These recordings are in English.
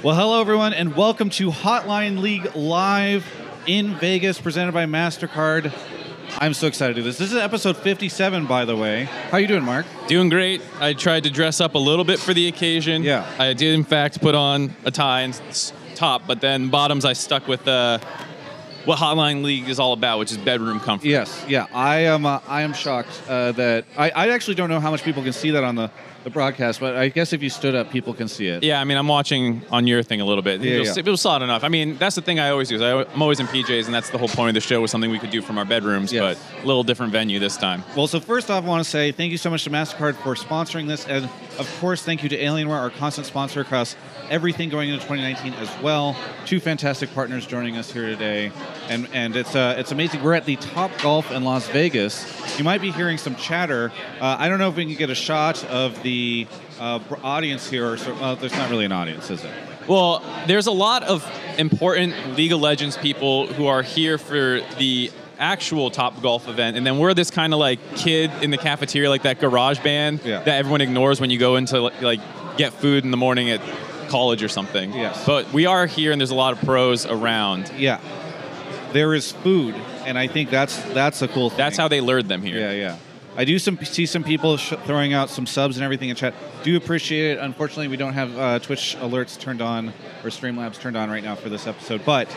Well, hello everyone, and welcome to Hotline League Live in Vegas, presented by MasterCard. I'm so excited to do this. This is episode 57, by the way. How you doing, Mark? Doing great. I tried to dress up a little bit for the occasion. Yeah. I did, in fact, put on a tie and top, but then bottoms I stuck with what Hotline League is all about, which is bedroom comfort. Yes. Yeah. I am shocked that I actually don't know how much people can see that on the broadcast, but I guess if you stood up, people can see it. Yeah, I mean, I'm watching on your thing a little bit. Yeah, people saw it enough. I mean, that's the thing I always do. I'm always in PJs, and that's the whole point of the show, was something we could do from our bedrooms, yes. But a little different venue this time. Well, so first off, I want to say thank you so much to MasterCard for sponsoring this, and of course, thank you to Alienware, our constant sponsor across everything going into 2019 as well. Two fantastic partners joining us here today, and it's amazing. We're at the Top Golf in Las Vegas. You might be hearing some chatter. I don't know if we can get a shot of the audience here, so there's not really an audience, is there? Well, there's a lot of important League of Legends people who are here for the actual Top Golf event, and then we're this kind of like kid in the cafeteria, like that garage band that everyone ignores when you go into like get food in the morning at college or something. Yes. But we are here, and there's a lot of pros around. Yeah. There is food, and I think that's a cool thing. That's how they lured them here. Yeah, yeah. I do see some people throwing out some subs and everything in chat. Do appreciate it. Unfortunately, we don't have Twitch alerts turned on or Streamlabs turned on right now for this episode, but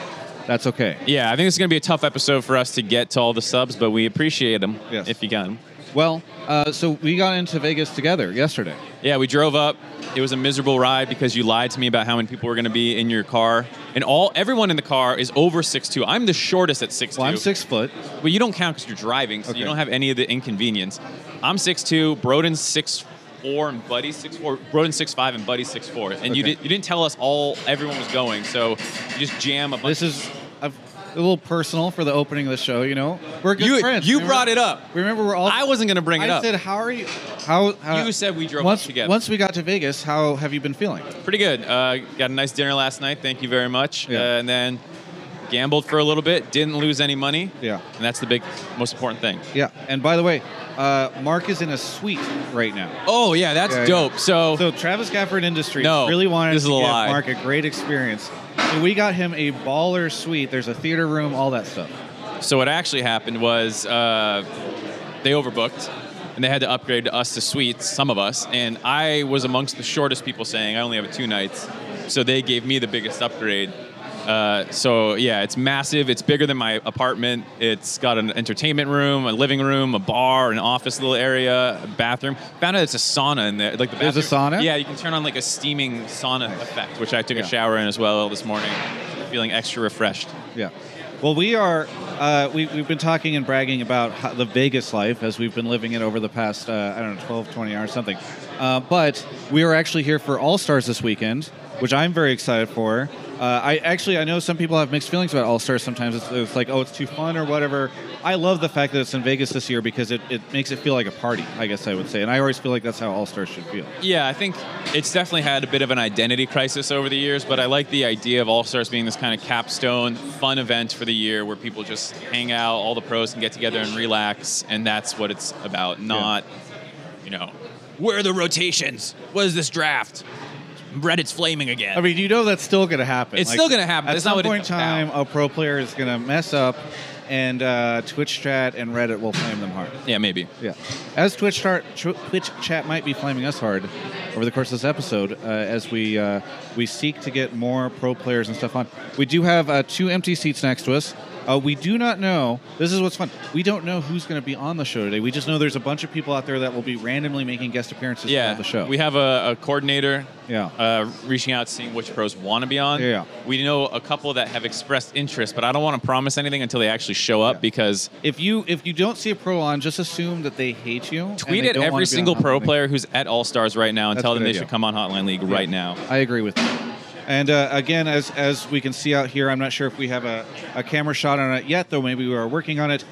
that's okay. Yeah, I think it's going to be a tough episode for us to get to all the subs, but we appreciate them if you got them. Well, so we got into Vegas together yesterday. Yeah, we drove up. It was a miserable ride because you lied to me about how many people were going to be in your car. And everyone in the car is over 6'2". I'm the shortest at 6'2". Well, I'm 6 foot. But you don't count because you're driving, so you don't have any of the inconvenience. I'm 6'2", Broden's 6'4", and Buddy's 6'4". Broden's 6'5", and Buddy's 6'4". And you didn't tell us everyone was going, so you just jam a bunch. This is a little personal for the opening of the show, you know. We're good friends. You brought it up. Remember, we're all. I wasn't going to bring it up. I said, "How are you?" How you said we drove up together. Once we got to Vegas, how have you been feeling? Pretty good. Got a nice dinner last night. Thank you very much. Yeah. And then gambled for a little bit. Didn't lose any money. Yeah. And that's the most important thing. Yeah. And by the way, Mark is in a suite right now. Oh, yeah, that's dope. Yeah. So Travis Gafford Industries really wanted to give Mark a great experience. So we got him a baller suite. There's a theater room, all that stuff. So what actually happened was they overbooked, and they had to upgrade us to suites, some of us. And I was amongst the shortest people saying, I only have 2 nights. So they gave me the biggest upgrade. So yeah, it's massive. It's bigger than my apartment. It's got an entertainment room, a living room, a bar, an office little area, a bathroom. Found out it's a sauna in there. Like there's a sauna? Yeah, you can turn on like a steaming sauna effect, which I took a shower in as well this morning, feeling extra refreshed. Yeah. Well, we are, we've been talking and bragging about how the Vegas life as we've been living it over the past, 12, 20 hours, something. But we are actually here for All-Stars this weekend, which I'm very excited for. I know some people have mixed feelings about All-Stars sometimes. It's like, oh, it's too fun or whatever. I love the fact that it's in Vegas this year because it makes it feel like a party, I guess I would say. And I always feel like that's how All-Stars should feel. Yeah, I think it's definitely had a bit of an identity crisis over the years, but I like the idea of All-Stars being this kind of capstone, fun event for the year where people just hang out, all the pros can get together and relax, and that's what it's about, not, where are the rotations? What is this draft? Reddit's flaming again. I mean, you know that's still going to happen. It's still going to happen. At some point in time, a pro player is going to mess up, and Twitch chat and Reddit will flame them hard. Yeah, maybe. Yeah. As Twitch chat might be flaming us hard over the course of this episode, as we seek to get more pro players and stuff on. We do have 2 empty seats next to us. We do not know. This is what's fun. We don't know who's going to be on the show today. We just know there's a bunch of people out there that will be randomly making guest appearances on the show. We have a coordinator reaching out, seeing which pros want to be on. Yeah. We know a couple that have expressed interest, but I don't want to promise anything until they actually show up because... If you don't see a pro on, just assume that they hate you. Tweet at every single pro player who's at All-Stars right now and tell them they should come on Hotline League right now. I agree with you. And again, as we can see out here, I'm not sure if we have a camera shot on it yet, though maybe we are working on it.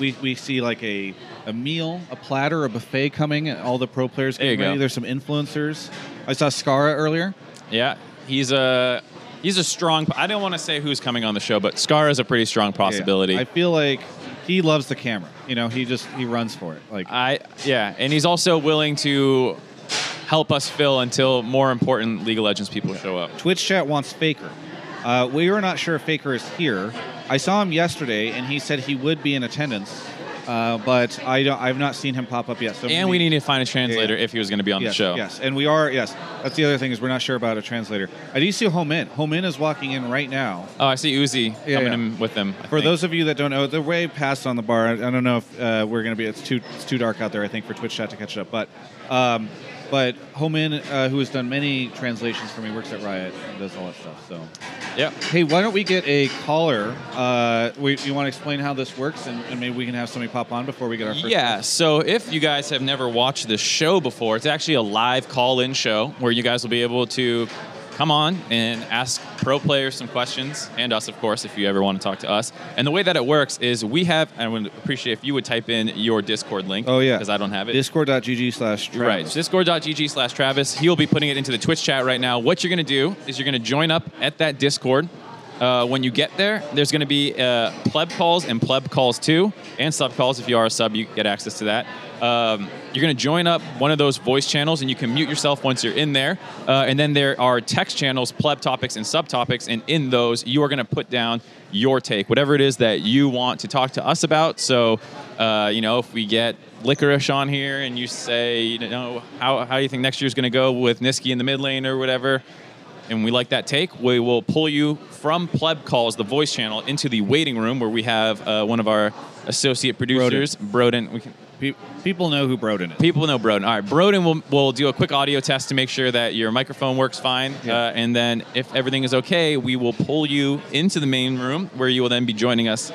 We see like a meal, a platter, a buffet coming, and all the pro players getting ready. There's some influencers. I saw Scarra earlier. Yeah, he's a strong... I don't want to say who's coming on the show, but Scarra's a pretty strong possibility. Yeah. I feel like he loves the camera. He runs for it. And he's also willing to... help us fill until more important League of Legends people show up. Twitch chat wants Faker. We are not sure if Faker is here. I saw him yesterday, and he said he would be in attendance, but I've not seen him pop up yet. So and we need to find a translator if he was going to be on the show. Yes, and we are, that's the other thing is we're not sure about a translator. I do see Homin. Homin is walking in right now. Oh, I see Uzi coming in with them. I think. Those of you that don't know, they're way past on the bar. I don't know if we're going to be, it's too dark out there, I think, for Twitch chat to catch it up, but Homin, who has done many translations for me, works at Riot and does all that stuff. So, yeah. Hey, why don't we get a caller? You want to explain how this works, and maybe we can have somebody pop on before we get our first. Yeah. Test? So if you guys have never watched this show before, it's actually a live call-in show where you guys will be able to come on and ask pro players some questions, and us, of course, if you ever want to talk to us. And the way that it works is we have, and I would appreciate if you would type in your Discord link. Oh, yeah. Because I don't have it. Discord.gg/Travis. Right. Discord.gg/Travis. He'll be putting it into the Twitch chat right now. What you're going to do is you're going to join up at that Discord. When you get there, there's going to be pleb calls and pleb calls too, and sub calls. If you are a sub, you get access to that. You're going to join up one of those voice channels, and you can mute yourself once you're in there. And then there are text channels, pleb topics, and subtopics. And in those, you are going to put down your take, whatever it is that you want to talk to us about. So, you know, if we get Licorice on here and you say, you know, how do you think next year's going to go with Niski in the mid lane or whatever, and we like that take, we will pull you from pleb calls, the voice channel, into the waiting room where we have one of our associate producers, Broden. People know who Broden is. People know Broden. All right, Broden will do a quick audio test to make sure that your microphone works fine. Yeah. And then if everything is okay, we will pull you into the main room where you will then be joining us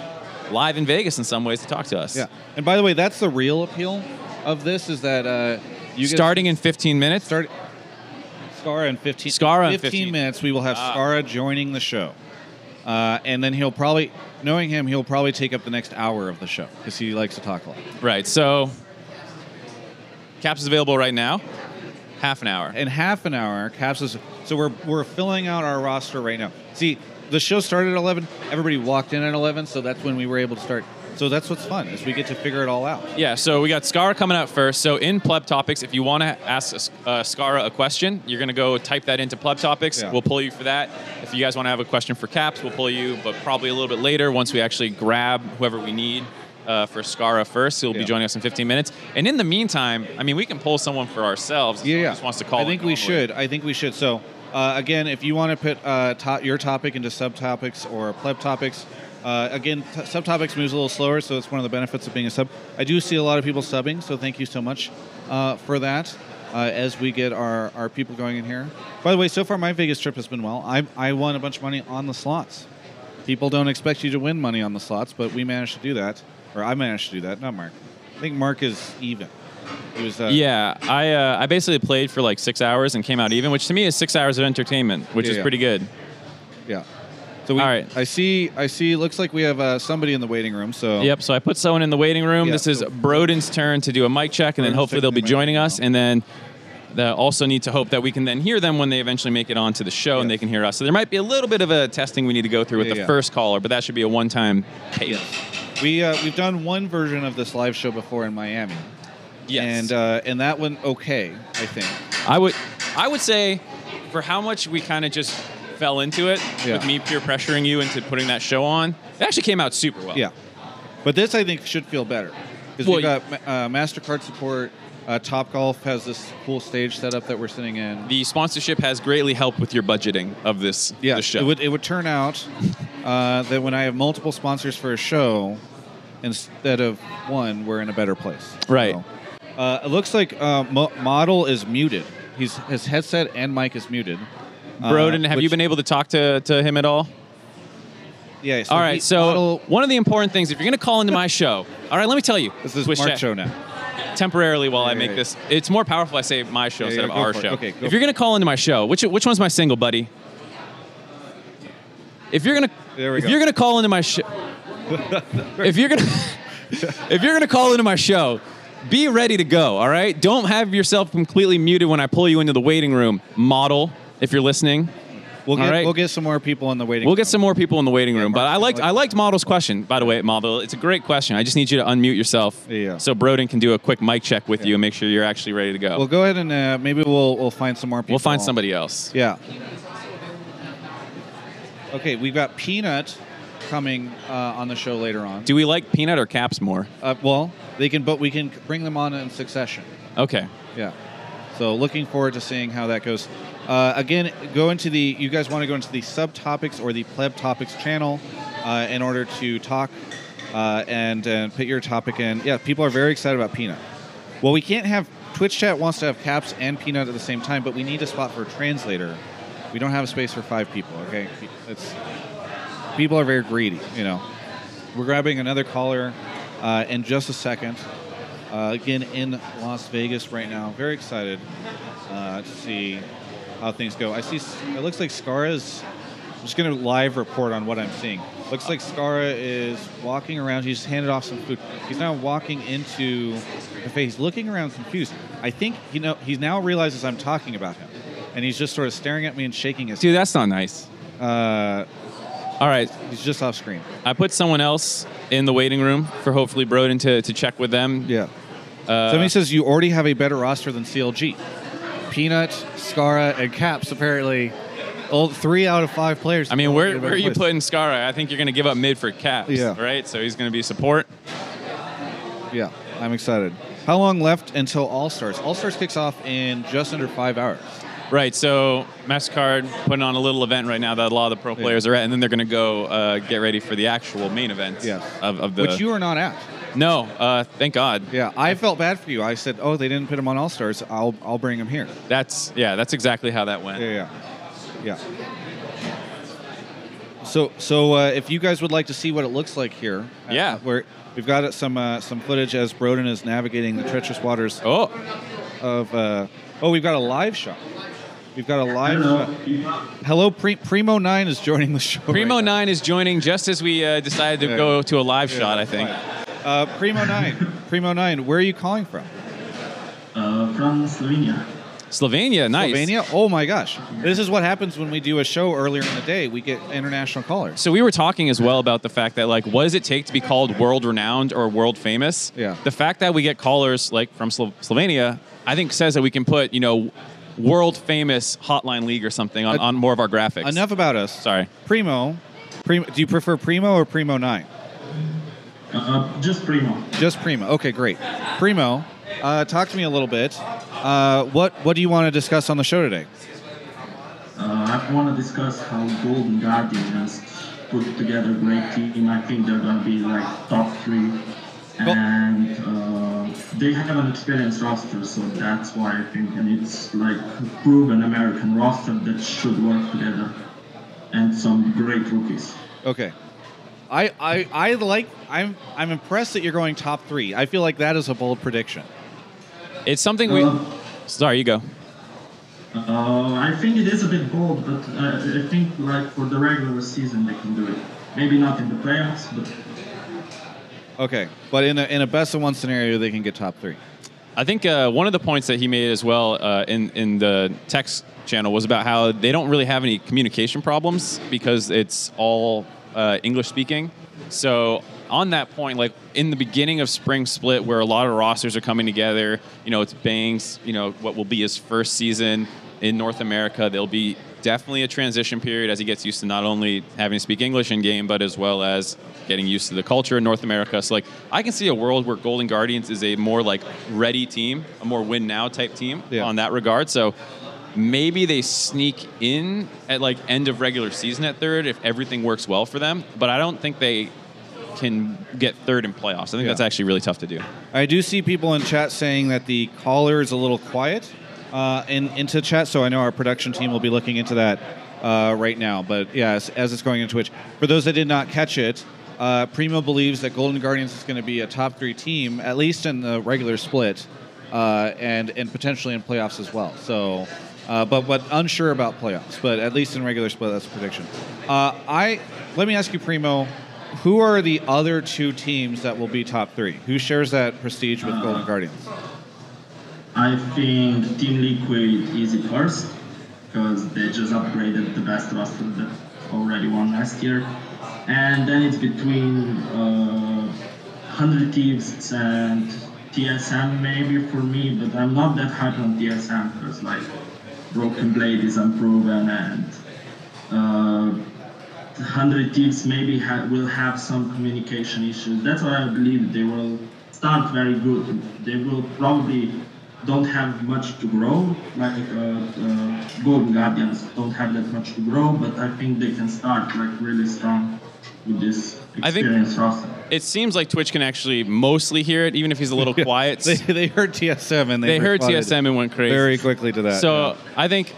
live in Vegas in some ways to talk to us. Yeah. And by the way, that's the real appeal of this is that you get... Starting in 15 minutes. Scarra in 15 minutes, we will have Scarra joining the show. And then he'll probably, knowing him, he'll probably take up the next hour of the show because he likes to talk a lot. Right, so Caps is available right now. Half an hour. In half an hour, Caps is, so we're filling out our roster right now. See, the show started at 11. Everybody walked in at 11, so that's when we were able to start. So that's what's fun, is we get to figure it all out. Yeah, so we got Scarra coming out first. So in pleb topics, if you want to ask Scarra a question, you're going to go type that into pleb topics. Yeah. We'll pull you for that. If you guys want to have a question for Caps, we'll pull you, but probably a little bit later once we actually grab whoever we need for Scarra first. He'll be joining us in 15 minutes. And in the meantime, I mean, we can pull someone for ourselves. Yeah, just wants to call. I think we should. I think we should. So again, if you want to put your topic into subtopics or pleb topics, again, subtopics moves a little slower, so it's one of the benefits of being a sub. I do see a lot of people subbing, so thank you so much for that as we get our people going in here. By the way, so far my Vegas trip has been well. I won a bunch of money on the slots. People don't expect you to win money on the slots, but we managed to do that. Or I managed to do that, not Mark. I think Mark is even. He was, yeah, I basically played for like 6 hours and came out even, which to me is 6 hours of entertainment, which is pretty good. Yeah. So all right. I see. Looks like we have somebody in the waiting room. So yep. So I put someone in the waiting room. Yeah, this is Broden's turn to do a mic check, and then hopefully they'll be joining us. And then they also need to hope that we can then hear them when they eventually make it onto the show, and they can hear us. So there might be a little bit of a testing we need to go through with the first caller, but that should be a one-time payoff. Yeah. We've done one version of this live show before in Miami. Yes. And that went okay, I think. I would say for how much we kind of just fell into it with me peer pressuring you into putting that show on. It actually came out super well. Yeah. But this, I think, should feel better. Because we've got MasterCard support. Top Golf has this cool stage setup that we're sitting in. The sponsorship has greatly helped with your budgeting of this, this show. It would turn out that when I have multiple sponsors for a show, instead of one, we're in a better place. Right. So, it looks like Model is muted. His headset and mic is muted. Broden, have you been able to talk to him at all? Yeah. So all right. So one of the important things, if you're going to call into my show, all right, let me tell you. This is Mark's show now. Temporarily while I make this. It's more powerful I say my show instead of our show. Okay, if you're going to call into my show, which one's my single, buddy? If you're going to call into my show, if you're going to call into my show, be ready to go, all right? Don't have yourself completely muted when I pull you into the waiting room, Model. If you're listening, We'll get some more people in the waiting room. We'll get some more people in the waiting room. But I liked Model's question, by the way, Model. It's a great question. I just need you to unmute yourself so Broden can do a quick mic check with you and make sure you're actually ready to go. We'll go ahead and maybe we'll find some more people. We'll find somebody else. Yeah. Okay, we've got Peanut coming on the show later on. Do we like Peanut or Caps more? Well, they can, but we can bring them on in succession. Okay. Yeah. So looking forward to seeing how that goes. Again, you guys want to go into the subtopics or the pleb topics channel in order to talk and put your topic in. Yeah, people are very excited about Peanut. Well, we can't have Twitch chat wants to have Caps and Peanut at the same time, but we need a spot for a translator. We don't have space for 5 people. Okay, people are very greedy. You know, we're grabbing another caller in just a second. Again, in Las Vegas right now. Very excited to see how things go. I see, it looks like Scarra's, I'm just going to live report on what I'm seeing. Looks like Scarra is walking around. He's handed off some food. He's now walking into the cafe. He's looking around confused. I think, you know, he now realizes I'm talking about him. And he's just sort of staring at me and shaking his head. Dude, that's not nice. All right. He's just off screen. I put someone else in the waiting room for hopefully Broden to check with them. Yeah. Somebody says you already have a better roster than CLG. Peanut, Scarra, and Caps, apparently. All 3 out of 5 players. I mean, where are you putting Scarra? I think you're going to give up mid for Caps, right? So he's going to be support. Yeah, I'm excited. How long left until All-Stars? All-Stars kicks off in just under 5 hours. Right, so MasterCard putting on a little event right now that a lot of the pro players are at, and then they're going to go get ready for the actual main event of the... Which you are not at. No, thank God. Yeah, I felt bad for you. I said, oh, they didn't put him on All-Stars. I'll bring him here. That's, yeah, that's exactly how that went. Yeah. So if you guys would like to see what it looks like here. We've got some footage as Broden is navigating the treacherous waters of... we've got a live shot. We've got a live shot. Hello, Primo9 is joining the show. Primo9 is joining just as we decided to go to a live shot, I think. Primo9, where are you calling from? From Slovenia. Slovenia, nice. Slovenia, oh my gosh. This is what happens when we do a show earlier in the day. We get international callers. So we were talking as well about the fact that, like, what does it take to be called world-renowned or world-famous? Yeah. The fact that we get callers, like, from Slovenia, I think says that we can put, you know, world famous Hotline League or something on more of our graphics. Enough about us. Sorry. Primo, do you prefer Primo or Primo9? Just Primo. Just Primo. Okay, great. Primo, talk to me a little bit. What do you want to discuss on the show today? I want to discuss how Golden Guardians put together a great team. I think they're going to be like top 3. And they have an experienced roster, so that's why I think, and it's like a proven American roster that should work together, and some great rookies. Okay, I'm impressed that you're going top 3. I feel like that is a bold prediction. It's something Sorry, you go. I think it is a bit bold, but I think like for the regular season they can do it. Maybe not in the playoffs, but. Okay, but in a best-of-one scenario, they can get top 3. I think one of the points that he made as well in the text channel was about how they don't really have any communication problems because it's all English-speaking. So on that point, like in the beginning of Spring Split, where a lot of rosters are coming together, you know, it's Bang's, you know, what will be his first season in North America. There'll be definitely a transition period as he gets used to not only having to speak English in game, but as well as getting used to the culture in North America. So, like, I can see a world where Golden Guardians is a more like ready team, a more win now type team on that regard. So maybe they sneak in at like end of regular season at 3rd if everything works well for them. But I don't think they can get 3rd in playoffs. I think that's actually really tough to do. I do see people in chat saying that the caller is a little quiet. Into chat, so I know our production team will be looking into that right now. But yeah, as it's going into Twitch. For those that did not catch it, Primo believes that Golden Guardians is going to be a top 3 team, at least in the regular split, and potentially in playoffs as well. So, but unsure about playoffs, but at least in regular split, that's a prediction. Let me ask you, Primo, who are the other 2 teams that will be top 3? Who shares that prestige with Golden Guardians? I think Team Liquid is first, because they just upgraded the best roster that already won last year. And then it's between 100 Thieves and TSM maybe for me, but I'm not that hyped on TSM because like Broken Blade is unproven, and 100 Thieves maybe will have some communication issues. That's why I believe they will start very good. They will probably don't have much to grow, like Golden Guardians don't have that much to grow, but I think they can start like really strong with this experience roster. It seems like Twitch can actually mostly hear it, even if he's a little quiet. They heard TSM and they heard TSM and went crazy very quickly to that. So yeah. I think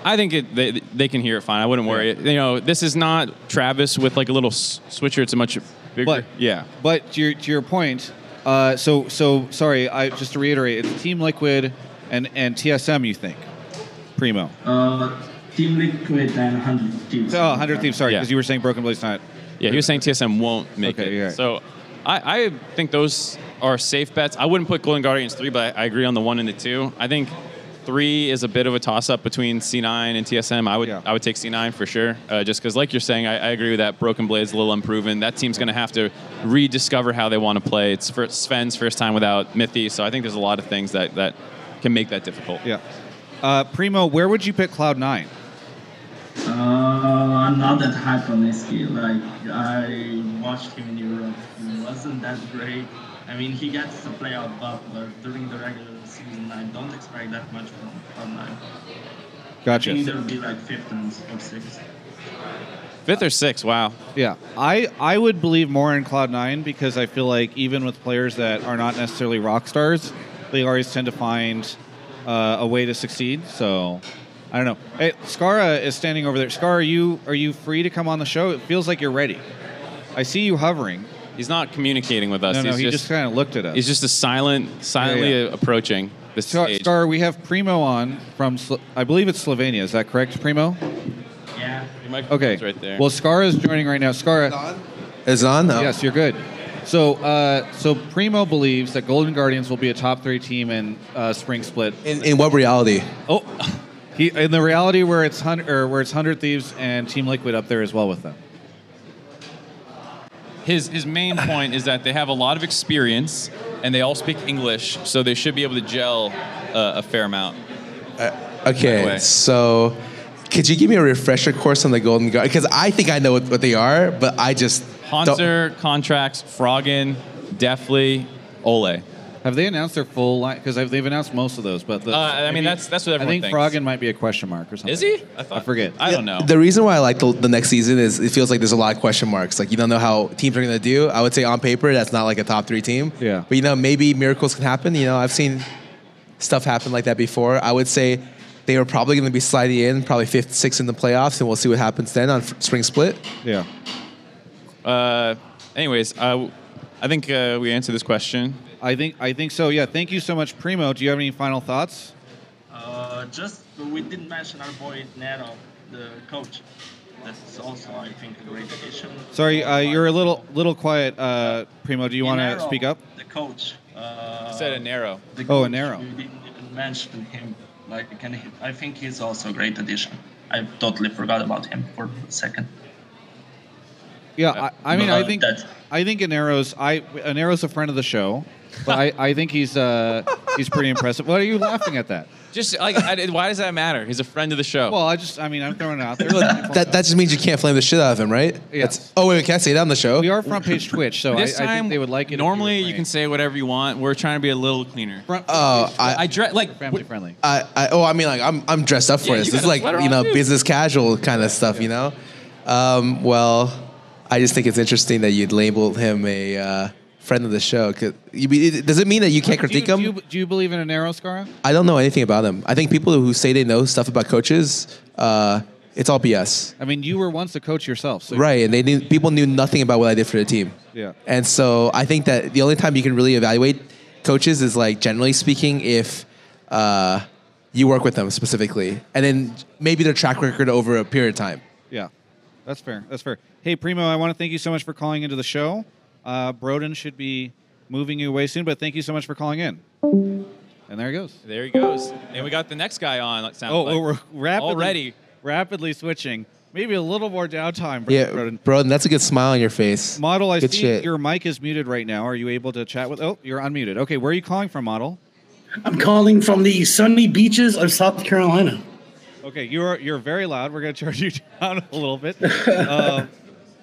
they can hear it fine. I wouldn't worry. Yeah. You know, this is not Travis with like a little switcher. It's a much bigger. But, yeah. But to your point, so sorry. Just to reiterate, it's Team Liquid and TSM. You think, Primo? Team Liquid and 100 Thieves. Oh, 100 Thieves. Sorry, because you were saying Broken Blade's not. Yeah, he was saying TSM won't make it. Right. So I think those are safe bets. I wouldn't put Golden Guardians 3, but I agree on the 1 and the 2. I think 3 is a bit of a toss-up between C9 and TSM. I would take C9 for sure, just because, like you're saying, I agree with that. Broken Blade's a little unproven. That team's going to have to rediscover how they want to play. It's Sven's first time without Mithy, so I think there's a lot of things that can make that difficult. Yeah. Primo, where would you pick Cloud9? I'm not that hyped on Iski. Like, I watched him in Europe. He wasn't that great. I mean, he gets to play out Butler during the regular season. I don't expect that much from Cloud9. Gotcha. I think there'll be like 5th or 6th. 5th or 6th, wow. Yeah. I would believe more in Cloud9 because I feel like even with players that are not necessarily rock stars, they always tend to find a way to succeed, so... I don't know. Hey, Scarra is standing over there. Scarra, are you free to come on the show? It feels like you're ready. I see you hovering. He's not communicating with us. No, he's he just kind of looked at us. He's just a silently approaching the stage. Scarra, we have Primo on from, I believe it's Slovenia. Is that correct, Primo? Yeah. Okay. Right there. Well, Scarra's joining right now. Scarra. It's on? It's on, though. Yes, you're good. So, so Primo believes that Golden Guardians will be a top 3 team in Spring Split. In what reality? Oh. In the reality where it's 100 Thieves and Team Liquid up there as well with them. His main point is that they have a lot of experience and they all speak English, so they should be able to gel a fair amount. Okay, so could you give me a refresher course on the Golden Guard? Because I think I know what they are, but I just Hanser, Contracts, Froggen, Deathly, Ole. Have they announced their full line? Because they've announced most of those, but that's what everyone thinks. I think Froggen might be a question mark or something. Is he? I forget. I don't know. The reason why I like the next season is it feels like there's a lot of question marks. Like you don't know how teams are going to do. I would say on paper that's not like a top 3 team. Yeah. But you know maybe miracles can happen. You know I've seen stuff happen like that before. I would say they are probably going to be sliding in, probably 5th, 6th in the playoffs, and we'll see what happens then on Spring Split. Yeah. Anyways, I think we answered this question. I think so, yeah. Thank you so much, Primo. Do you have any final thoughts? Just, we didn't mention our boy Nero, the coach. That's also, I think, a great addition. Sorry, you're a little quiet, Primo. Do you want to speak up? The coach. You said Nero. Oh, Nero. We didn't even mention him. Like, I think he's also a great addition. I totally forgot about him for a second. Yeah, I mean, I think Anero's a friend of the show, but I think he's pretty impressive. What are you laughing at that? Just like, why does that matter? He's a friend of the show. Well, I'm throwing it out there. That just means you can't flame the shit out of him, right? Yeah. Oh wait, can I say that on the show? We are front page Twitch, so I think they would like it. Normally, you can say whatever you want. We're trying to be a little cleaner. Like family friendly. I'm dressed up for this. This is like business casual kind of stuff, you know. Well. I just think it's interesting that you'd label him a friend of the show. Does it mean that you can't critique him? Do you believe in Anero, Scarra? I don't know anything about him. I think people who say they know stuff about coaches, it's all BS. I mean, you were once a coach yourself. So right, and people knew nothing about what I did for the team. Yeah. And so I think that the only time you can really evaluate coaches is, like, generally speaking, if you work with them specifically. And then maybe their track record over a period of time. Yeah. That's fair. That's fair. Hey, Primo, I want to thank you so much for calling into the show. Broden should be moving you away soon, but thank you so much for calling in. And there he goes. There he goes. And we got the next guy on. It sounds like. We're rapidly. Already. rapidly switching. Maybe a little more downtime, Broden. Broden, that's a good smile on your face. Model, I see your mic is muted right now. Are you able to chat with... Oh, you're unmuted. Okay, where are you calling from, Model? I'm calling from the sunny beaches of South Carolina. Okay, you're very loud. We're going to turn you down a little bit.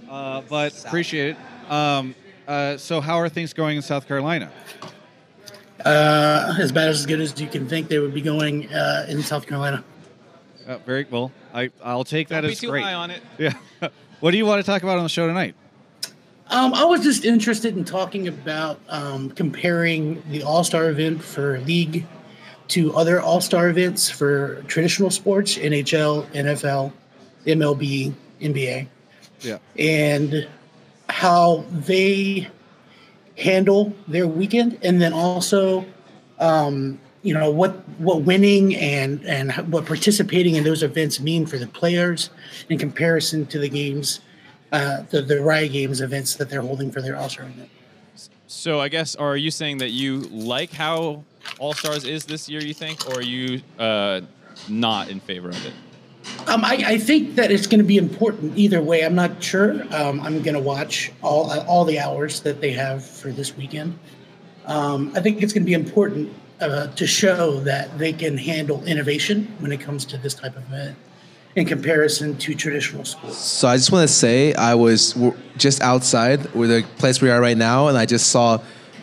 But appreciate it. So how are things going in South Carolina? As bad as good as you can think they would be going in South Carolina. Very well. I'll take that as great. Don't be too high on it. Yeah. What do you want to talk about on the show tonight? I was just interested in talking about comparing the All-Star event for League to other All-Star events for traditional sports, NHL, NFL, MLB, NBA. Yeah. And how they handle their weekend, and then also you know, what winning and what participating in those events mean for the players in comparison to the games, the Riot Games events that they're holding for their All-Star event. So I guess, are you saying that you like how All-Stars is this year, you think, or are you not in favor of it? I think that it's going to be important either way. I'm not sure. I'm going to watch all the hours that they have for this weekend. I think it's going to be important to show that they can handle innovation when it comes to this type of event in comparison to traditional sports. So I just want to say I was just outside where the place we are right now, and I just saw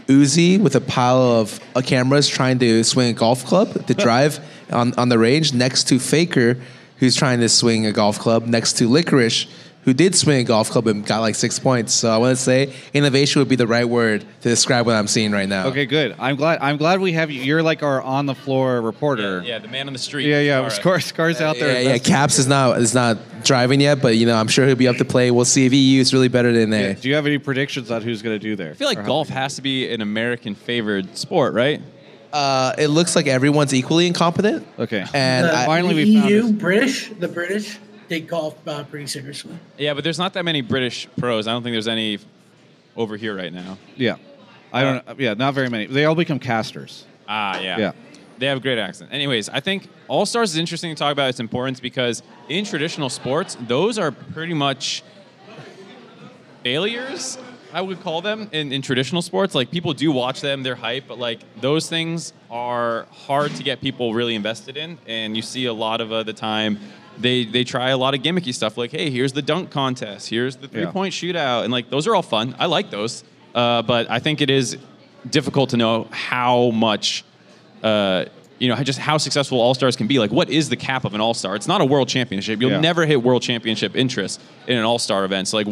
Uzi with a pile of cameras trying to swing a golf club to drive on the range next to Faker, who's trying to swing a golf club, next to Licorice, who did swing a golf club and got like 6 points. So I want to say innovation would be the right word to describe what I'm seeing right now. Okay, good. I'm glad we have you. You're like our on the floor reporter. Yeah, the man on the street. Yeah. Scar's out there. Yeah. Caps is not driving yet, but you know, I'm sure he'll be up to play. We'll see if EU's really better than A. Yeah. Do you have any predictions on who's going to do there? I feel like golf has to be an American favored sport, right? It looks like everyone's equally incompetent. Okay. And finally we found EU, the British. Take golf pretty seriously. Yeah, but there's not that many British pros. I don't think there's any over here right now. Yeah. I don't. Yeah, not very many. They all become casters. Ah, yeah. Yeah. They have a great accent. Anyways, I think All-Stars is interesting to talk about its importance because in traditional sports, those are pretty much failures, I would call them, in traditional sports. Like, people do watch them. They're hype. But, like, those things are hard to get people really invested in. And you see a lot of the time... They try a lot of gimmicky stuff like, hey, here's the dunk contest, here's the three-point shootout, and like those are all fun. I like those, but I think it is difficult to know how much, just how successful All-Stars can be. Like, what is the cap of an All-Star? It's not a world championship. You'll never hit world championship interest in an All-Star event. So like,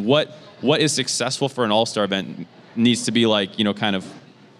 what is successful for an All-Star event needs to be like, you know, kind of.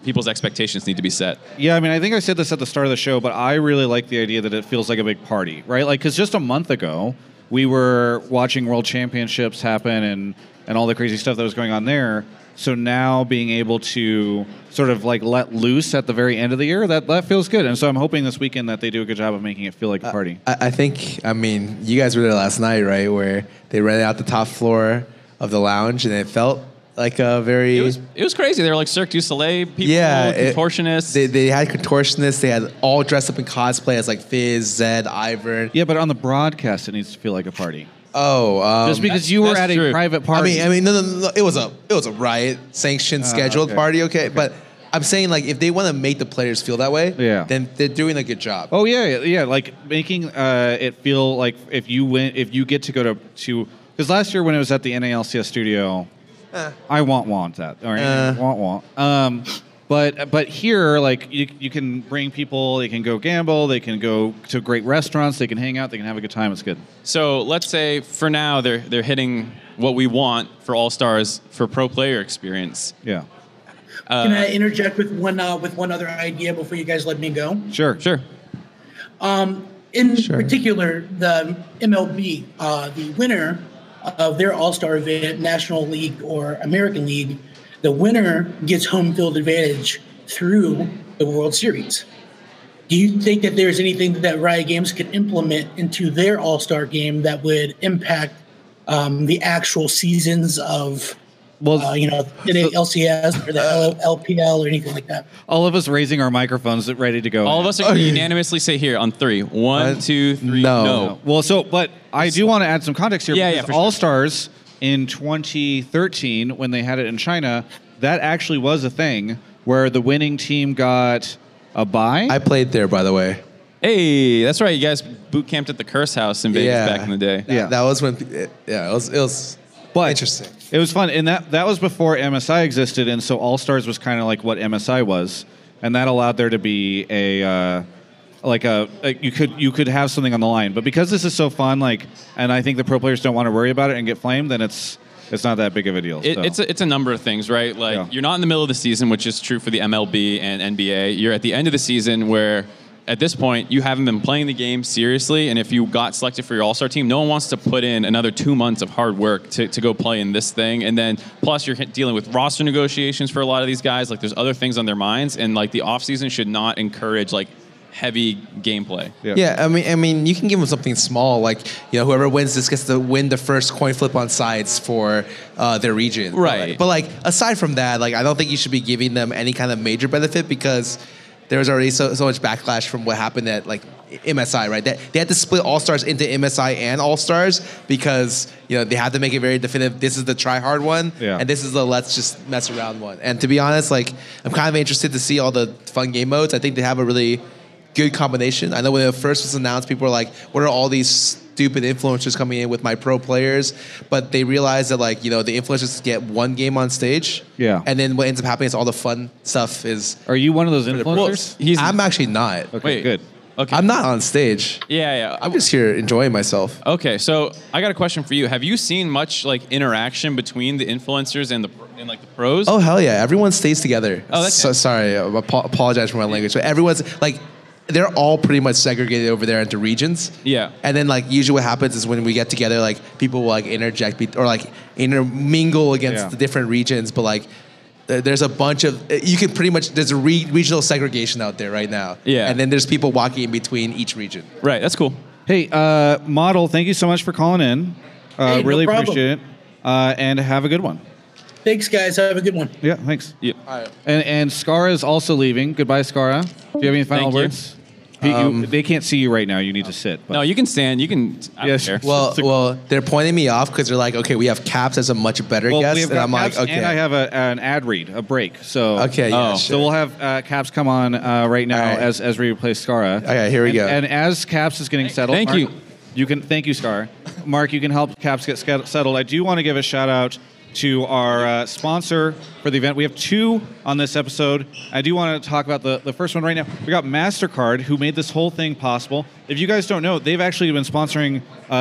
People's expectations need to be set. Yeah, I mean, I think I said this at the start of the show, but I really like the idea that it feels like a big party, right? Like, because just a month ago, we were watching world championships happen and all the crazy stuff that was going on there. So now being able to sort of like let loose at the very end of the year, that feels good. And so I'm hoping this weekend that they do a good job of making it feel like a party. I think, I mean, you guys were there last night, right? Where they rented out the top floor of the lounge and it felt... like a very... It was crazy. They were like Cirque du Soleil people, contortionists. They had contortionists. They had all dressed up in cosplay as like Fizz, Zed, Ivern. Yeah, but on the broadcast, it needs to feel like a party. Oh, just because you were at a private party. I mean, no. It was a riot sanctioned scheduled party. Okay, but I'm saying like if they want to make the players feel that way, then they're doing a good job. Oh yeah. Like making it feel like if you get to go to because last year when it was at the NALCS studio. I want that. All right. Want. But here, like you can bring people. They can go gamble. They can go to great restaurants. They can hang out. They can have a good time. It's good. So let's say for now they're hitting what we want for All-Stars for pro player experience. Yeah. Can I interject with one other idea before you guys let me go? Sure. In particular, the MLB, the winner of their All-Star event, National League or American League, the winner gets home field advantage through the World Series. Do you think that there's anything that Riot Games could implement into their All-Star game that would impact the actual seasons of you know, any LCS or the LPL or anything like that. All of us raising our microphones, ready to go. All of us are going to unanimously say here on three. One, two, three. No. Well, so, but I do want to add some context here. Yeah, for sure. All-Stars in 2013, when they had it in China, that actually was a thing where the winning team got a bye. I played there, by the way. Hey, that's right. You guys boot camped at the Curse House in Vegas back in the day. Yeah, that was when. It was but interesting. It was fun, and that was before MSI existed, and so All Stars was kind of like what MSI was, and that allowed there to be a you could have something on the line. But because this is so fun, and I think the pro players don't want to worry about it and get flamed, then it's not that big of a deal. It's a number of things, right? You're not in the middle of the season, which is true for the MLB and NBA. You're at the end of the season where, at this point, you haven't been playing the game seriously, and if you got selected for your All-Star team, no one wants to put in another 2 months of hard work to go play in this thing. And then, plus, you're dealing with roster negotiations for a lot of these guys. There's other things on their minds, and, the offseason should not encourage, heavy gameplay. Yeah, I mean, you can give them something small, whoever wins this gets to win the first coin flip on sides for their region. Right. But, aside from that, I don't think you should be giving them any kind of major benefit because there was already so much backlash from what happened at MSI, right? That they had to split All-Stars into MSI and All-Stars because they had to make it very definitive. This is the try-hard one, and this is the let's just mess around one. And to be honest, I'm kind of interested to see all the fun game modes. I think they have a really good combination. I know when it first was announced, people were like, "What are all these stupid influencers coming in with my pro players?" But they realized that the influencers get one game on stage, and then what ends up happening is all the fun stuff is. Are you one of those influencers? I'm actually not. Okay, good. Okay, I'm not on stage. Yeah. I'm just here enjoying myself. Okay, so I got a question for you. Have you seen much interaction between the influencers and the pros? Oh hell yeah! Everyone stays together. Oh, that's so, sorry. I apologize for my language. But everyone's they're all pretty much segregated over there into regions. Yeah. And then usually what happens is when we get together, people will interject or intermingle against the different regions. But there's a bunch of, you can pretty much, there's a regional segregation out there right now. Yeah. And then there's people walking in between each region. Right. That's cool. Hey, Model, thank you so much for calling in. Hey, really appreciate it. And have a good one. Thanks, guys. Have a good one. Yeah, thanks. Yep. All right. And Scarra is also leaving. Goodbye, Scarra. Do you have any final words? They can't see you right now. You need to sit. But. No, you can stand. You can. I don't care. Well, they're pointing me off because they're like, okay, we have Caps as a much better guest. And I'm like, okay. And I have an ad read, a break. So okay, yeah, sure. So we'll have Caps come on right now as we replace Scarra. Okay, here we go. And as Caps is getting settled, thank you, Scarra. Mark, you can help Caps get settled. I do want to give a shout out to our sponsor for the event. We have two on this episode. I do want to talk about the first one right now. We got MasterCard, who made this whole thing possible. If you guys don't know, they've actually been sponsoring,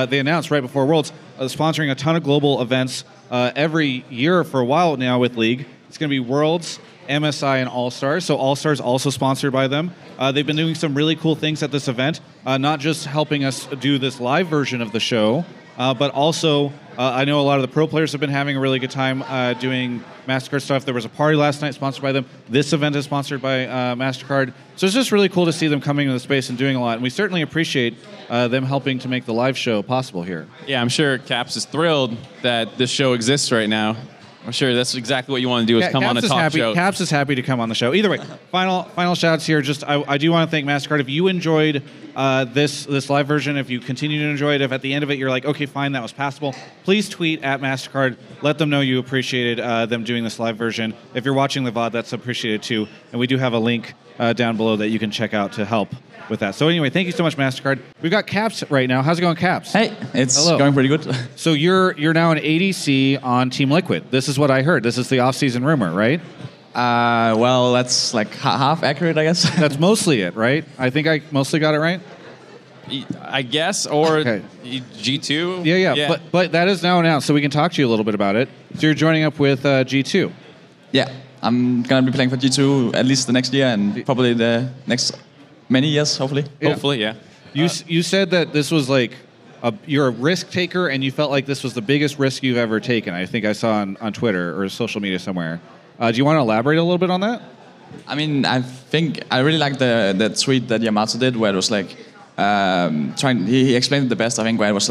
they announced right before Worlds, sponsoring a ton of global events every year for a while now with League. It's going to be Worlds, MSI, and All-Stars. So All-Stars also sponsored by them. They've been doing some really cool things at this event, not just helping us do this live version of the show, but also, I know a lot of the pro players have been having a really good time doing MasterCard stuff. There was a party last night sponsored by them. This event is sponsored by MasterCard. So it's just really cool to see them coming into the space and doing a lot. And we certainly appreciate them helping to make the live show possible here. Yeah, I'm sure Caps is thrilled that this show exists right now. I'm sure that's exactly what you want to do is come on a talk show. Caps is happy to come on the show. Either way, final shouts here. Just I do want to thank MasterCard. If you enjoyed this live version, if you continue to enjoy it, if at the end of it you're like, okay, fine, that was passable, please tweet at MasterCard. Let them know you appreciated them doing this live version. If you're watching the VOD, that's appreciated too. And we do have a link down below that you can check out to help with that. So anyway, thank you so much, MasterCard. We've got Caps right now. How's it going, Caps? Hey, it's going pretty good. So you're now an ADC on Team Liquid. This is what I heard. This is the off-season rumor, right? Well, that's half accurate, I guess. That's mostly it, right? I think I mostly got it right. I guess, or okay. G2. Yeah. But that is now announced, so we can talk to you a little bit about it. So you're joining up with G2. Yeah. I'm going to be playing for G2 at least the next year and probably the next many years, hopefully. Yeah. Hopefully, yeah. You said that this was you're a risk taker and you felt like this was the biggest risk you've ever taken. I think I saw on Twitter or social media somewhere. Do you want to elaborate a little bit on that? I mean, I think I really liked the tweet that Yamato did where it was trying, he explained it the best, I think, where it was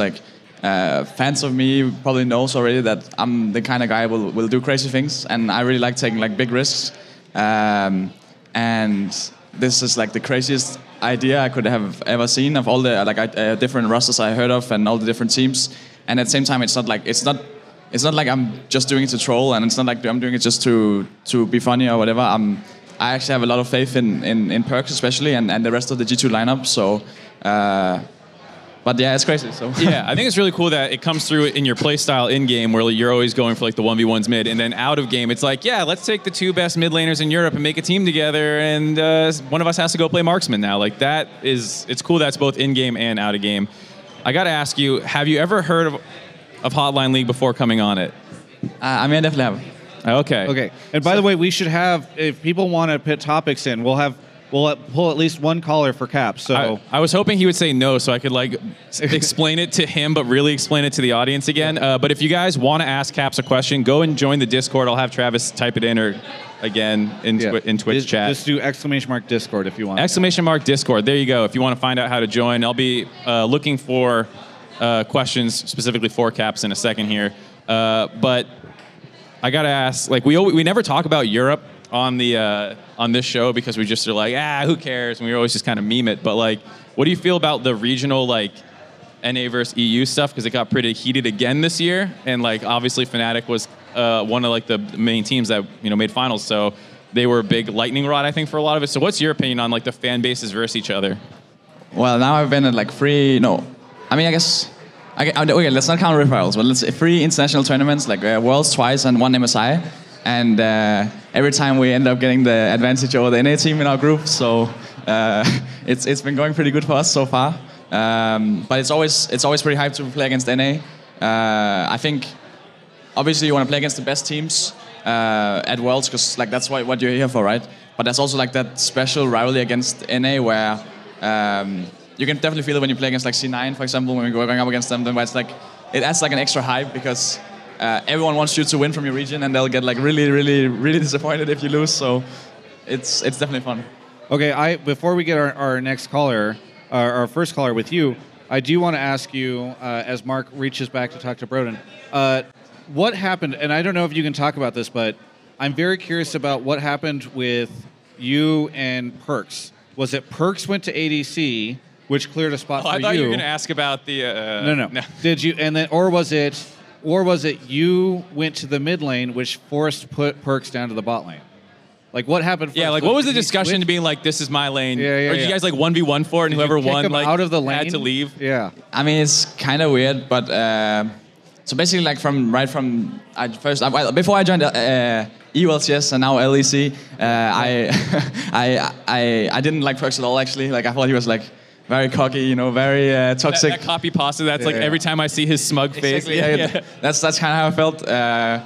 Fans of me probably knows already that I'm the kind of guy who will do crazy things, and I really like taking like big risks. And this is like the craziest idea I could have ever seen of all the like different rosters I heard of and all the different teams. And at the same time, it's not like I'm just doing it to troll, and it's not like I'm doing it just to be funny or whatever. I actually have a lot of faith in Perkz especially and the rest of the G2 lineup. So. But yeah, it's crazy. So yeah, I think it's really cool that it comes through in your play style in game, where you're always going for like the 1v1s mid, and then out of game, it's like, yeah, let's take the two best mid laners in Europe and make a team together, and one of us has to go play marksman now. Like that is, it's cool. That's both in game and out of game. I gotta ask you, have you ever heard of Hotline League before coming on it? I mean, I definitely have. Okay. Okay. And by the way, we should have, if people want to put topics in, we'll have. We'll pull at least one caller for Caps. So I was hoping he would say no, so I could like explain it to him, but really explain it to the audience again. But if you guys want to ask Caps a question, go and join the Discord. I'll have Travis type it in, or again in Twitch chat. Just do !Discord if you want. !Discord. There you go. If you want to find out how to join, I'll be looking for questions specifically for Caps in a second here. But I gotta ask, like we never talk about Europe on this show, because we just are like, who cares? And we always just kind of meme it. But like, what do you feel about the regional like NA versus EU stuff? Because it got pretty heated again this year, and like obviously Fnatic was one of like the main teams that made finals, so they were a big lightning rod I think for a lot of it. So what's your opinion on like the fan bases versus each other? Well, now I've been at like three. No, I mean I guess. Okay, let's not count referrals, but let's say 3 international tournaments, like Worlds twice and 1 MSI. And every time we end up getting the advantage over the NA team in our group, so it's been going pretty good for us so far. But it's always pretty hype to play against NA. I think obviously you want to play against the best teams at Worlds, because like that's what you're here for, right? But there's also like that special rivalry against NA where you can definitely feel it when you play against like C9, for example, when we were going up against them. Then it's like it adds like an extra hype, because. Everyone wants you to win from your region, and they'll get like really, really, really disappointed if you lose. So, it's definitely fun. Okay, before we get our next caller, our first caller with you, I do want to ask you as Mark reaches back to talk to Broden, what happened? And I don't know if you can talk about this, but I'm very curious about what happened with you and Perkz. Was it Perkz went to ADC, which cleared a spot for you? I thought you were going to ask about the. No. Did you? And then, or was it you went to the mid lane, which forced Perkz down to the bot lane? Like, what happened first? Yeah, like, what was the discussion to being like, this is my lane? Yeah, or did you guys, like, 1v1 for it, and whoever won, like, out of the lane? Had to leave? Yeah. I mean, it's kind of weird, but... so basically, like, before I joined LCS and now LEC, I didn't like Perkz at all, actually. Like, I thought he was, like... very cocky, very toxic. That copy pasta, that's like every time I see his smug face. Exactly, yeah. That's kind of how I felt. I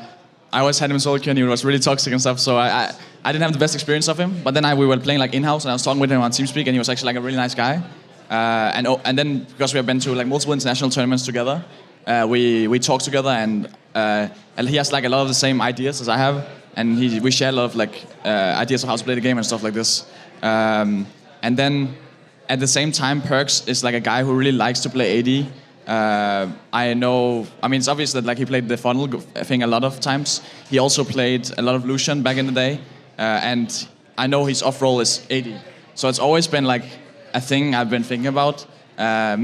always had him solo queue, and he was really toxic and stuff, so I didn't have the best experience of him. But then we were playing like in-house, and I was talking with him on TeamSpeak, and he was actually like a really nice guy. And then, because we have been to like multiple international tournaments together, we talk together, and he has like a lot of the same ideas as I have, and we share a lot of like ideas of how to play the game and stuff like this. And then... at the same time, Perkz is like a guy who really likes to play AD. I mean, it's obvious that like he played the funnel thing a lot of times. He also played a lot of Lucian back in the day. And I know his off role is AD. So it's always been like a thing I've been thinking about.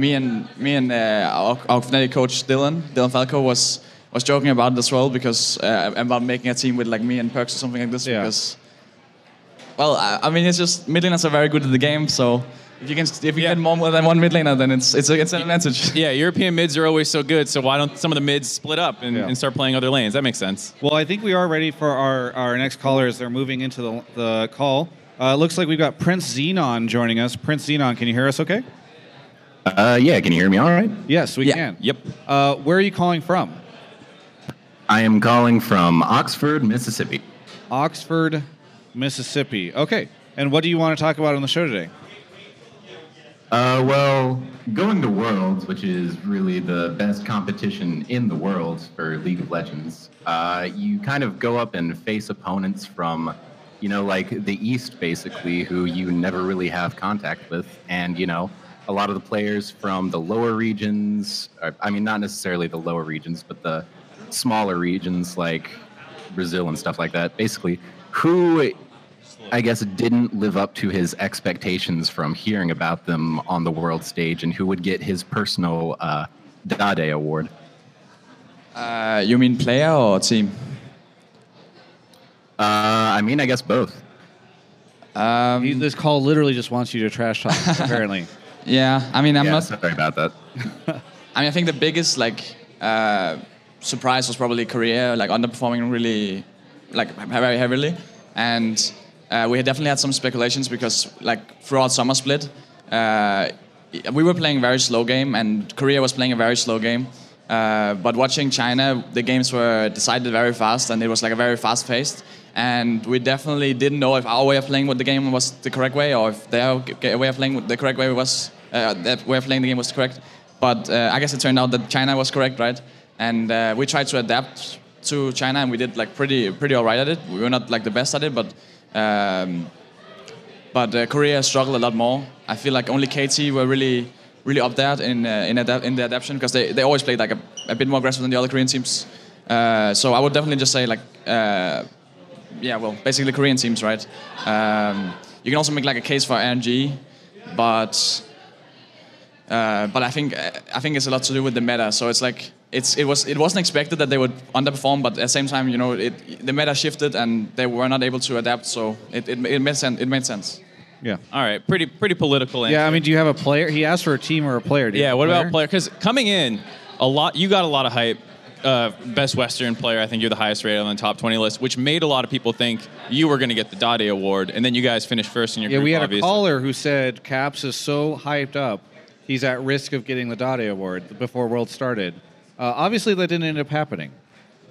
Me and our Fnatic coach Dylan Falco was joking about this role, because about making a team with like me and Perkz or something like this. Yeah. Because, well, I mean, it's just mid laners are very good at the game, so. If you get more than one mid laner, then it's an advantage. Yeah, European mids are always so good, so why don't some of the mids split up and start playing other lanes? That makes sense. Well, I think we are ready for our next caller as they're moving into the call. It looks like we've got Prince Xenon joining us. Prince Xenon, can you hear us okay? Yeah, can you hear me all right? Yes, we can. Yep. Where are you calling from? I am calling from Oxford, Mississippi. Oxford, Mississippi. Okay. And what do you want to talk about on the show today? Well, going to Worlds, which is really the best competition in the world for League of Legends, you kind of go up and face opponents from, like the East, basically, who you never really have contact with. And, a lot of the players from the lower regions, I mean, not necessarily the lower regions, but the smaller regions like Brazil and stuff like that, basically, who I guess didn't live up to his expectations from hearing about them on the world stage, and who would get his personal Dade award. You mean player or team? I mean, I guess both. This call literally just wants you to trash talk, apparently. Yeah, I mean, I'm not... sorry about that. I mean, I think the biggest, surprise was probably Korea, underperforming really, very heavily. And we had definitely had some speculations because, throughout summer split, we were playing a very slow game, and Korea was playing a very slow game. But watching China, the games were decided very fast, and it was a very fast-paced. And we definitely didn't know if our way of playing with the game was the correct way, or if their way of playing with the correct way was that way of playing the game was correct. But I guess it turned out that China was correct, right? And we tried to adapt to China, and we did pretty alright at it. We were not the best at it, but Korea struggled a lot more. I feel like only KT were really up there in the adaptation, because they always played a bit more aggressive than the other Korean teams. So I would definitely just say basically Korean teams, right? You can also make a case for RNG, but I think it's a lot to do with the meta. So it's it wasn't expected that they would underperform, but at the same time, the meta shifted and they were not able to adapt. So it made sense. It made sense. Yeah. All right. Pretty political answer. Yeah. I mean, do you have a player? He asked for a team or a player. Yeah. What about player? Because coming in, you got a lot of hype. Best Western player, I think you're the highest rated on the top 20 list, which made a lot of people think you were going to get the Dade Award, and then you guys finished first in your group, obviously. Yeah, we had a caller who said Caps is so hyped up, he's at risk of getting the Dade Award before Worlds started. Obviously, that didn't end up happening.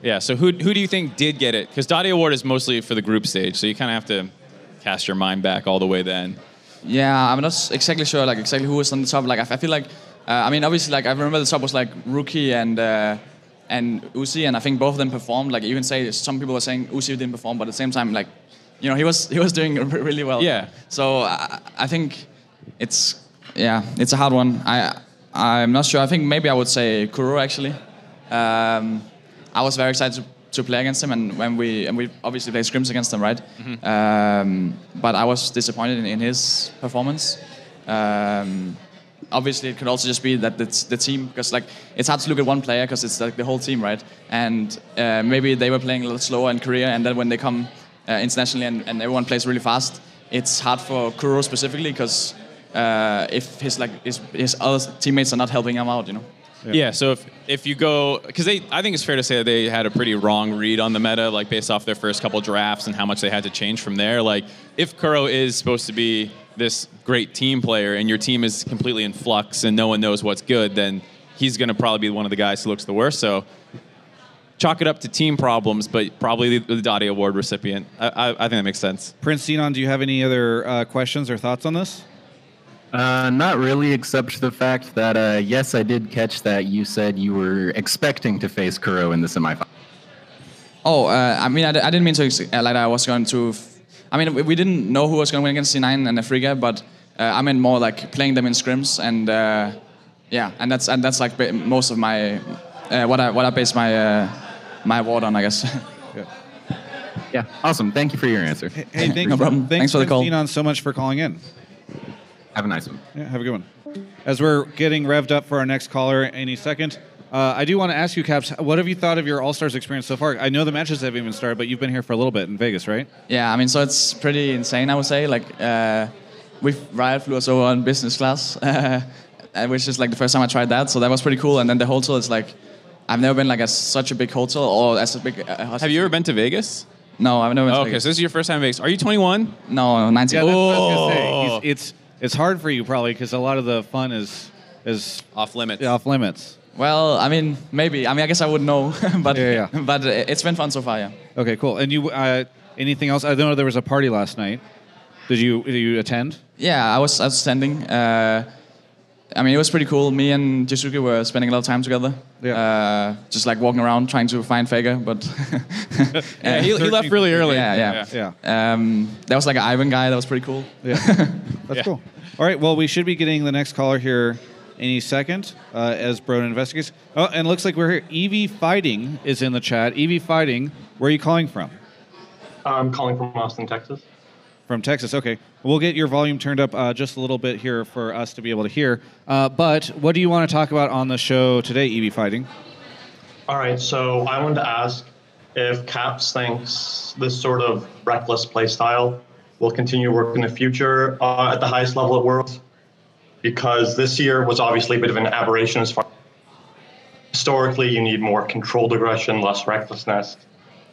Yeah, so who do you think did get it? Because Dade Award is mostly for the group stage, so you kind of have to cast your mind back all the way then. Yeah, I'm not exactly sure exactly who was on the top. I feel I remember the top was Rookie and Uzi, and I think both of them performed. You can say some people were saying Uzi didn't perform, but at the same time, he was doing really well. Yeah. So I think it's a hard one. I'm not sure. I think maybe I would say Kuro actually. I was very excited to play against him, and we obviously played scrims against him, right? Mm-hmm. But I was disappointed in his performance. Obviously, it could also just be that it's the team, because it's hard to look at one player because it's the whole team, right? And maybe they were playing a little slower in Korea, and then when they come internationally and everyone plays really fast, it's hard for Kuro specifically because if his other teammates are not helping him out, Yeah. So if you go, because I think it's fair to say that they had a pretty wrong read on the meta, based off their first couple drafts and how much they had to change from there. If Kuro is supposed to be this great team player and your team is completely in flux and no one knows what's good, then he's going to probably be one of the guys who looks the worst. So chalk it up to team problems, but probably the Dade Award recipient. I think that makes sense. Prince Zenon, do you have any other questions or thoughts on this? Not really, except the fact that, yes, I did catch that you said you were expecting to face Kuro in the semifinals. Oh, I mean, I didn't mean to, I was going to... I mean, we didn't know who was going to win against C9 and Afrika, but I meant more playing them in scrims, and that's most of my what I base my award on, I guess. Yeah, awesome. Thank you for your answer. Hey, thanks for the call. Zenon, so much for calling in. Have a nice one. Yeah, have a good one. As we're getting revved up for our next caller any second, I do want to ask you, Caps, what have you thought of your All-Stars experience so far? I know the matches haven't even started, but you've been here for a little bit in Vegas, right? Yeah, I mean, so it's pretty insane, I would say. Riot flew us over on business class, which is the first time I tried that, so that was pretty cool. And then the hotel is I've never been at such a big hotel or as a big hotel. Have you ever been to Vegas? No, I've never been to Vegas. Okay, so this is your first time in Vegas. Are you 21? No, 19. Yeah, that's what I was going to say. It's hard for you probably because a lot of the fun is off limits. Off limits. Well, I mean, maybe. I mean, I guess I would know, but yeah. But it's been fun so far. Yeah. Okay, cool. And you, anything else? I know there was a party last night. Did you attend? Yeah, I was attending. I mean, it was pretty cool. Me and Jisuke were spending a lot of time together. Yeah. Just like walking around trying to find Faker, but yeah, he left really early. Yeah. That was like an Ivan guy. That was pretty cool. Yeah, that's cool. All right, well, we should be getting the next caller here any second as Broden investigates. Oh, and it looks like we're here. EV Fighting is in the chat. EV Fighting, where are you calling from? I'm calling from Austin, Texas. From Texas, okay. We'll get your volume turned up just a little bit here for us to be able to hear. But what do you want to talk about on the show today, EV Fighting? All right, so I wanted to ask if Caps thinks this sort of Rekkles playstyle will continue to work in the future at the highest level of Worlds, because this year was obviously a bit of an aberration as far historically you need more controlled aggression, less recklessness,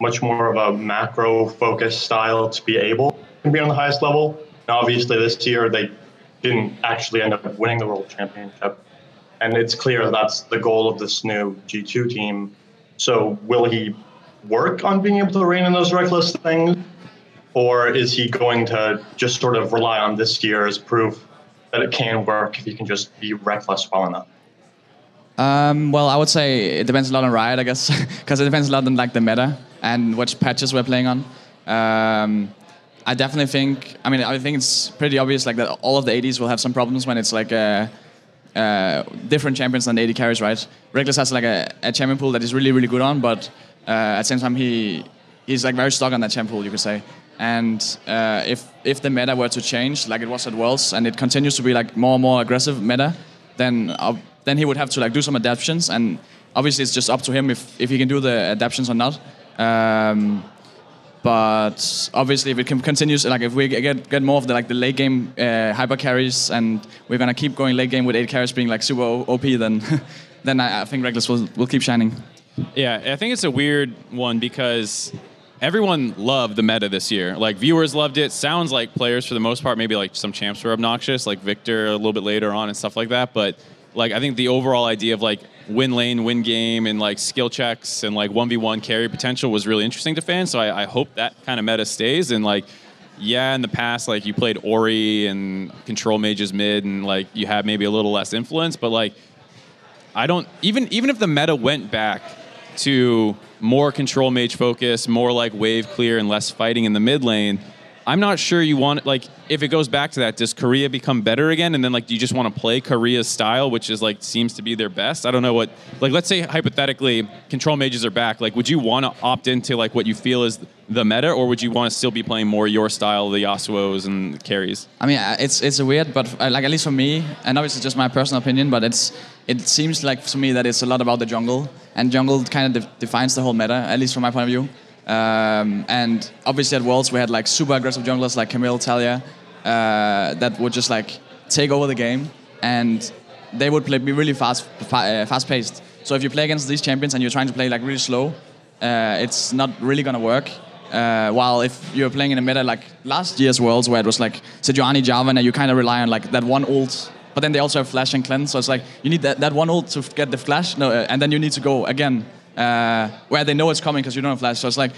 much more of a macro-focused style to be able to be on the highest level. And obviously this year they didn't actually end up winning the World Championship. And it's clear that's the goal of this new G2 team. So will he work on being able to rein in those Rekkles things? Or is he going to just sort of rely on this year as proof that it can work if you can just be Rekkles well enough? Well, I would say it depends a lot on Riot, I guess, because it depends a lot on like the meta and which patches we're playing on. I definitely think, I think it's pretty obvious like that all of the ADs will have some problems when it's like different champions than AD carries, right? Rekkles has like a champion pool that he's really, really good on, but at the same time he's like very stuck on that champion pool, you could say. And if the meta were to change, like it was at Worlds, and it continues to be like more and more aggressive meta, then he would have to like do some adaptations. And obviously, it's just up to him if he can do the adaptations or not. But obviously, if it continues, like if we get more of the late game hyper carries, and we're gonna keep going late game with 8 carries being like super OP, then I think Rekkles will keep shining. Yeah, I think it's a weird one because everyone loved the meta this year. Like, viewers loved it. Sounds like players, for the most part, maybe like some champs were obnoxious, like Victor a little bit later on and stuff like that. But like, I think the overall idea of like win lane, win game, and like skill checks and like 1v1 carry potential was really interesting to fans. So I hope that kind of meta stays. And like, yeah, in the past, like you played Ori and control mages mid, and like you had maybe a little less influence. But like, I don't even if the meta went back to more control mage focus, more like wave clear and less fighting in the mid lane, I'm not sure you want, like, if it goes back to that, does Korea become better again? And then, like, do you just want to play Korea's style, which is, like, seems to be their best? I don't know what, like, let's say, hypothetically, control mages are back. Like, would you want to opt into, like, what you feel is the meta, or would you want to still be playing more your style, the Yasuo's and the carries? I mean, it's weird, but, like, at least for me, and obviously just my personal opinion, but it seems like, to me, that it's a lot about the jungle, and jungle kind of defines the whole meta, at least from my point of view. And obviously at Worlds we had like super aggressive junglers like Camille, Talia, that would just like take over the game, and they would be really fast paced. So if you play against these champions and you're trying to play like really slow, it's not really gonna work. While if you're playing in a meta like last year's Worlds where it was like Sejuani, Jarvan, you kind of rely on like that one ult, but then they also have flash and cleanse, so it's like you need that one ult to get the flash, and then you need to go again. Where they know it's coming because you don't have flash, so it's like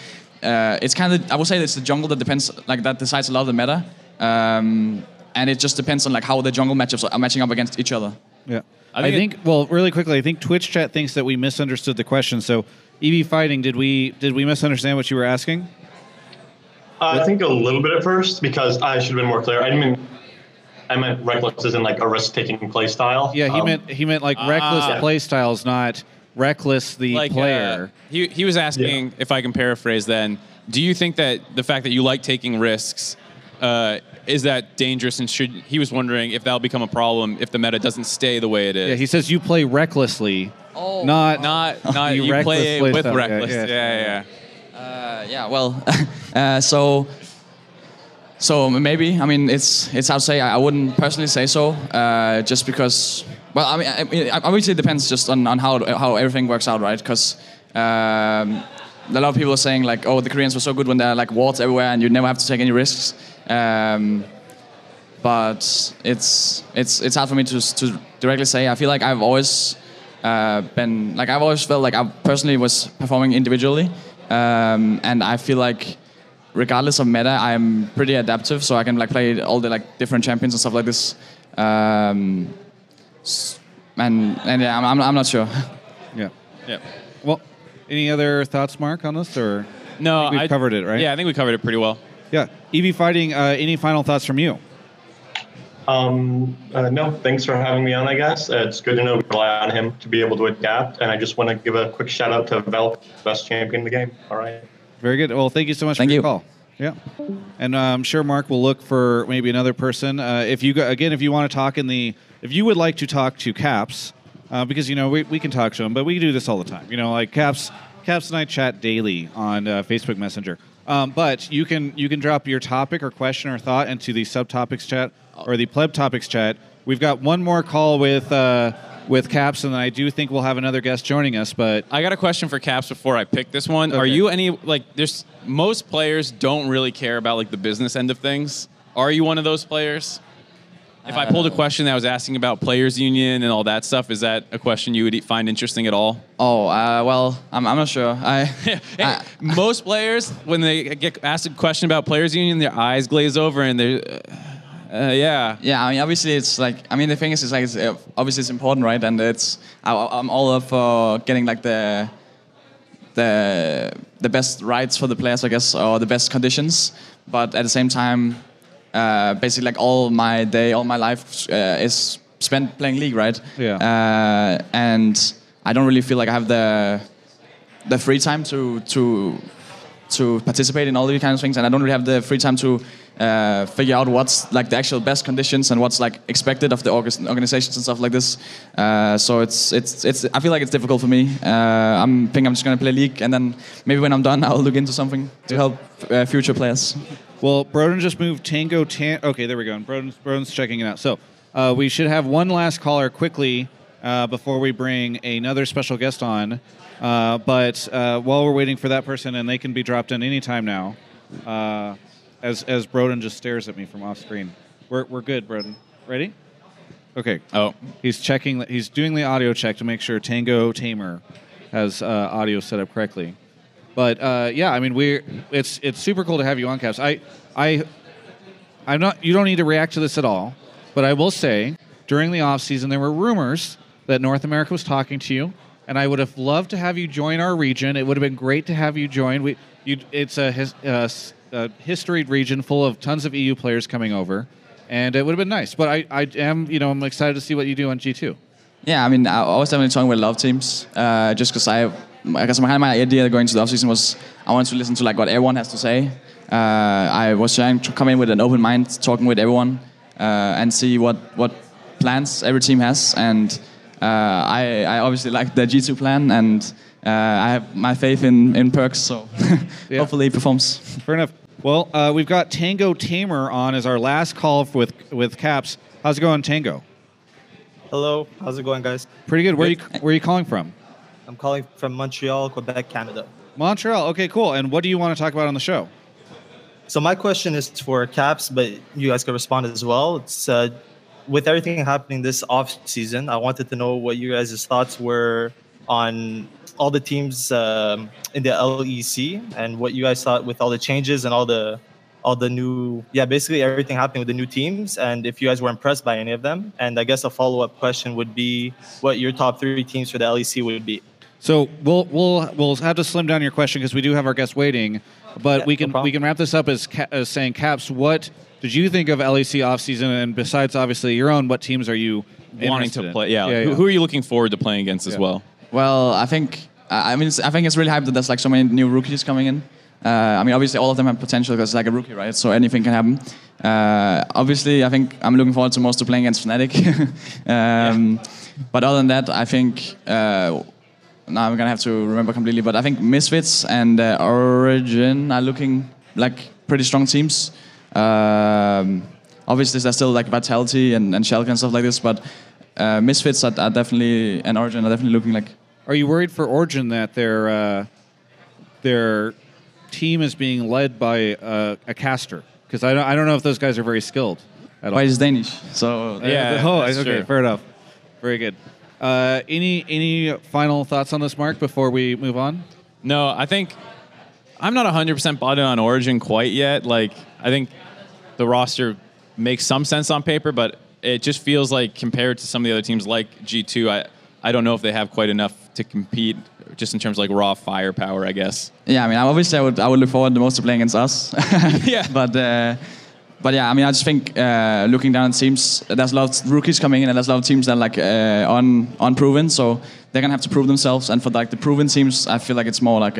it's kind of, I would say it's the jungle that depends, like that decides a lot of the meta, and it just depends on like how the jungle matchups are matching up against each other. Yeah, I think, well, really quickly, I think Twitch chat thinks that we misunderstood the question. So, EV Fighting, did we misunderstand what you were asking? I think a little bit at first because I should have been more clear. I meant Rekkles isn't like a risk-taking play style. Yeah, he meant like Rekkles play styles, not Rekkles the like, player. He was asking, if I can paraphrase then, do you think that the fact that you like taking risks, is that dangerous, and he was wondering if that'll become a problem if the meta doesn't stay the way it is. Yeah, he says you play Rekklesly, not you play with Rekkles. Yeah. Well, so maybe, it's how to say, I wouldn't personally say so, just because, well, obviously it depends just on how everything works out, right? Because a lot of people are saying like, oh, the Koreans were so good when they're like wards everywhere and you never have to take any risks. But it's hard for me to directly say. I feel like I've always been, like I've always felt like I personally was performing individually. And I feel like regardless of meta, I'm pretty adaptive, so I can like play all the like different champions and stuff like this. And yeah, I'm not sure. Yeah. Yeah. Well, any other thoughts, Mark, on this? Or no, we've covered it, right? Yeah, I think we covered it pretty well. Yeah. EV Fighting, any final thoughts from you? No, thanks for having me on, I guess. It's good to know we rely on him to be able to adapt. And I just want to give a quick shout out to Vel, best champion in the game. All right. Very good. Well, thank you so much for your call. Yeah. And I'm sure Mark will look for maybe another person. If you go, again, if you want to talk in the, if you would like to talk to Caps, because, you know, we can talk to him, but we do this all the time. You know, like Caps and I chat daily on Facebook Messenger. But you can drop your topic or question or thought into the subtopics chat or the pleb topics chat. We've got one more call with Caps, and I do think we'll have another guest joining us. But I got a question for Caps before I pick this one. Okay. Are you any like? There's most players don't really care about like the business end of things. Are you one of those players? If I pulled a question that was asking about players union and all that stuff, is that a question you would find interesting at all? Oh, well, I'm not sure. Most players, when they get asked a question about players union, their eyes glaze over and they're, yeah. Yeah, I mean, obviously it's like, I mean, the thing is, it's like, it's, obviously it's important, right? And it's, I'm all up for getting like the best rights for the players, I guess, or the best conditions. But at the same time, basically, like all my life is spent playing League, right? Yeah. And I don't really feel like I have the free time to participate in all these kinds of things, and I don't really have the free time to figure out what's like the actual best conditions and what's like expected of the organizations and stuff like this. So it's I feel like it's difficult for me. I'm think I'm just gonna play League, and then maybe when I'm done, I'll look into something to help future players. Well, Broden just moved Tango Tan. Okay, there we go. And Broden's checking it out. So we should have one last caller quickly before we bring another special guest on. But while we're waiting for that person, and they can be dropped in any time now, as Broden just stares at me from off screen. We're good, Broden. Ready? Okay. Oh, he's checking. He's doing the audio check to make sure Tango Tamer has audio set up correctly. But yeah, I mean, it's super cool to have you on, Caps. I'm not. You don't need to react to this at all. But I will say, during the off season, there were rumors that North America was talking to you, and I would have loved to have you join our region. It would have been great to have you join. It's a historied region full of tons of EU players coming over, and it would have been nice. But I'm excited to see what you do on G2. Yeah, I mean, I was definitely talking with love teams, just because I guess my idea going into the offseason was I wanted to listen to like what everyone has to say. I was trying to come in with an open mind, talking with everyone, and see what plans every team has. And I obviously like the G2 plan, and I have my faith in Perkz, so yeah. Hopefully he performs. Fair enough. Well, we've got Tango Tamer on as our last call with Caps. How's it going, Tango? Hello. How's it going, guys? Pretty good. Where are you calling from? I'm calling from Montreal, Quebec, Canada. Montreal, okay, cool. And what do you want to talk about on the show? So my question is for Caps, but you guys can respond as well. It's with everything happening this off season, I wanted to know what you guys' thoughts were on all the teams in the LEC and what you guys thought with all the changes and all the new, yeah, basically everything happening with the new teams, and if you guys were impressed by any of them. And I guess a follow-up question would be what your top three teams for the LEC would be. So we'll have to slim down your question because we do have our guest waiting, but yeah, we can wrap this up as saying, Caps, what did you think of LEC offseason? And besides, obviously, your own, what teams are you wanting to play? Yeah. Who are you looking forward to playing against as well? Well, I think it's really hyped that there's like so many new rookies coming in. I mean, obviously, all of them have potential because it's like a rookie, right? So anything can happen. Obviously, I think I'm looking forward to most to playing against Fnatic. But other than that, I think now I'm gonna have to remember completely. But I think Misfits and Origin are looking like pretty strong teams. Obviously, there's still like Vitality and Schalke and stuff like this. But Misfits are definitely, and Origin are definitely looking like. Are you worried for Origin that their team is being led by a caster? Because I don't know if those guys are very skilled at all. Well, he's Danish, so yeah. Oh, okay, true. Fair enough. Very good. Any final thoughts on this, Mark, before we move on? No, I think I'm not 100% bought in on Origin quite yet. Like, I think the roster makes some sense on paper, but it just feels like compared to some of the other teams like G2, I don't know if they have quite enough to compete just in terms of like raw firepower, I guess. Yeah, I mean, obviously I would look forward the most to playing against us. Yeah. But yeah, I mean, I just think looking down at teams, there's a lot of rookies coming in and there's a lot of teams that are like unproven, so they're gonna have to prove themselves. And for like the proven teams, I feel like it's more like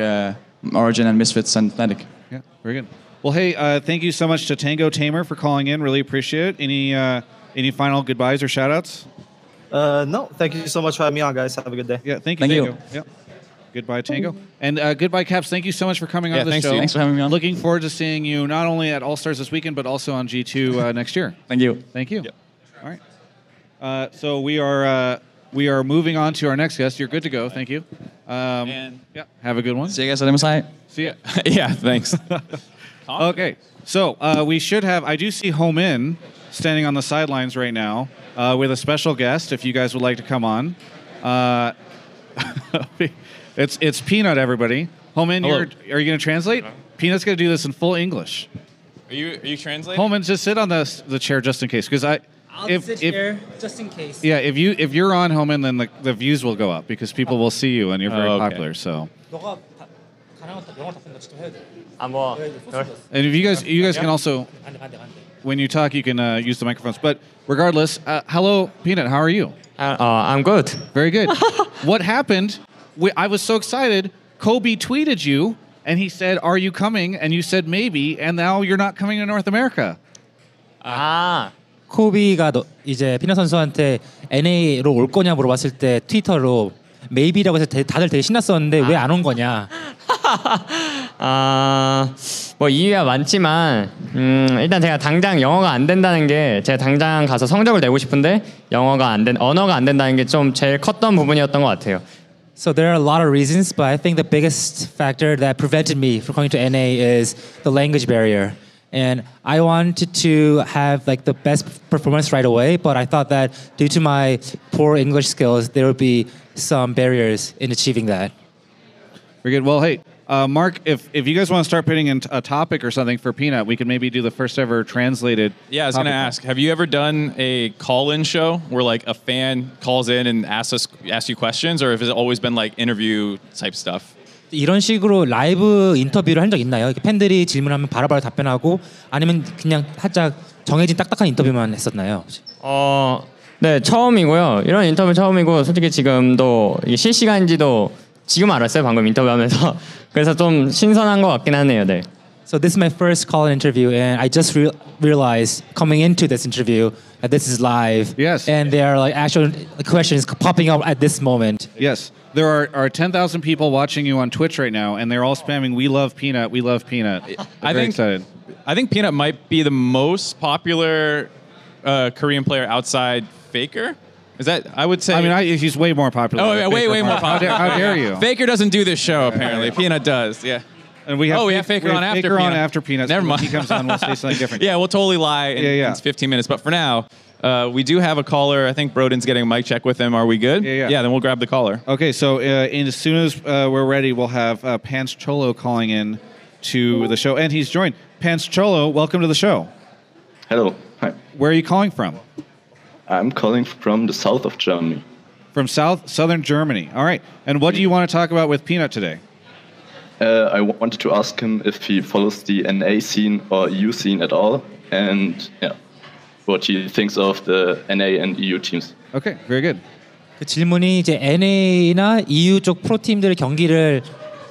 Origin and Misfits and Fnatic. Yeah, very good. Well, hey, thank you so much to Tango Tamer for calling in. Really appreciate it. Any final goodbyes or shout-outs? No, thank you so much for having me on, guys. Have a good day. Yeah, thank you. Yeah. Goodbye, Tango. And goodbye, Caps. Thank you so much for coming on the show. Thanks for having me on. Looking forward to seeing you not only at All-Stars this weekend, but also on G2 next year. Thank you. Thank you. Yep. All right. So we are moving on to our next guest. You're good to go. Thank you. Yeah, have a good one. See you guys at MSI. See ya. Yeah, thanks. Okay. So we should have... I do see Homin standing on the sidelines right now with a special guest, if you guys would like to come on. It's Peanut, everybody. Homin, are you going to translate? Peanut's going to do this in full English. Are you translating? Homin, just sit on the chair just in case, because I'll sit here just in case. Yeah, if you're on, Homin, then the views will go up because people will see you and you're very popular. So. And if you guys can also, when you talk, you can use the microphones. But regardless, hello, Peanut. How are you? I'm good. Very good. What happened? I was so excited. Kobe tweeted you, and he said, "Are you coming?" And you said, "Maybe." And now you're not coming to North America. Ah, 코비가 이제 피나 선수한테 NA로 올 거냐 물어봤을 때 트위터로 "Maybe라고" 해서 다들 되게 신났었는데 왜 안 온 거냐? 아, 뭐 이유가 많지만 일단 제가 당장 영어가 안 된다는 게 제가 당장 가서 성적을 내고 싶은데 언어가 안 된다는 게 좀 제일 컸던 부분이었던 것 같아요. So there are a lot of reasons, but I think the biggest factor that prevented me from going to NA is the language barrier. And I wanted to have like the best performance right away, but I thought that due to my poor English skills, there would be some barriers in achieving that. Very good. Well, hey, Mark, if you guys want to start putting in a topic or something for Peanut, we can maybe do the first ever translated. Yeah, I was going to ask, have you ever done a call-in show where like a fan calls in and asks you questions, or has it always been like interview type stuff? 이런 식으로 라이브 인터뷰를 한 적 있나요? 이렇게 팬들이 질문하면 바로바로 답변하고 아니면 그냥 살짝 정해진 딱딱한 인터뷰만 했었나요? 네, 처음이고요. 이런 인터뷰 처음이고 솔직히 지금도 이게 실시간인지도 지금 알았어요. 방금 인터뷰하면서. 그래서 좀 신선한 것 같긴 하네요. 네. So this is my first call-in interview, and I just realized coming into this interview that this is live. Yes. And there are like actual questions popping up at this moment. Yes. There are 10,000 people watching you on Twitch right now, and they're all spamming, "We love Peanut, we love Peanut." I think Peanut might be the most popular Korean player outside Faker. Is that, I would say... I mean, he's way more popular. Oh, yeah, way more popular. How dare you? Faker doesn't do this show, apparently. Peanut does, yeah. And we have Faker on after Peanut. Never mind. When he comes on, we'll say something different. Yeah, we'll totally lie in 15 minutes. But for now, we do have a caller. I think Broden's getting a mic check with him. Are we good? Yeah, then we'll grab the caller. Okay, so as soon as we're ready, we'll have Pants Cholo calling in to the show. And he's joined. Pants Cholo, welcome to the show. Hello. Hi. Where are you calling from? I'm calling from the south of Germany. From southern Germany. All right. And what do you want to talk about with Peanut today? I wanted to ask him if he follows the NA scene or EU scene at all, and what he thinks of the NA and EU teams. Okay, very good. 그 질문이 이제 NA나 EU 쪽 프로 팀들의 경기를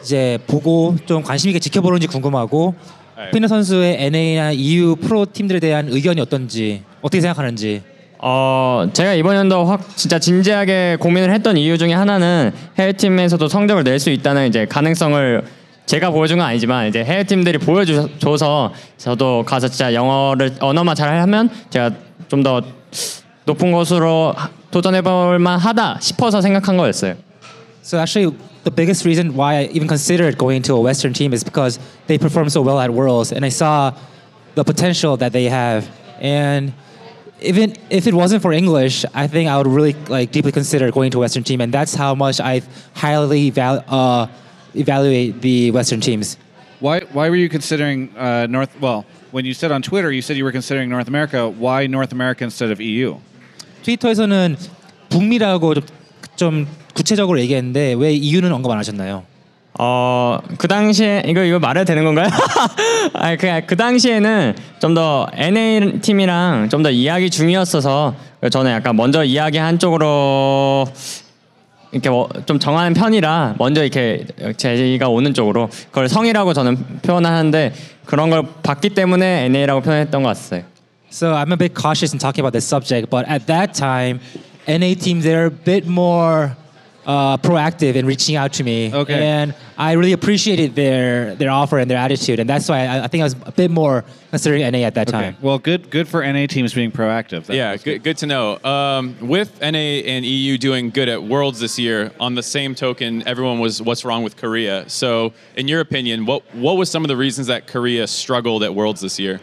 이제 보고 좀 관심 있게 지켜보는지 궁금하고 피너 선수의 NA나 EU 프로 팀들에 대한 의견이 어떤지 어떻게 생각하는지. 제가 이번 연도 진짜 진지하게 고민을 했던 이유 중에 하나는 해외팀에서도 성적을 낼 수 있다는 이제 가능성을 제가 보여준 건 아니지만 이제 해외팀들이 보여줘서 저도 가서 진짜 언어만 잘하면 제가 좀 더 높은 곳으로 도전해볼 만하다 싶어서 생각한 거였어요. So actually the biggest reason why I even considered going to a Western team is because they perform so well at Worlds and I saw the potential that they have and even if it wasn't for English, I think I would really deeply consider going to a Western team, and that's how much I highly evaluate the Western teams. Why were you considering North? Well, when you said on Twitter, you said you were considering North America. Why North America instead of EU? 트위터에서는 북미라고 좀 구체적으로 얘기했는데 왜 EU는 언급 안 하셨나요? 그 당시에 이거 말해도 되는 건가요? 아니 그냥 그 당시에는 좀 더 NA 팀이랑 좀 더 이야기 중이었어서 저는 약간 먼저 이야기 한쪽으로 이렇게 좀 정하는 편이라 먼저 이렇게 제의가 오는 쪽으로 그걸 성이라고 저는 표현하는데 그런 걸 봤기 때문에 NA라고 표현했던 것 같아요. So I'm a bit cautious in talking about this subject, but at that time, NA teams they're a bit more proactive in reaching out to me, okay. And I really appreciated their offer and their attitude, and that's why I think I was a bit more considering NA at that time. Well, good for NA teams being proactive. That yeah, good to know. With NA and EU doing good at Worlds this year, on the same token, everyone was what's wrong with Korea. So, in your opinion, what was some of the reasons that Korea struggled at Worlds this year?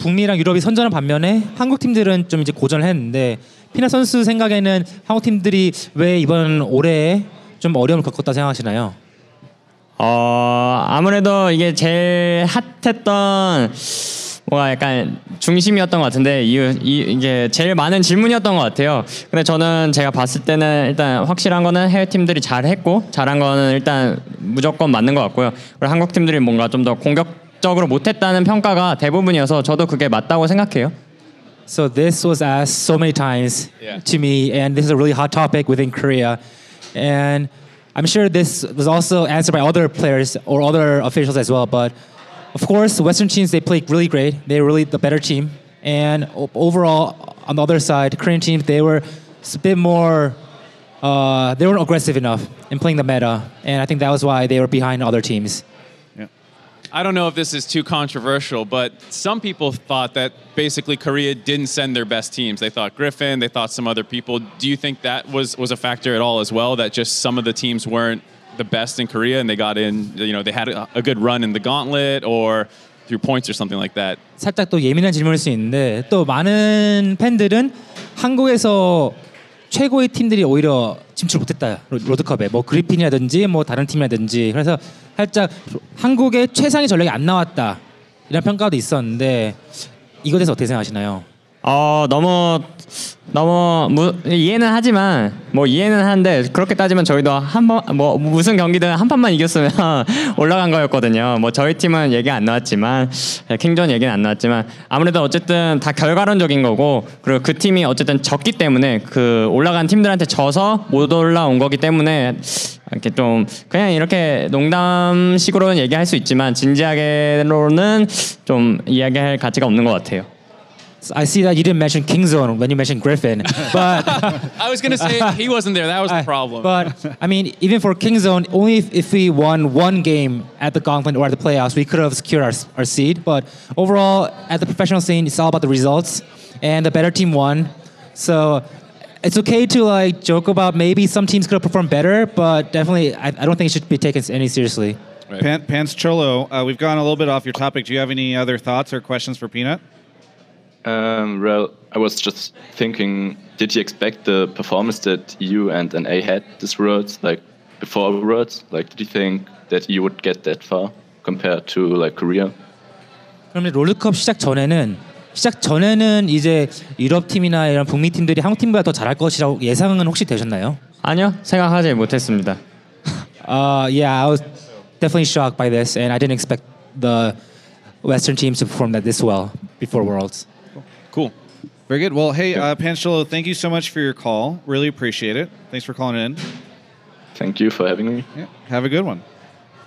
북미랑 유럽이 선전한 반면에 한국 팀들은 좀 이제 고전을 했는데 피나 선수 생각에는 한국 팀들이 왜 이번 올해에 좀 어려움을 겪었다 생각하시나요? 아무래도 이게 제일 핫했던 뭐가 약간 중심이었던 것 같은데 이게 제일 많은 질문이었던 것 같아요. 근데 저는 제가 봤을 때는 일단 확실한 거는 해외 팀들이 잘했고 잘한 거는 일단 무조건 맞는 것 같고요. 그리고 한국 팀들이 뭔가 좀 더 공격적으로 못했다는 평가가 대부분이어서 저도 그게 맞다고 생각해요. So this was asked so many times to me, and this is a really hot topic within Korea. And I'm sure this was also answered by other players or other officials as well. But of course, Western teams, they played really great. They were really the better team. And overall, on the other side, Korean teams, they were a bit more, they weren't aggressive enough in playing the meta. And I think that was why they were behind other teams. I don't know if this is too controversial, but some people thought that basically Korea didn't send their best teams. They thought Griffin, they thought some other people. Do you think that was a factor at all as well, that just some of the teams weren't the best in Korea and they got in, you know, they had a good run in the gauntlet or through points or something like that? 살짝 또 예민한 질문일 수 있는데 또 많은 팬들은 한국에서 최고의 팀들이 오히려 진출 못했다 로드컵에 뭐 그리핀이라든지 뭐 다른 팀이라든지 그래서 살짝 한국의 최상의 전력이 안 나왔다 이런 평가도 있었는데 이거에 대해서 어떻게 생각하시나요? 너무 이해는 하지만 뭐 이해는 한데 그렇게 따지면 저희도 한번 뭐 무슨 경기든 한 판만 이겼으면 올라간 거였거든요. 뭐 저희 팀은 얘기 안 나왔지만 킹존 얘기는 안 나왔지만 아무래도 어쨌든 다 결과론적인 거고 그리고 그 팀이 어쨌든 졌기 때문에 그 올라간 팀들한테 져서 못 올라온 거기 때문에 이렇게 좀 그냥 이렇게 농담식으로는 얘기할 수 있지만 진지하게로는 좀 이야기할 가치가 없는 것 같아요. I see that you didn't mention Kingzone when you mentioned Griffin, but I was going to say he wasn't there. That was the problem. But I mean, even for Kingzone, only if we won one game at the gauntlet or at the playoffs, we could have secured our seed. But overall, at the professional scene, it's all about the results, and the better team won. So it's okay to like joke about maybe some teams could have performed better, but definitely, I don't think it should be taken any seriously. Right. Pants Cholo, we've gone a little bit off your topic. Do you have any other thoughts or questions for Peanut? Well, I was just thinking, did you expect the performance that EU and NA had this Worlds, like before Worlds? Like, did you think that you would get that far compared to like Korea? 그러면 롤드컵 시작 전에는 이제 유럽 팀이나 이런 북미 팀들이 한국 팀보다 더 잘할 것이라고 예상은 혹시 되셨나요? 아니요, 생각하지 못했습니다. Yeah, I was definitely shocked by this, and I didn't expect the Western teams to perform that this well before Worlds. Cool. Very good. Well, hey, Pancholo, thank you so much for your call. Really appreciate it. Thanks for calling in. Thank you for having me. Yeah, have a good one.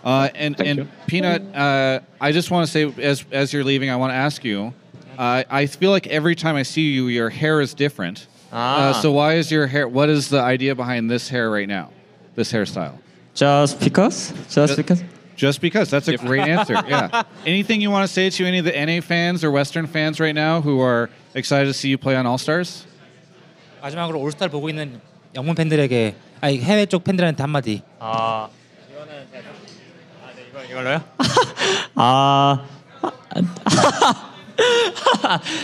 And Peanut, I just want to say, as you're leaving, I want to ask you, I feel like every time I see you, your hair is different. So why is your hair, what is the idea behind this hair right now, this hairstyle? Just because. Just because. That's a great answer. Yeah. Anything you want to say to any of the NA fans or Western fans right now who are excited to see you play on All-Stars? 마지막으로 올스타를 보고 있는 영문 팬들에게 아니 해외 쪽 팬들한테 한마디. 이걸로요?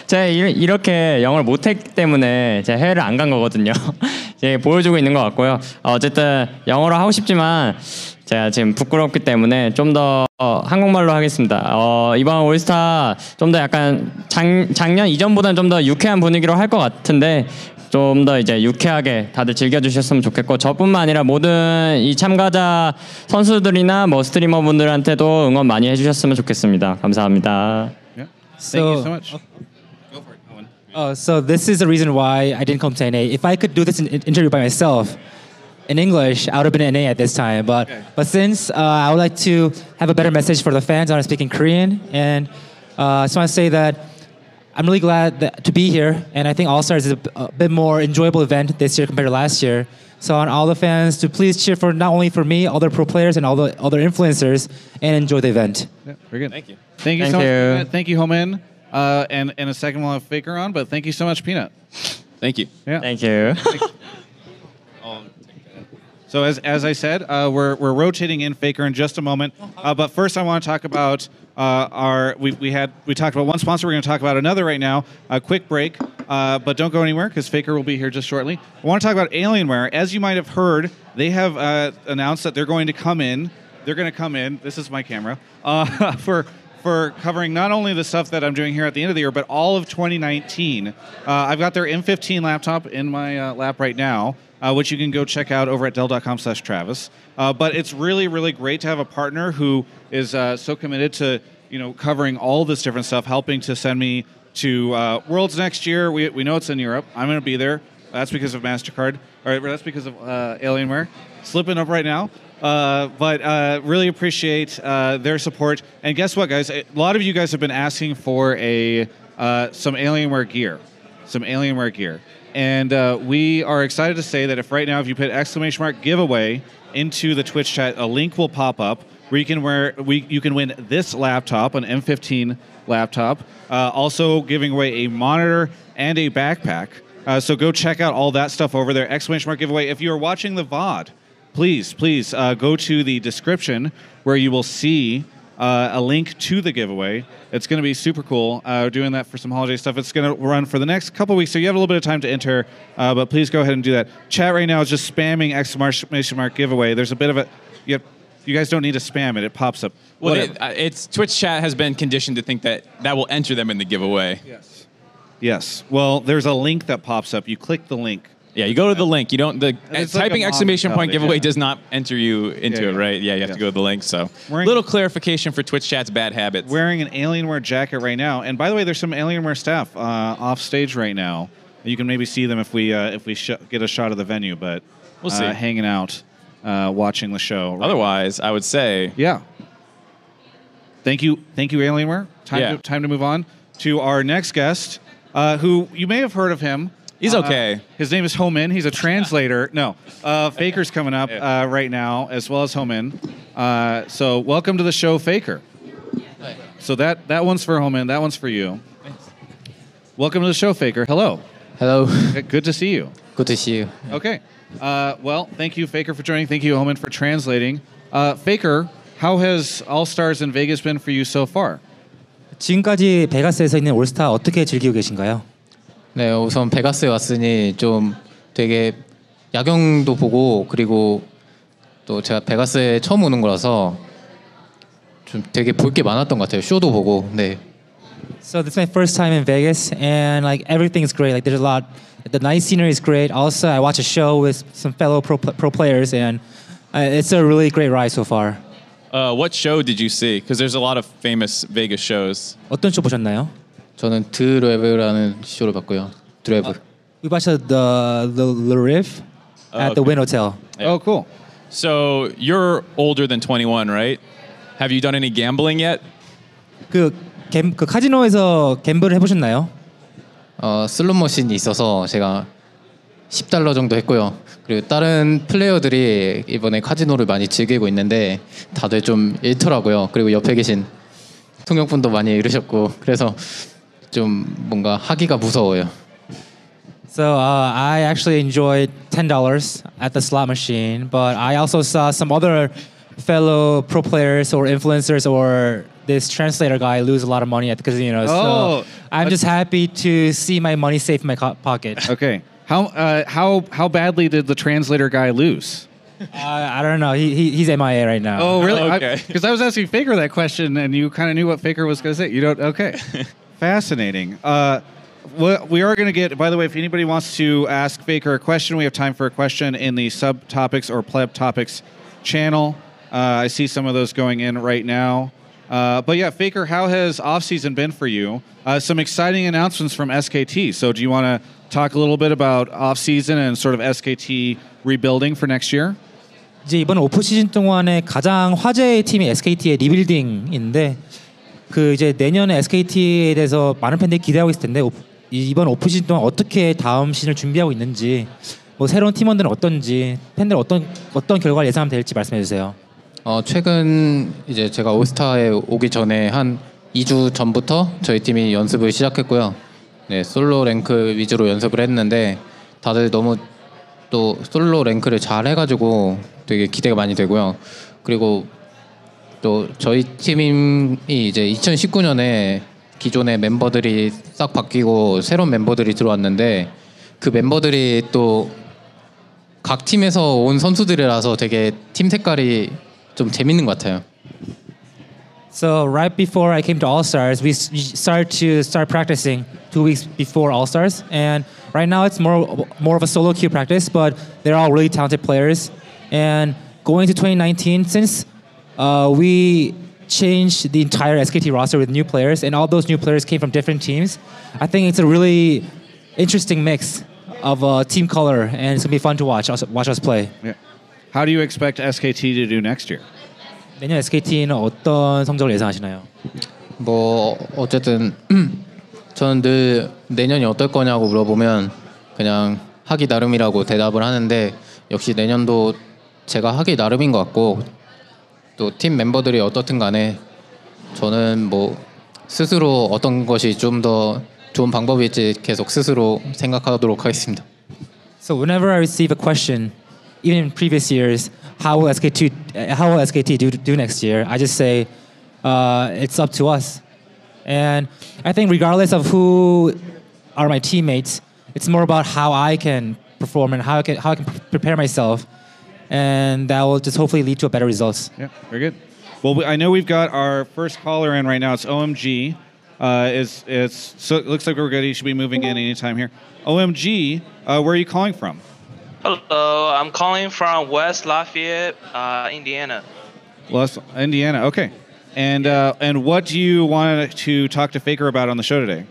제가 이렇게 영어를 못했기 때문에 제가 해외를 안 간 거거든요. 예, 보여주고 있는 것 같고요. 어쨌든 영어로 하고 싶지만 제가 지금 부끄럽기 때문에 좀 더 한국말로 하겠습니다. 이번 올스타 좀 더 약간 작년 이전보다는 좀 더 유쾌한 분위기로 할 것 같은데 좀 더 이제 유쾌하게 다들 즐겨주셨으면 좋겠고, 저뿐만 아니라 모든 이 참가자 선수들이나 뭐 스트리머 분들한테도 응원 많이 해주셨으면 좋겠습니다. 감사합니다. Yeah. Thank you so much. Go for it, Owen. So this is the reason why I didn't come to NA. If I could do this interview by myself in English, I would have been in NA at this time. But since I would like to have a better message for the fans, I want to speak in Korean, and I just want to say that I'm really glad to be here, and I think All-Stars is a bit more enjoyable event this year compared to last year. So on all the fans to please cheer for not only for me, all the pro players and all the other influencers, and enjoy the event. Yeah, very good. Thank you. Thank you so much, Peanut. Thank you, Homin. And a second we'll have Faker on, but thank you so much, Peanut. Thank you. Yeah. Thank you. So as I said, we're rotating in Faker in just a moment. But first, I want to talk about we talked about one sponsor. We're going to talk about another right now. A quick break, but don't go anywhere because Faker will be here just shortly. I want to talk about Alienware. As you might have heard, they have announced that they're going to come in. They're going to come in. This is my camera for covering not only the stuff that I'm doing here at the end of the year, but all of 2019. I've got their M15 laptop in my lap right now, which you can go check out over at dell.com/Travis. But it's really, really great to have a partner who is so committed to, you know, covering all this different stuff, helping to send me to Worlds next year. We know it's in Europe. I'm going to be there. That's because of MasterCard. Or that's because of Alienware. Slipping up right now. But really appreciate their support. And guess what, guys? A lot of you guys have been asking for some Alienware gear. Some Alienware gear. And we are excited to say that right now if you put !giveaway into the Twitch chat, a link will pop up where you can win this laptop, an M15 laptop. Also giving away a monitor and a backpack. So go check out all that stuff over there. !giveaway. If you are watching the VOD, please go to the description where you will see a link to the giveaway. It's going to be super cool. We're doing that for some holiday stuff. It's going to run for the next couple weeks, so you have a little bit of time to enter, but please go ahead and do that. Chat right now is just spamming !giveaway. There's a bit of a... You guys don't need to spam it. It pops up. Well, it's Twitch chat has been conditioned to think that that will enter them in the giveaway. Yes. Yes. Well, there's a link that pops up. You click the link. Yeah, you go to the link. You don't. Typing !giveaway does not enter you into it, right? Yeah, you have to go to the link. So, little clarification for Twitch chat's bad habits. Wearing an Alienware jacket right now, and by the way, there's some Alienware staff off stage right now. You can maybe see them if we get a shot of the venue, but we'll see. Hanging out, watching the show. Right? Otherwise, I would say, yeah. Thank you, Alienware. Time to move on to our next guest, who you may have heard of him. He's okay. His name is Homin. He's a translator. No, Faker's coming up right now, as well as Homin. So welcome to the show, Faker. So that one's for Homin. That one's for you. Thanks. Welcome to the show, Faker. Hello. Hello. Good to see you. Good to see you. Yeah. Okay. Well, thank you, Faker, for joining. Thank you, Homin, for translating. Faker, how has All-Stars in Vegas been for you so far? 지금까지 베가스에서 있는 올스타 어떻게 즐기고 계신가요? 네, 우선 베가스에 왔으니 좀 되게 야경도 보고, 그리고 또 제가 베가스에 처음 오는 거라서 좀 되게 볼 게 많았던 것 같아요. 쇼도 보고. 네. So this is my first time in Vegas, and like everything is great. Like there's a lot. The night scenery is great. Also, I watched a show with some fellow pro players, and it's a really great ride so far. What show did you see? Because there's a lot of famous Vegas shows. 어떤 쇼 보셨나요? 저는 드레브라는 쇼를 봤고요. 드레브. We watched the Riff at the Wynn Hotel. Yeah. Oh, cool. So you're older than 21, right? Have you done any gambling yet? 그 카지노에서 갬블을 해보셨나요? 슬롯 머신이 있어서 제가 10달러 정도 했고요. 그리고 다른 플레이어들이 이번에 카지노를 많이 즐기고 있는데 다들 좀 잃더라고요. 그리고 옆에 계신 통역분도 많이 잃으셨고 그래서. 좀 뭔가 하기가 무서워요. So I actually enjoyed $10 at the slot machine, but I also saw some other fellow pro players or influencers or this translator guy lose a lot of money at the casino. So I'm just happy to see my money safe in my pocket. Okay. How badly did the translator guy lose? I don't know. He's MIA right now. Oh, really? Oh, okay. Because I was asking Faker that question, and you kind of knew what Faker was going to say. You don't. Okay. Fascinating. We are going to get, by the way, if anybody wants to ask Faker a question, we have time for a question in the subtopics or pleb topics channel. I see some of those going in right now. But yeah, Faker, how has offseason been for you? Some exciting announcements from SKT. So do you want to talk a little bit about offseason and sort of SKT rebuilding for next year? 이제 이번 오프 시즌 동안에 가장 화제의 팀이 SKT의 리빌딩인데 그 이제 내년에 SKT에 대해서 많은 팬들이 기대하고 있을 텐데 이번 오프 시즌 동안 어떻게 다음 시즌을 준비하고 있는지 뭐 새로운 팀원들은 어떤지 팬들 어떤 결과를 예상하면 될지 말씀해 주세요. 최근 이제 제가 올스타에 오기 전에 한 2주 전부터 저희 팀이 연습을 시작했고요. 네, 솔로 랭크 위주로 연습을 했는데 다들 너무 또 솔로 랭크를 잘 해가지고 되게 기대가 많이 되고요. 그리고 또 저희 팀이 이제 2019년에 기존의 멤버들이 싹 바뀌고 새로운 멤버들이 들어왔는데 그 멤버들이 또 각 팀에서 온 선수들이라서 되게 팀 색깔이 좀 재밌는 것 같아요. So right before I came to All-Stars, we start practicing 2 weeks before All-Stars, and right now it's more of a solo queue practice, but they're all really talented players. And going to 2019, since we changed the entire SKT roster with new players, and all those new players came from different teams, I think it's a really interesting mix of team color, and it's going to be fun to watch us play. Yeah. How do you expect SKT to do next year? 내년 SKT는 어떤 성적을 예상하시나요? 뭐 어쨌든 저는 늘 내년이 어떨 거냐고 물어보면 그냥 하기 나름이라고 대답을 하는데 역시 내년도 제가 하기 나름인 것 같고 또 팀 멤버들이 어떻든 간에 저는 뭐 스스로 어떤 것이 좀 더 좋은 방법일지 계속 스스로 생각하도록 하겠습니다. So whenever I receive a question, even in previous years, how will SKT do next year? I just say it's up to us, and I think regardless of who are my teammates, it's more about how I can perform and how I can prepare myself, and that will just hopefully lead to a better results. Yeah, very good. Well, I know we've got our first caller in right now. It's OMG. So it looks like we're good. He should be moving in anytime here. OMG, where are you calling from? Hello, I'm calling from West Lafayette, Indiana. West Indiana, okay. And what do you want to talk to Faker about on the show today?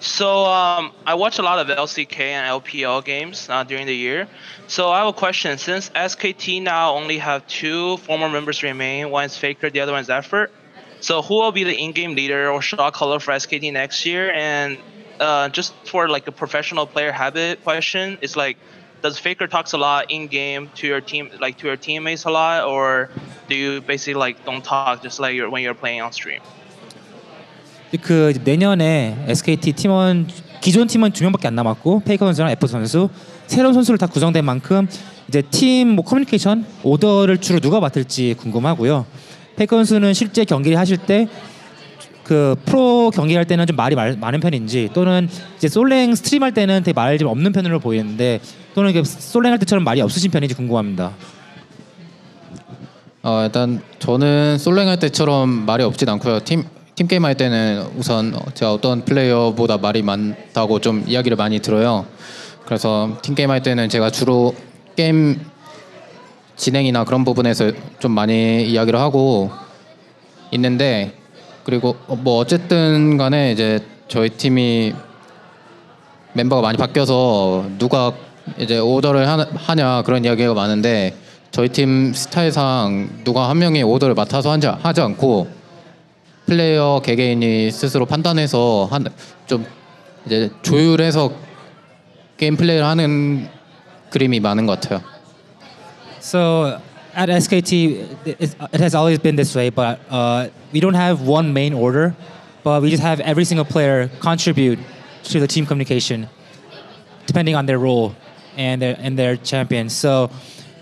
So I watch a lot of LCK and LPL games during the year. So I have a question. Since SKT now only have two former members remain, one is Faker, the other one is Effort. So who will be the in-game leader or shot caller for SKT next year? And just for like a professional player habit question, it's like, does Faker talks a lot in game to your team, like to your teammates a lot, or do you basically like don't talk just like when you're playing on stream? 그 내년에 SKT 팀원 기존 팀원 2명밖에 안 남았고 페이커 선수랑 에프 선수 새로운 선수를 다 구성된 만큼 이제 팀 뭐 커뮤니케이션 오더를 주로 누가 맡을지 궁금하고요. 페이커 선수는 실제 경기를 하실 때 그 프로 경기할 때는 좀 말이 많은 편인지 또는 이제 솔랭 스트림할 때는 되게 말이 좀 없는 편으로 보이는데 또는 그 솔랭할 때처럼 말이 없으신 편인지 궁금합니다. 일단 저는 솔랭할 때처럼 말이 없진 않고요. 팀 게임 할 때는 우선 제가 어떤 플레이어보다 말이 많다고 좀 이야기를 많이 들어요. 그래서 팀 게임 할 때는 제가 주로 게임 진행이나 그런 부분에서 좀 많이 이야기를 하고 있는데. 그리고 뭐 어쨌든 간에 이제 저희 팀이 멤버가 많이 바뀌어서 누가 이제 오더를 하냐 그런 이야기가 많은데 저희 팀 스타일상 누가 한 명이 오더를 맡아서 하지 않고 플레이어 개개인이 스스로 판단해서 좀 이제 조율해서 게임 플레이를 하는 그림이 많은 것 같아요. So at SKT, it has always been this way, but we don't have one main order, but we just have every single player contribute to the team communication, depending on their role and their champion. So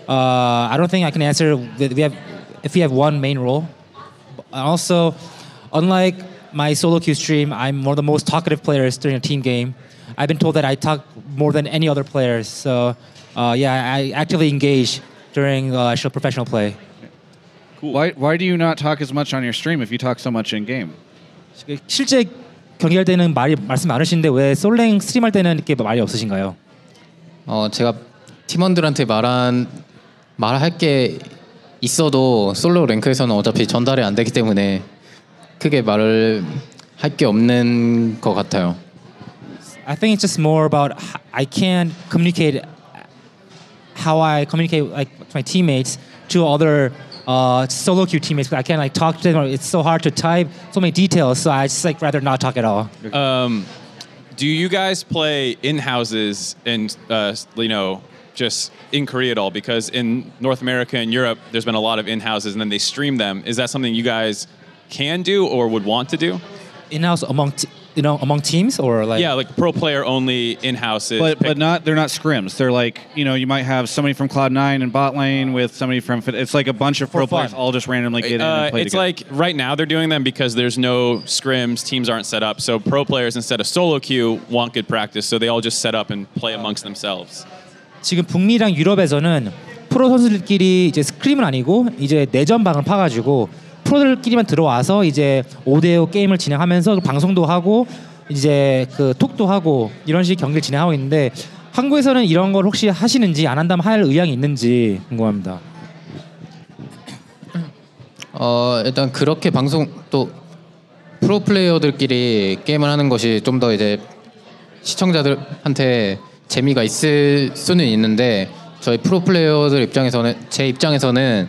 I don't think I can answer if we have one main role. Also, unlike my solo queue stream, I'm one of the most talkative players during a team game. I've been told that I talk more than any other players. So yeah, I actively engage during actual professional play. Cool. Why do you not talk as much on your stream if you talk so much in game? 실제 경기할 때는 말씀 많으신데 왜 솔랭 스트림할 때는 이렇게 말이 없으신가요? 제가 팀원들한테 말할 게 있어도 솔로 랭크에서는 어차피 전달이 안 되기 때문에 크게 말을 할 게 없는 것 같아요. I think it's just more about I can't communicate how I communicate like to my teammates to other solo queue teammates. I can't like talk to them. It's so hard to type so many details. So I just like rather not talk at all. Do you guys play in houses and you know? Just in Korea at all, because in North America and Europe, there's been a lot of in-houses, and then they stream them. Is that something you guys can do or would want to do? In-house among, you know, among teams or like yeah, like pro player only in-houses. But not they're not scrims. They're like you know you might have somebody from Cloud9 and bot lane with somebody from it's like a bunch of pro players all just randomly get in and play together. It's like right now they're doing them because there's no scrims, teams aren't set up, so pro players instead of solo queue want good practice, so they all just set up and play amongst themselves. 지금 북미랑 유럽에서는 프로 선수들끼리 이제 스크림은 아니고 이제 내전방을 파가지고 프로들끼리만 들어와서 이제 5대5 게임을 진행하면서 방송도 하고 이제 그 톡도 하고 이런 식의 경기를 진행하고 있는데 한국에서는 이런 걸 혹시 하시는지 안 한다면 할 의향이 있는지 궁금합니다. 일단 그렇게 방송 또 프로 플레이어들끼리 게임을 하는 것이 좀 더 이제 시청자들한테 재미가 있을 수는 있는데 저희 프로 플레이어들 입장에서는 제 입장에서는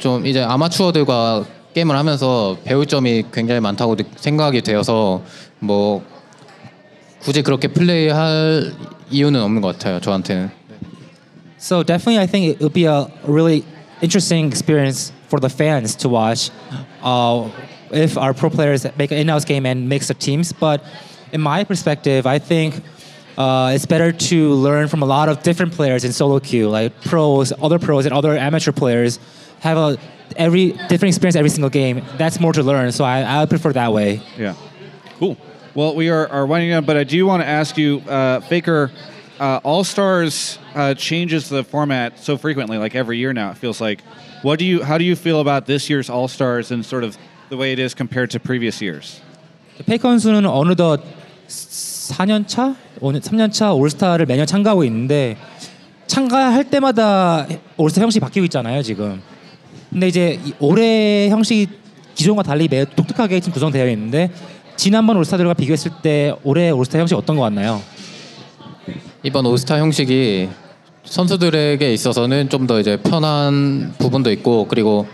좀 이제 아마추어들과 게임을 하면서 배울 점이 굉장히 많다고 생각이 되어서 뭐 굳이 그렇게 플레이할 이유는 없는 것 같아요 저한테는. So definitely, I think it would be a really interesting experience for the fans to watch if our pro players make an in-house game and mix up teams. But in my perspective, I think. It's better to learn from a lot of different players in solo queue, like pros, and other amateur players have every different experience every single game. That's more to learn, so I prefer that way. Yeah, cool. Well, we are winding down, but I do want to ask you, Faker, All-Stars changes the format so frequently, like every year now. It feels like. How do you feel about this year's All-Stars and sort of the way it is compared to previous years? Faker 선수는 어느덧 4년차? 3년차 올스타를 매년 참가하고 있는데 참가할 때마다 올스타 형식이 바뀌고 있잖아요 지금. 근데 이제 올해 형식이 기존과 달리 매우 독특하게 지금 구성되어 있는데 지난번 올스타들과 비교했을 때 올해 올스타 형식이 어떤 것 같나요? 이번 올스타 형식이 선수들에게 있어서는 좀 더 이제 편한 부분도 있고 그리고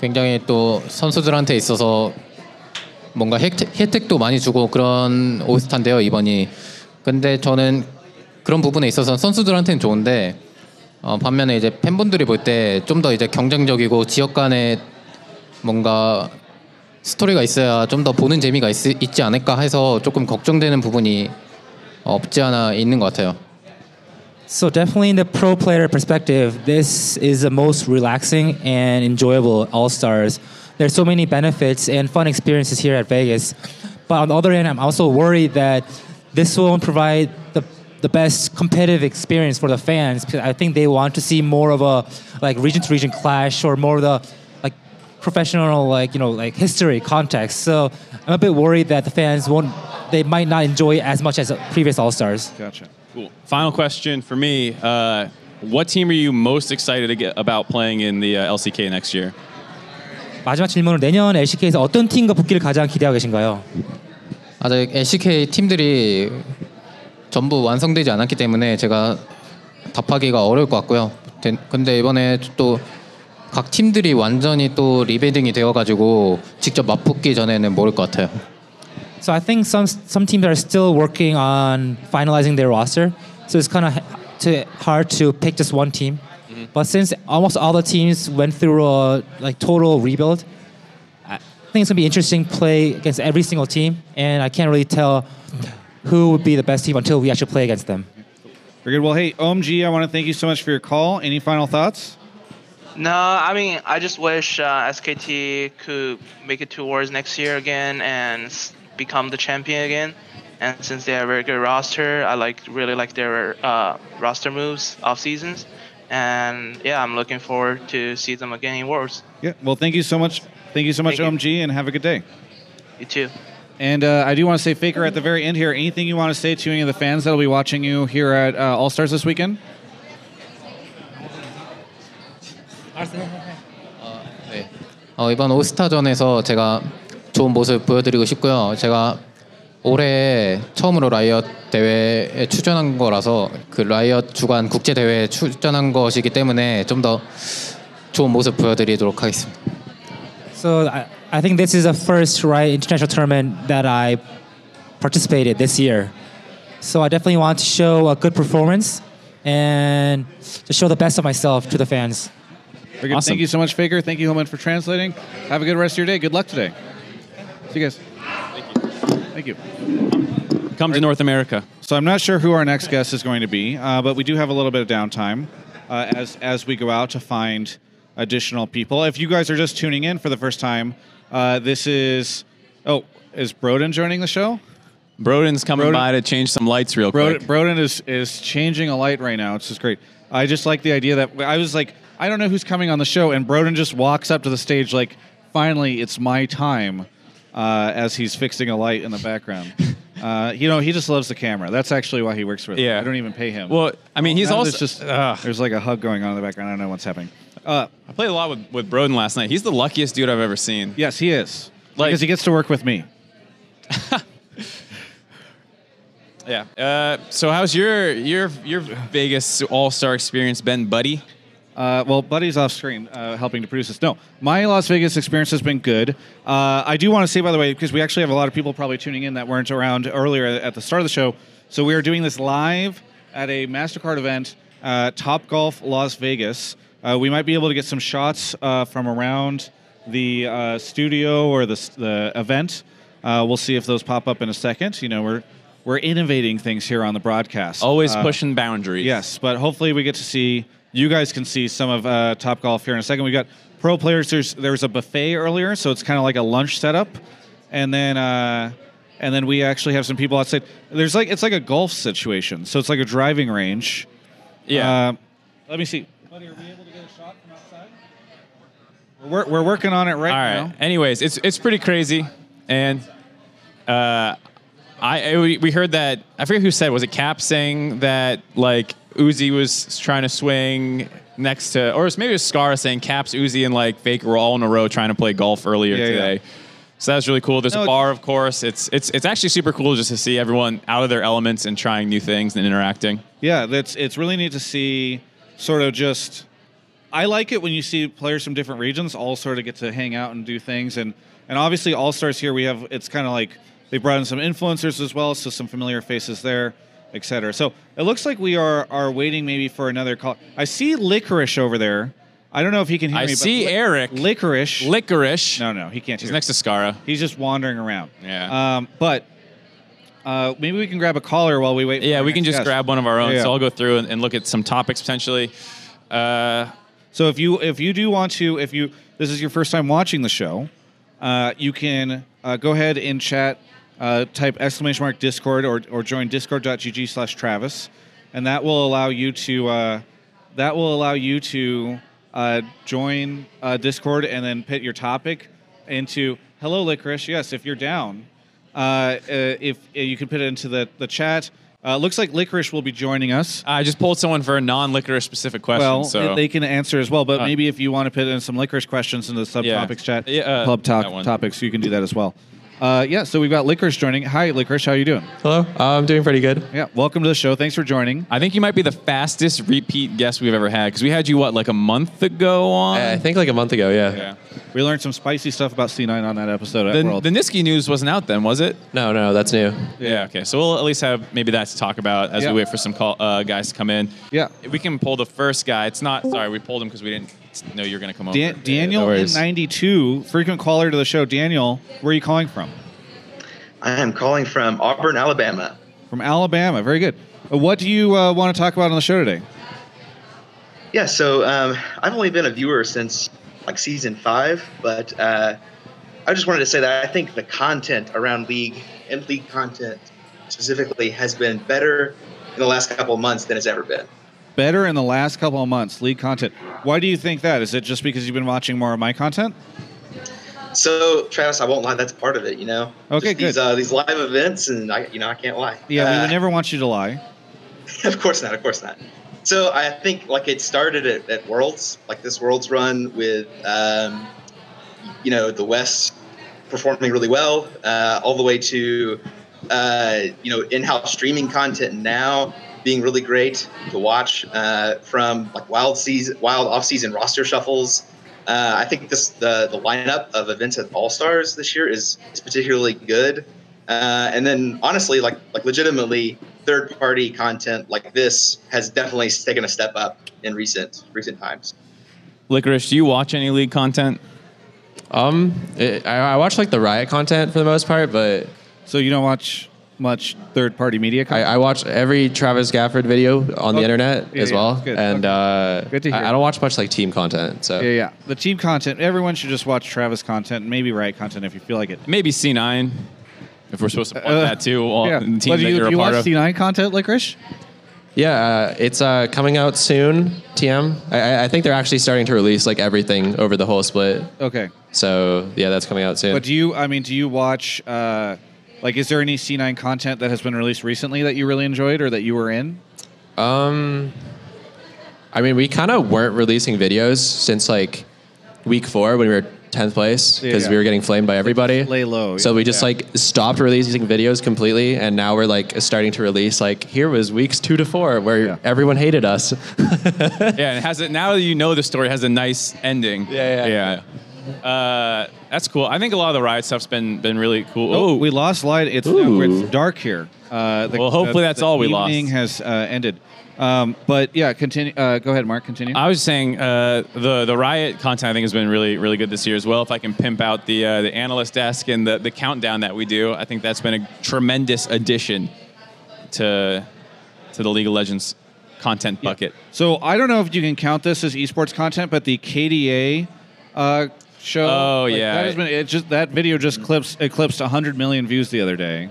굉장히 또 선수들한테 있어서 뭔가 혜택도 많이 주고 그런 올스타인데요 이번이. 근데 저는 그런 부분에 있어서 선수들한테는 좋은데 반면에 이제 팬분들이 볼 때 좀 더 이제 경쟁적이고 지역 간에 뭔가 스토리가 있어야 좀 더 보는 재미가 있지 않을까 해서 조금 걱정되는 부분이 없지 않아 있는 것 같아요. So definitely in the pro player perspective, this is the most relaxing and enjoyable All-Stars. There's so many benefits and fun experiences here at Vegas. But on the other hand, I'm also worried that this won't provide the best competitive experience for the fans because I think they want to see more of a like region-to-region clash or more of the like professional like you know like history context. So I'm a bit worried that the fans might not enjoy it as much as previous All-Stars. Gotcha. Cool. Final question for me: what team are you most excited to get about playing in the LCK next year? 마지막 질문은 내년 LCK에서 어떤 팀과 붙기를 가장 기대하고 계신가요? 아직 LCK 팀들이 전부 완성되지 않았기 때문에 제가 답하기가 어려울 것 같고요. 근데 이번에 또 각 팀들이 완전히 또 리베딩이 되어가지고 직접 맞붙기 전에는 모를 것 같아요. So I think some teams are still working on finalizing their roster. So it's kind of hard to pick just one team. But since almost all the teams went through a like total rebuild. I think it's going to be interesting to play against every single team, and I can't really tell who would be the best team until we actually play against them. Very good. Well, hey, OMG, I want to thank you so much for your call. Any final thoughts? No, I mean, I just wish SKT could make it to Worlds next year again and become the champion again. And since they have a very good roster, I really like their roster moves off seasons. And yeah, I'm looking forward to see them again in Worlds. Yeah, well, thank you so much. Thank you so much, OMG, and have a good day. You too. And I do want to say, Faker, at the very end here, anything you want to say to any of the fans that will be watching you here at All-Stars this weekend? 이번 올스타전에서 제가 좋은 모습 보여드리고 싶고요. 제가 올해 처음으로 라이엇 대회에 출전한 거라서 그 라이엇 주관 국제 대회에 출전한 것이기 때문에 좀 더 좋은 모습 보여드리도록 하겠습니다. So I think this is the first international tournament that I participated this year. So I definitely want to show a good performance and to show the best of myself to the fans. Awesome. Thank you so much, Faker. Thank you, Homin, for translating. Have a good rest of your day. Good luck today. See you guys. Thank you. Come to North America. So I'm not sure who our next guest is going to be, but we do have a little bit of downtime as we go out to find additional people. If you guys are just tuning in for the first time, this is... Oh, is Broden joining the show? Broden's coming by to change some lights real quick. Broden is changing a light right now. It's just great. I just like the idea that... I was like... I don't know who's coming on the show, and Broden just walks up to the stage like, finally, it's my time, as he's fixing a light in the background. You know, he just loves the camera. That's actually why he works for it. Yeah. I don't even pay him. Well, I mean, he's also... Just, there's like a hug going on in the background. I don't know what's happening. I played a lot with Broden last night. He's the luckiest dude I've ever seen. Yes, he is. Like, because he gets to work with me. Yeah. So how's your Vegas All-Star experience been, buddy? Well, Buddy's off screen helping to produce this. No, my Las Vegas experience has been good. I do want to say, by the way, because we actually have a lot of people probably tuning in that weren't around earlier at the start of the show. So we are doing this live at a MasterCard event, Top Golf Las Vegas. We might be able to get some shots from around the studio or the event. We'll see if those pop up in a second. You know, we're innovating things here on the broadcast. Always pushing boundaries. Yes, but hopefully we get to see... You guys can see some of Top Golf here in a second. We've got pro players. There was a buffet earlier, so it's kind of like a lunch setup, and then we actually have some people outside. There's like it's like a golf situation, so it's like a driving range. Yeah. Let me see. Buddy, are we able to get a shot from outside? We're working on it right now. Anyways, it's pretty crazy, and we heard that I forget who said was it Caps saying that like. Uzi was trying to swing next to, or maybe it was Scarra saying Caps, Uzi, and like Faker were all in a row trying to play golf earlier today. Yeah. So that's really cool. There's a bar, of course. It's actually super cool just to see everyone out of their elements and trying new things and interacting. Yeah, it's really neat to see sort of just. I like it when you see players from different regions all sort of get to hang out and do things, and obviously All Stars here we have. It's kind of like they brought in some influencers as well, so some familiar faces there. Etc. So it looks like we are waiting maybe for another call. I see Licorice over there. I don't know if he can hear me. I see Eric. Licorice. Licorice. No, he can't hear. He's next to Scarra. He's just wandering around. Yeah. But maybe we can grab a caller while we wait. Yeah, we can just grab one of our own. So I'll go through and look at some topics potentially. So if you do want to, if this is your first time watching the show, you can go ahead and chat. Type ! Discord or join discord.gg/Travis, and that will allow you to join Discord and then put your topic into hello Licorice. Yes, if you're down, if you can put it into the chat. Looks like Licorice will be joining us. I just pulled someone for a non-Licorice specific question. Well, so. They can answer as well, but maybe if you want to put in some Licorice questions in the subtopics chat, club topics, you can do that as well. Yeah, so we've got Licorice joining. Hi, Licorice. How are you doing? Hello. I'm doing pretty good. Yeah, welcome to the show. Thanks for joining. I think you might be the fastest repeat guest we've ever had because we had you, what, like a month ago on? I think like a month ago, yeah. We learned some spicy stuff about C9 on that episode at World. The Niski news wasn't out then, was it? No, that's new. Yeah, okay. So we'll at least have maybe that to talk about as we wait for some guys to come in. Yeah. We can pull the first guy. It's not, sorry, we pulled him because we didn't. No, you're going to come over. Daniel in 92, frequent caller to the show. Daniel, where are you calling from? I am calling from Auburn, Alabama. From Alabama. Very good. What do you want to talk about on the show today? Yeah, so I've only been a viewer since like Season 5, but I just wanted to say that I think the content around League and League content specifically has been better in the last couple of months than it's ever been. Better in the last couple of months, league content. Why do you think that? Is it just because you've been watching more of my content? So, Travis, I won't lie. That's part of it, you know. Okay, good. These live events, and I can't lie. Yeah, we would never want you to lie. Of course not. Of course not. So I think it started at Worlds, this Worlds run with, the West performing really well, all the way to, in-house streaming content now being really great to watch, from wild off-season roster shuffles. I think the lineup of events at All-Stars this year is particularly good. And then honestly, legitimately, third-party content like this has definitely taken a step up in recent times. Licorice, do you watch any league content? I watch the Riot content for the most part, but so you don't watch much third-party media content? I watch every Travis Gafford video on the internet as well. Good. And good to hear. I don't watch much team content. So yeah. The team content, everyone should just watch Travis content, maybe Riot content if you feel like it. Maybe C9. If we're supposed to plug that too, the team that you're a part of. Do you watch C9 content, Licorice? Yeah, it's coming out soon, TM. I think they're actually starting to release everything over the whole split. Okay. So, yeah, that's coming out soon. But do you watch, is there any C9 content that has been released recently that you really enjoyed or that you were in? We kind of weren't releasing videos since, week 4 when we were 10th place because we were getting flamed by everybody. Lay low. So we just stopped releasing videos completely, and now we're starting to release here was weeks 2 to 4 where everyone hated us. Yeah, it has it now that the story has a nice ending. Yeah. That's cool. I think a lot of the Riot stuff's been really cool. Oh, we lost light. It's dark here. Well, hopefully that's all we lost. The evening has ended. But yeah, continue. Go ahead, Mark. Continue. I was saying the Riot content I think has been really, really good this year as well. If I can pimp out the analyst desk and the countdown that we do, I think that's been a tremendous addition to the League of Legends content bucket. Yeah. So I don't know if you can count this as esports content, but the KDA show. Oh yeah, that has been, that video just eclipsed 100 million views the other day.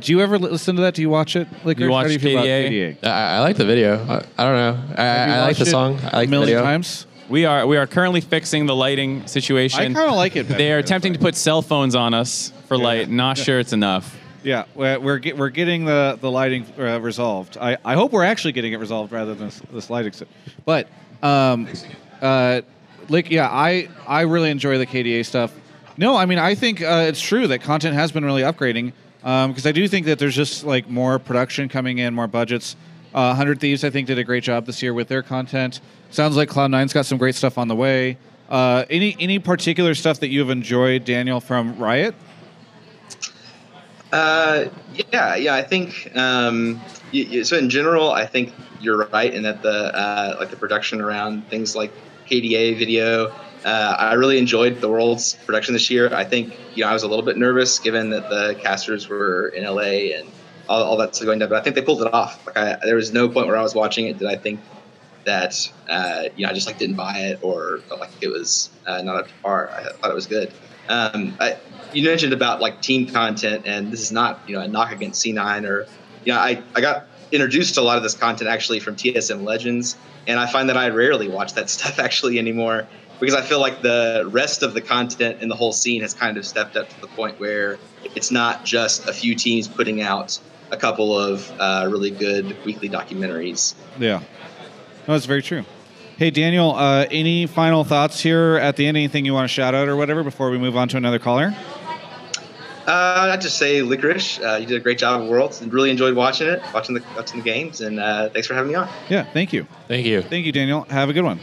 Do you ever listen to that? Do you watch it? You watch KDA? I like the video. I don't know. I like the song. I like the video. A million times? We are currently fixing the lighting situation. I kind of like it. They are attempting to put cell phones on us for light. Not sure it's enough. Yeah, we're getting the lighting resolved. I hope we're actually getting it resolved rather than this lighting. But, I really enjoy the KDA stuff. No, I think it's true that content has been really upgrading. Because I do think that there's just more production coming in, more budgets. 100 Thieves, I think, did a great job this year with their content. Sounds like Cloud9's got some great stuff on the way. Any particular stuff that you've enjoyed, Daniel, from Riot? I think so. In general, I think you're right in that the production around things like KDA video. I really enjoyed the Worlds production this year. I think, I was a little bit nervous given that the casters were in LA and all that's going down, but I think they pulled it off. There was no point where I was watching it that I think that, I just didn't buy it or felt like it was not up to par. I thought it was good. You mentioned about team content, and this is not, a knock against C9 or, I got introduced to a lot of this content actually from TSM Legends, and I find that I rarely watch that stuff actually anymore. Because I feel like the rest of the content in the whole scene has kind of stepped up to the point where it's not just a few teams putting out a couple of really good weekly documentaries. Yeah, no, that's very true. Hey, Daniel, any final thoughts here at the end? Anything you want to shout out or whatever before we move on to another caller? I'd just say, Licorice, you did a great job at Worlds. And really enjoyed watching the games, and thanks for having me on. Yeah, thank you. Thank you. Thank you, Daniel. Have a good one.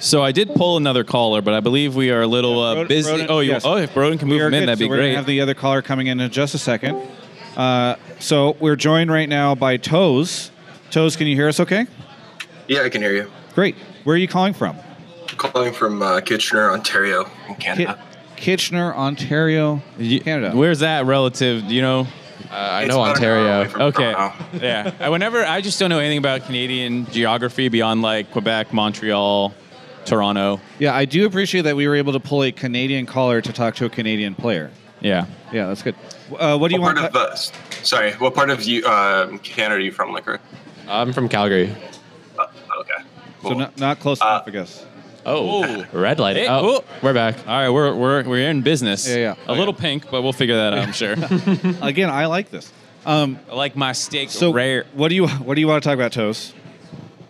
So I did pull another caller, but I believe we are a little busy. Broden, if Broden can move him in, that'd be great. We're going to have the other caller coming in just a second. So we're joined right now by Toes. Toes, can you hear us okay? Yeah, I can hear you. Great. Where are you calling from? I'm calling from Kitchener, Ontario, in Canada. Kitchener, Ontario, Canada. Where's that relative, do you know? I know Ontario. Okay. Yeah. I just don't know anything about Canadian geography beyond Quebec, Montreal, Toronto. Yeah, I do appreciate that we were able to pull a Canadian caller to talk to a Canadian player. Yeah. Yeah, that's good. What do you want? Sorry, what part of Canada are you from, Licorice? I'm from Calgary. Okay. Cool. So not close enough, I guess. Oh, red light. Hey, oh, we're back. All right, we're in business. Yeah, yeah. A little pink, but we'll figure that out, I'm sure. Again, I like this. I like my steak rare. What do you want to talk about, Toast?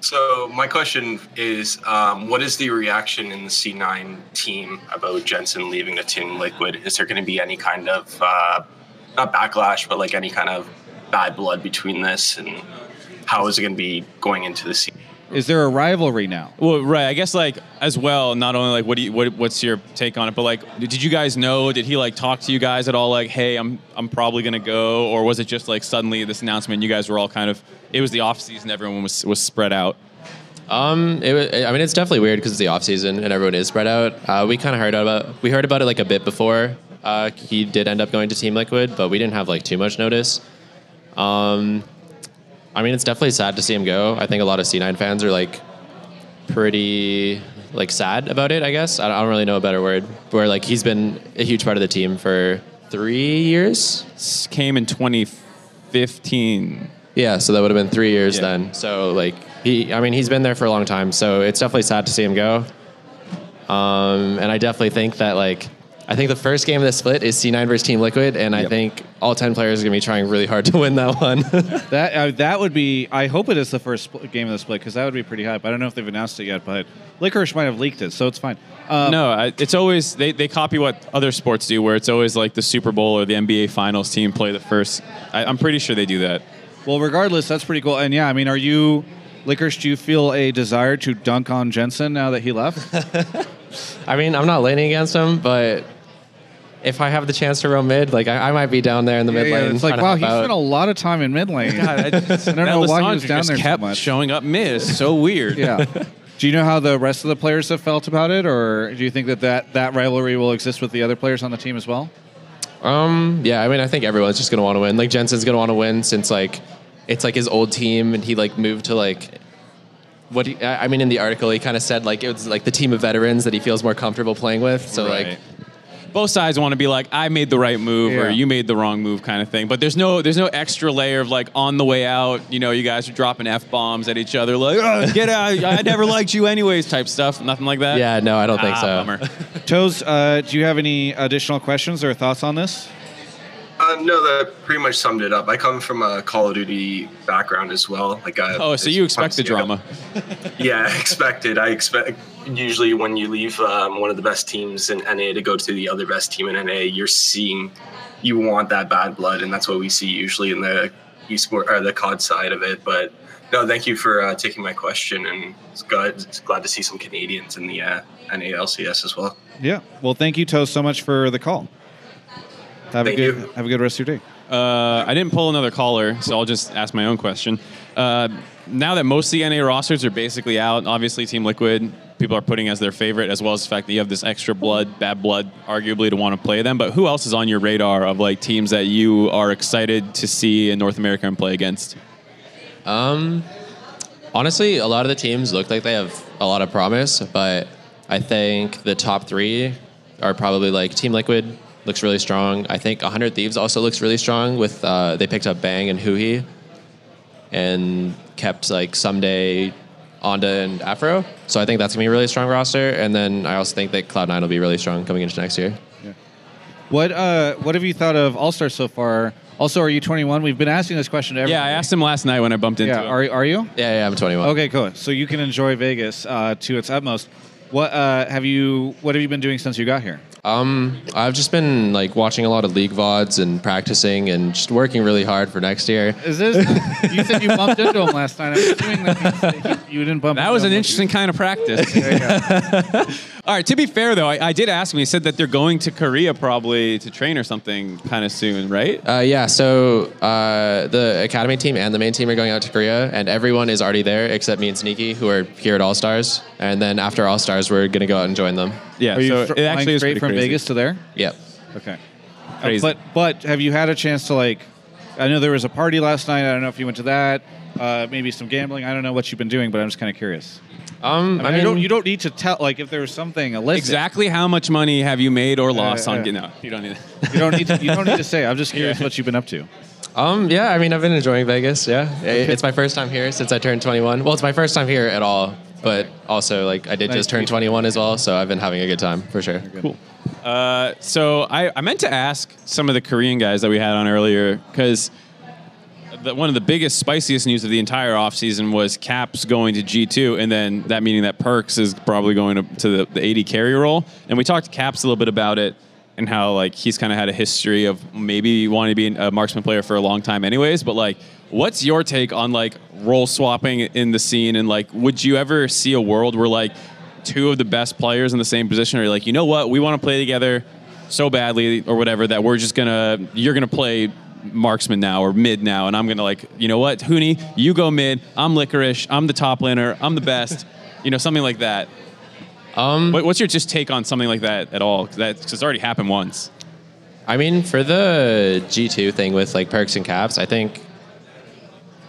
So my question is, what is the reaction in the C9 team about Jensen leaving the Team Liquid? Is there going to be any kind of, not backlash, but like any kind of bad blood between this? And how is it going to be going into the C9? Is there a rivalry now? Well, right. I guess like as well. Not only like what's your take on it, but like, did you guys know? Did he like talk to you guys at all? Like, hey, I'm probably gonna go, or was it just like suddenly this announcement? You guys were all kind of. It was the off season. Everyone was spread out. I mean, it's definitely weird because it's the off season and everyone is spread out. We heard about it like a bit before. He did end up going to Team Liquid, but we didn't have like too much notice. I mean, it's definitely sad to see him go. I think a lot of C9 fans are like pretty like sad about it, I guess. I don't really know a better word. Where like he's been a huge part of the team for 3 years. Came in 2015. Yeah, so that would have been 3 years then. So like he's been there for a long time. So it's definitely sad to see him go. And I definitely think that I think the first game of the split is C9 versus Team Liquid, and I think all 10 players are going to be trying really hard to win that one. That would be, I hope it is the first game of the split, because that would be pretty hype. I don't know if they've announced it yet, but Licorice might have leaked it, so it's fine. No, it's always, they copy what other sports do, where it's always like the Super Bowl or the NBA Finals team play the first. I'm pretty sure they do that. Well, regardless, that's pretty cool. And yeah, I mean, are you, Licorice, do you feel a desire to dunk on Jensen now that he left? I mean, I'm not laning against him, but... If I have the chance to roam mid, like I might be down there in the mid lane. Yeah. It's like, wow, he spent a lot of time in mid lane. God, I don't know why he was down there so much. Showing up mid is so weird. Yeah. Do you know how the rest of the players have felt about it, or do you think that rivalry will exist with the other players on the team as well? Yeah. I mean, I think everyone's just gonna want to win. Like Jensen's gonna want to win since like it's like his old team, and he like moved to like. In the article he kind of said like it was like the team of veterans that he feels more comfortable playing with. So right. Like. Both sides want to be like, I made the right move or you made the wrong move kind of thing. But there's no extra layer of like on the way out, you know, you guys are dropping F-bombs at each other like, oh, get out, I never liked you anyways type stuff. Nothing like that? Yeah, no, I don't think so. Bummer. Toes, do you have any additional questions or thoughts on this? No, that pretty much summed it up. I come from a Call of Duty background as well. So you expect the drama. Yeah, I expect usually when you leave one of the best teams in NA to go to the other best team in NA, you want that bad blood, and that's what we see usually in the esport or the COD side of it. But no, thank you for taking my question, and it's glad to see some Canadians in the NA LCS as well. Yeah, well, thank you, Toast, so much for the call. Have a good rest of your day. I didn't pull another caller, so I'll just ask my own question. Now that most of the NA rosters are basically out, obviously Team Liquid, people are putting as their favorite, as well as the fact that you have this extra blood, bad blood, arguably, to want to play them. But who else is on your radar of like teams that you are excited to see in North America and play against? Honestly, a lot of the teams look like they have a lot of promise, but I think the top three are probably like Team Liquid, looks really strong. I think 100 Thieves also looks really strong with they picked up Bang and Huhi and kept like Someday, Onda and Afro. So I think that's going to be a really strong roster. And then I also think that Cloud9 will be really strong coming into next year. Yeah. What have you thought of All-Stars so far? Also, are you 21? We've been asking this question to everyone. Yeah, I asked him last night when I bumped into him. Are you? Yeah, I'm 21. Okay, cool. So you can enjoy Vegas to its utmost. What have you been doing since you got here? I've just been like watching a lot of league VODs and practicing and just working really hard for next year. Is this? You said you bumped into him last time. I'm assuming that you didn't bump into him. That was an interesting kind of practice. All right. To be fair, though, I did ask him. He said that they're going to Korea probably to train or something kind of soon, right? Yeah. So the academy team and the main team are going out to Korea, and everyone is already there except me and Sneaky, who are here at All Stars. And then after All Stars, we're going to go out and join them. Yeah. Are you it actually is straight from Vegas to there? Yep. Okay. But have you had a chance to like I know there was a party last night. I don't know if you went to that. Maybe some gambling. I don't know what you've been doing, but I'm just kind of curious. You don't need to tell. Like, if there was something illicit. Exactly how much money have you made or lost on? No, you don't need to. You don't need to say. I'm just curious what you've been up to. Yeah, I mean, I've been enjoying Vegas. Yeah, it's my first time here since I turned 21. Well, it's my first time here at all, but also like I did just turn 21 as well, so I've been having a good time for sure. Cool. So I meant to ask some of the Korean guys that we had on earlier, because one of the biggest, spiciest news of the entire offseason was Caps going to G2, and then that meaning that Perkz is probably going to the 80 carry role. And we talked to Caps a little bit about it, and how like he's kind of had a history of maybe wanting to be a marksman player for a long time anyways, but like, what's your take on like role swapping in the scene? And like, would you ever see a world where like two of the best players in the same position are like, you know what, we want to play together so badly or whatever that we're just gonna, you're gonna play marksman now or mid now, and I'm gonna like, you know what, Huni, you go mid, I'm Licorice, I'm the top laner, I'm the best, you know, something like that. What's your just take on something like that at all? Because it's already happened once. I mean, for the G2 thing with like Perkz and Caps, I think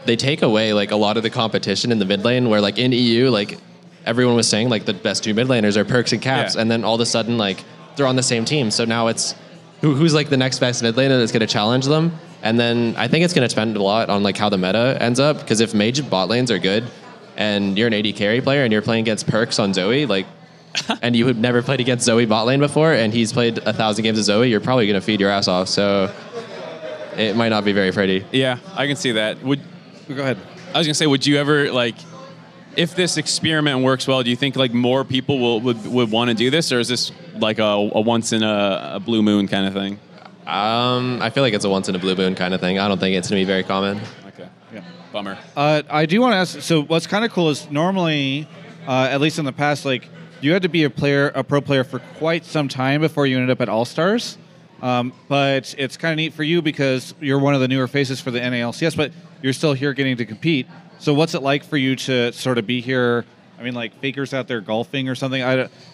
they take away like a lot of the competition in the mid lane, where like in EU, like everyone was saying like the best two mid laners are Perkz and Caps, and then all of a sudden like they're on the same team. So now it's who's like the next best mid laner that's going to challenge them, and then I think it's going to depend a lot on like how the meta ends up. Because if mage bot lanes are good, and you're an AD carry player and you're playing against Perkz on Zoe, like. And you have never played against Zoe bot lane before, and he's played 1,000 games of Zoe, you're probably going to feed your ass off, so it might not be very pretty. Yeah, I can see that. Go ahead. I was going to say, would you ever, like, if this experiment works well, do you think, like, more people would want to do this, or is this, like, a once in a blue moon kind of thing? I feel like it's a once in a blue moon kind of thing. I don't think it's going to be very common. Okay. Yeah. Bummer. I do want to ask, so what's kind of cool is normally, at least in the past, like, you had to be a pro player for quite some time before you ended up at All-Stars. But it's kind of neat for you because you're one of the newer faces for the NALCS, but you're still here getting to compete. So what's it like for you to sort of be here? I mean, like, Faker's out there golfing or something.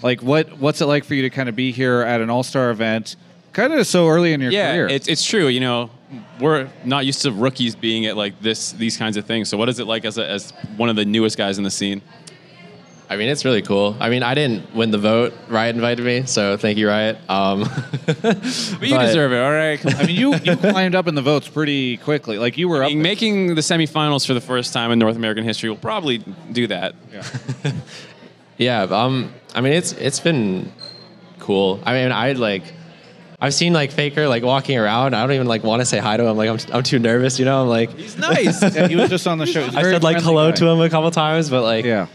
What's it like for you to kind of be here at an All-Star event kind of so early in your career? Yeah, it's true. You know, we're not used to rookies being at, like, these kinds of things. So what is it like as one of the newest guys in the scene? I mean, it's really cool. I mean, I didn't win the vote. Riot invited me, so thank you, Riot. But you deserve it, all right? I mean, you climbed up in the votes pretty quickly. Like, you were up. I mean, making the semifinals for the first time in North American history will probably do that. Yeah. I mean, it's been cool. I mean, I've seen like Faker like walking around. I don't even like want to say hi to him. Like I'm too nervous, you know. I'm like, he's nice. Yeah, he was just on the show. I said like hello to him a couple times, but like yeah.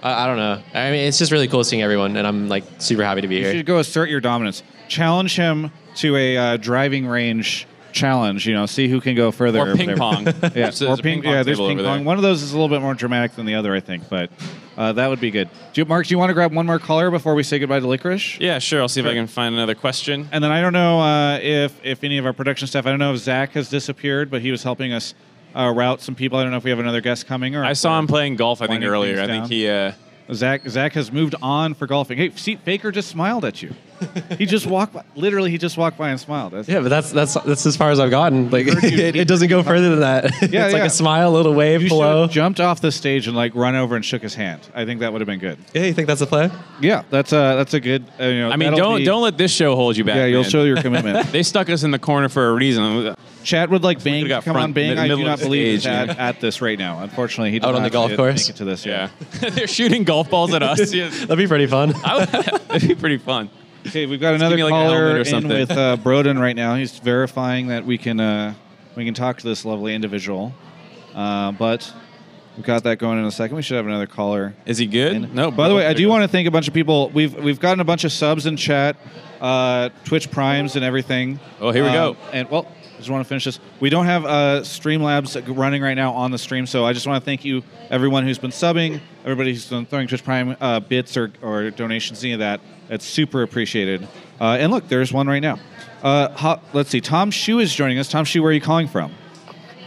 I don't know. I mean, it's just really cool seeing everyone, and I'm like super happy to be here. You should go assert your dominance. Challenge him to a driving range challenge. You know, see who can go further. Or ping pong. Yeah, so or ping pong. Yeah, there's ping pong. One of those is a little bit more dramatic than the other, I think, but that would be good. Mark, do you want to grab one more caller before we say goodbye to Licorice? Yeah, sure. I'll see if I can find another question. And then I don't know if any of our production staff. I don't know if Zach has disappeared, but he was helping us. Route some people. I don't know if we have another guest coming. Or I saw him playing golf, I think, earlier. I think he... Zach has moved on for golfing. Hey, see, Faker just smiled at you. He just walked by. Literally, he just walked by and smiled. But that's as far as I've gotten. Like it doesn't go further than that. Yeah, it's like a smile, a little wave, you hello. Jumped off the stage and like run over and shook his hand. I think that would have been good. Yeah, you think that's a play? Yeah, that's a good... you know, I mean, don't let this show hold you back. Yeah, you'll show your commitment. They stuck us in the corner for a reason. Chad would like bang. Come on, bang! I do not believe Chad at this right now. Unfortunately, he did not make it to this. Yeah, they're shooting golf balls at us. That'd be pretty fun. That'd be pretty fun. Okay, we've got another caller in with Broden right now. He's verifying that we can talk to this lovely individual. But we've got that going in a second. We should have another caller. Is he good? No. By the way, I do want to thank a bunch of people. We've gotten a bunch of subs in chat, Twitch primes, and everything. Oh, here we go. And well. Just want to finish this. We don't have Streamlabs running right now on the stream, so I just want to thank you, everyone who's been subbing, everybody who's been throwing Twitch Prime bits or donations, any of that. It's super appreciated. And look, there's one right now. Let's see. Tom Shu is joining us. Tom Shu, where are you calling from?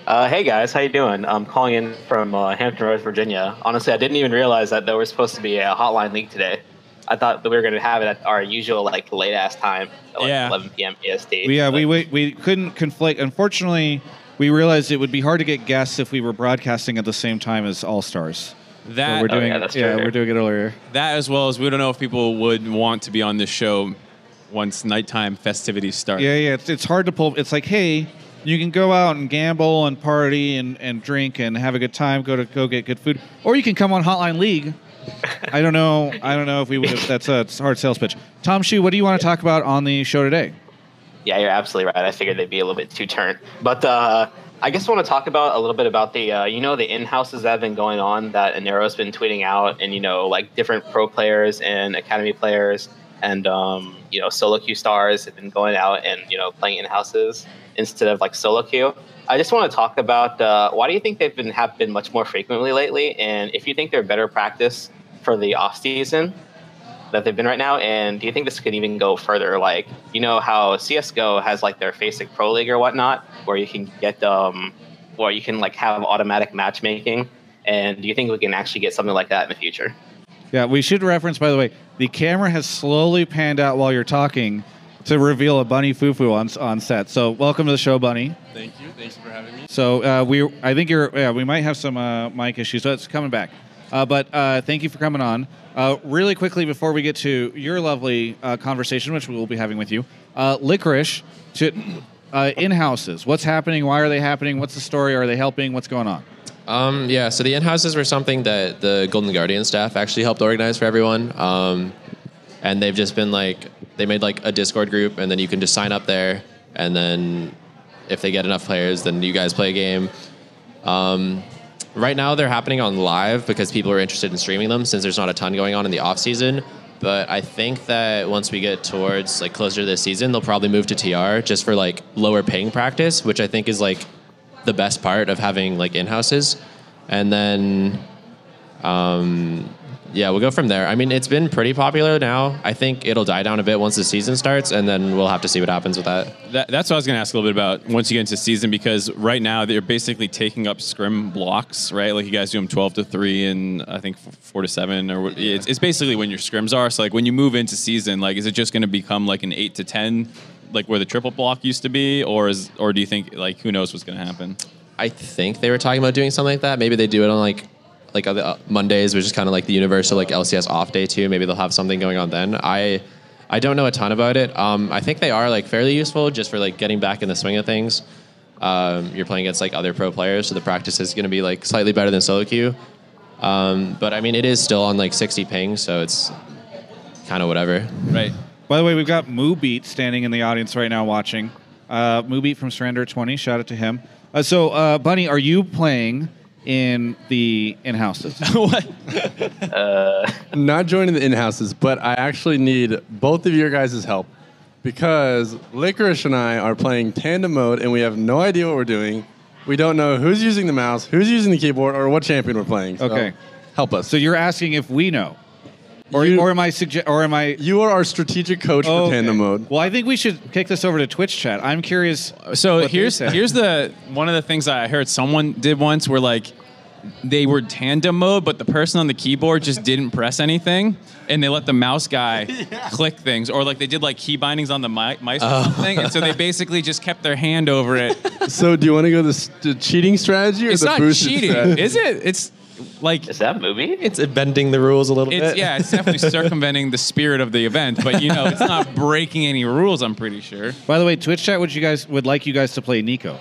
Hey, guys. How you doing? I'm calling in from Hampton Roads, Virginia. Honestly, I didn't even realize that there was supposed to be a Hotline League today. I thought that we were going to have it at our usual like late ass time, at, 11 p.m. PST. We couldn't conflate. Unfortunately, We realized it would be hard to get guests if we were broadcasting at the same time as All-Stars. That so we're doing, we're doing it earlier. That as well as we don't know if people would want to be on this show once nighttime festivities start. Yeah, yeah, it's hard to pull. It's like, hey, you can go out and gamble and party and drink and have a good time. Go get good food, or you can come on Hotline League. I don't know if we would. That's a hard sales pitch. Tom Hsu, what do you want to talk about on the show today? Yeah, you're absolutely right. I figured they'd be a little bit too turned, but I guess I want to talk about a little bit about the the in-houses that have been going on that Anero's been tweeting out, and like different pro players and academy players and solo queue stars have been going out and playing in-houses instead of like solo queue. I just want to talk about why do you think they've been happening much more frequently lately, and if you think they're better practice for the off season that they've been right now, and do you think this could even go further? Like, how CSGO has like their basic pro league or whatnot, where you can get where you can like have automatic matchmaking, and do you think we can actually get something like that in the future? Yeah, we should reference, by the way, the camera has slowly panned out while you're talking to reveal a Bunny Foo Foo on set. So welcome to the show, Bunny. Thank you. Thanks for having me. So we might have some mic issues, so it's coming back. But thank you for coming on. Really quickly, before we get to your lovely conversation, which we will be having with you, Licorice, to in-houses. What's happening? Why are they happening? What's the story? Are they helping? What's going on? So the in-houses were something that the Golden Guardian staff actually helped organize for everyone. And they've just been like, they made like a Discord group, and then you can just sign up there. And then if they get enough players, then you guys play a game. Right now, they're happening on live because people are interested in streaming them since there's not a ton going on in the off-season. But I think that once we get towards like closer to this season, they'll probably move to TR just for like lower paying practice, which I think is like the best part of having like in-houses. And then, we'll go from there. I mean, it's been pretty popular now. I think it'll die down a bit once the season starts, and then we'll have to see what happens with that. That's what I was going to ask a little bit about once you get into season, because right now they're basically taking up scrim blocks, right? Like you guys do them 12 to 3 and I think 4 to 7. Or it's basically when your scrims are. So like when you move into season, like is it just going to become like an 8 to 10, like where the triple block used to be? Or do you think, like, who knows what's going to happen? I think they were talking about doing something like that. Maybe they do it on like other Mondays, which is kind of like the universal like LCS off day too. Maybe they'll have something going on then. I don't know a ton about it. I think they are like fairly useful just for like getting back in the swing of things. You're playing against like other pro players, so the practice is going to be like slightly better than solo queue. But I mean, it is still on like 60 ping, so it's kind of whatever. Right. By the way, we've got Moobeat standing in the audience right now watching. Moobeat from Surrender 20. Shout out to him. Bunny, are you playing in the in-houses? What? Not joining the in-houses, but I actually need both of your guys' help because Licorice and I are playing tandem mode and we have no idea what we're doing. We don't know who's using the mouse, who's using the keyboard, or what champion we're playing. So okay. Help us. So you're asking if we know? Or am I? You are our strategic coach for tandem mode. Well, I think we should kick this over to Twitch chat. I'm curious. So here's the one of the things I heard someone did once, where like they were tandem mode, but the person on the keyboard just didn't press anything, and they let the mouse guy click things, or like they did like key bindings on the mice or something, and so they basically just kept their hand over it. So do you want to go the cheating strategy or the boosted strategy? It's not cheating, is it? It's like, is that movie? It's bending the rules a little bit. Yeah, it's definitely circumventing the spirit of the event, but it's not breaking any rules, I'm pretty sure. By the way, Twitch chat would like you guys to play Nico.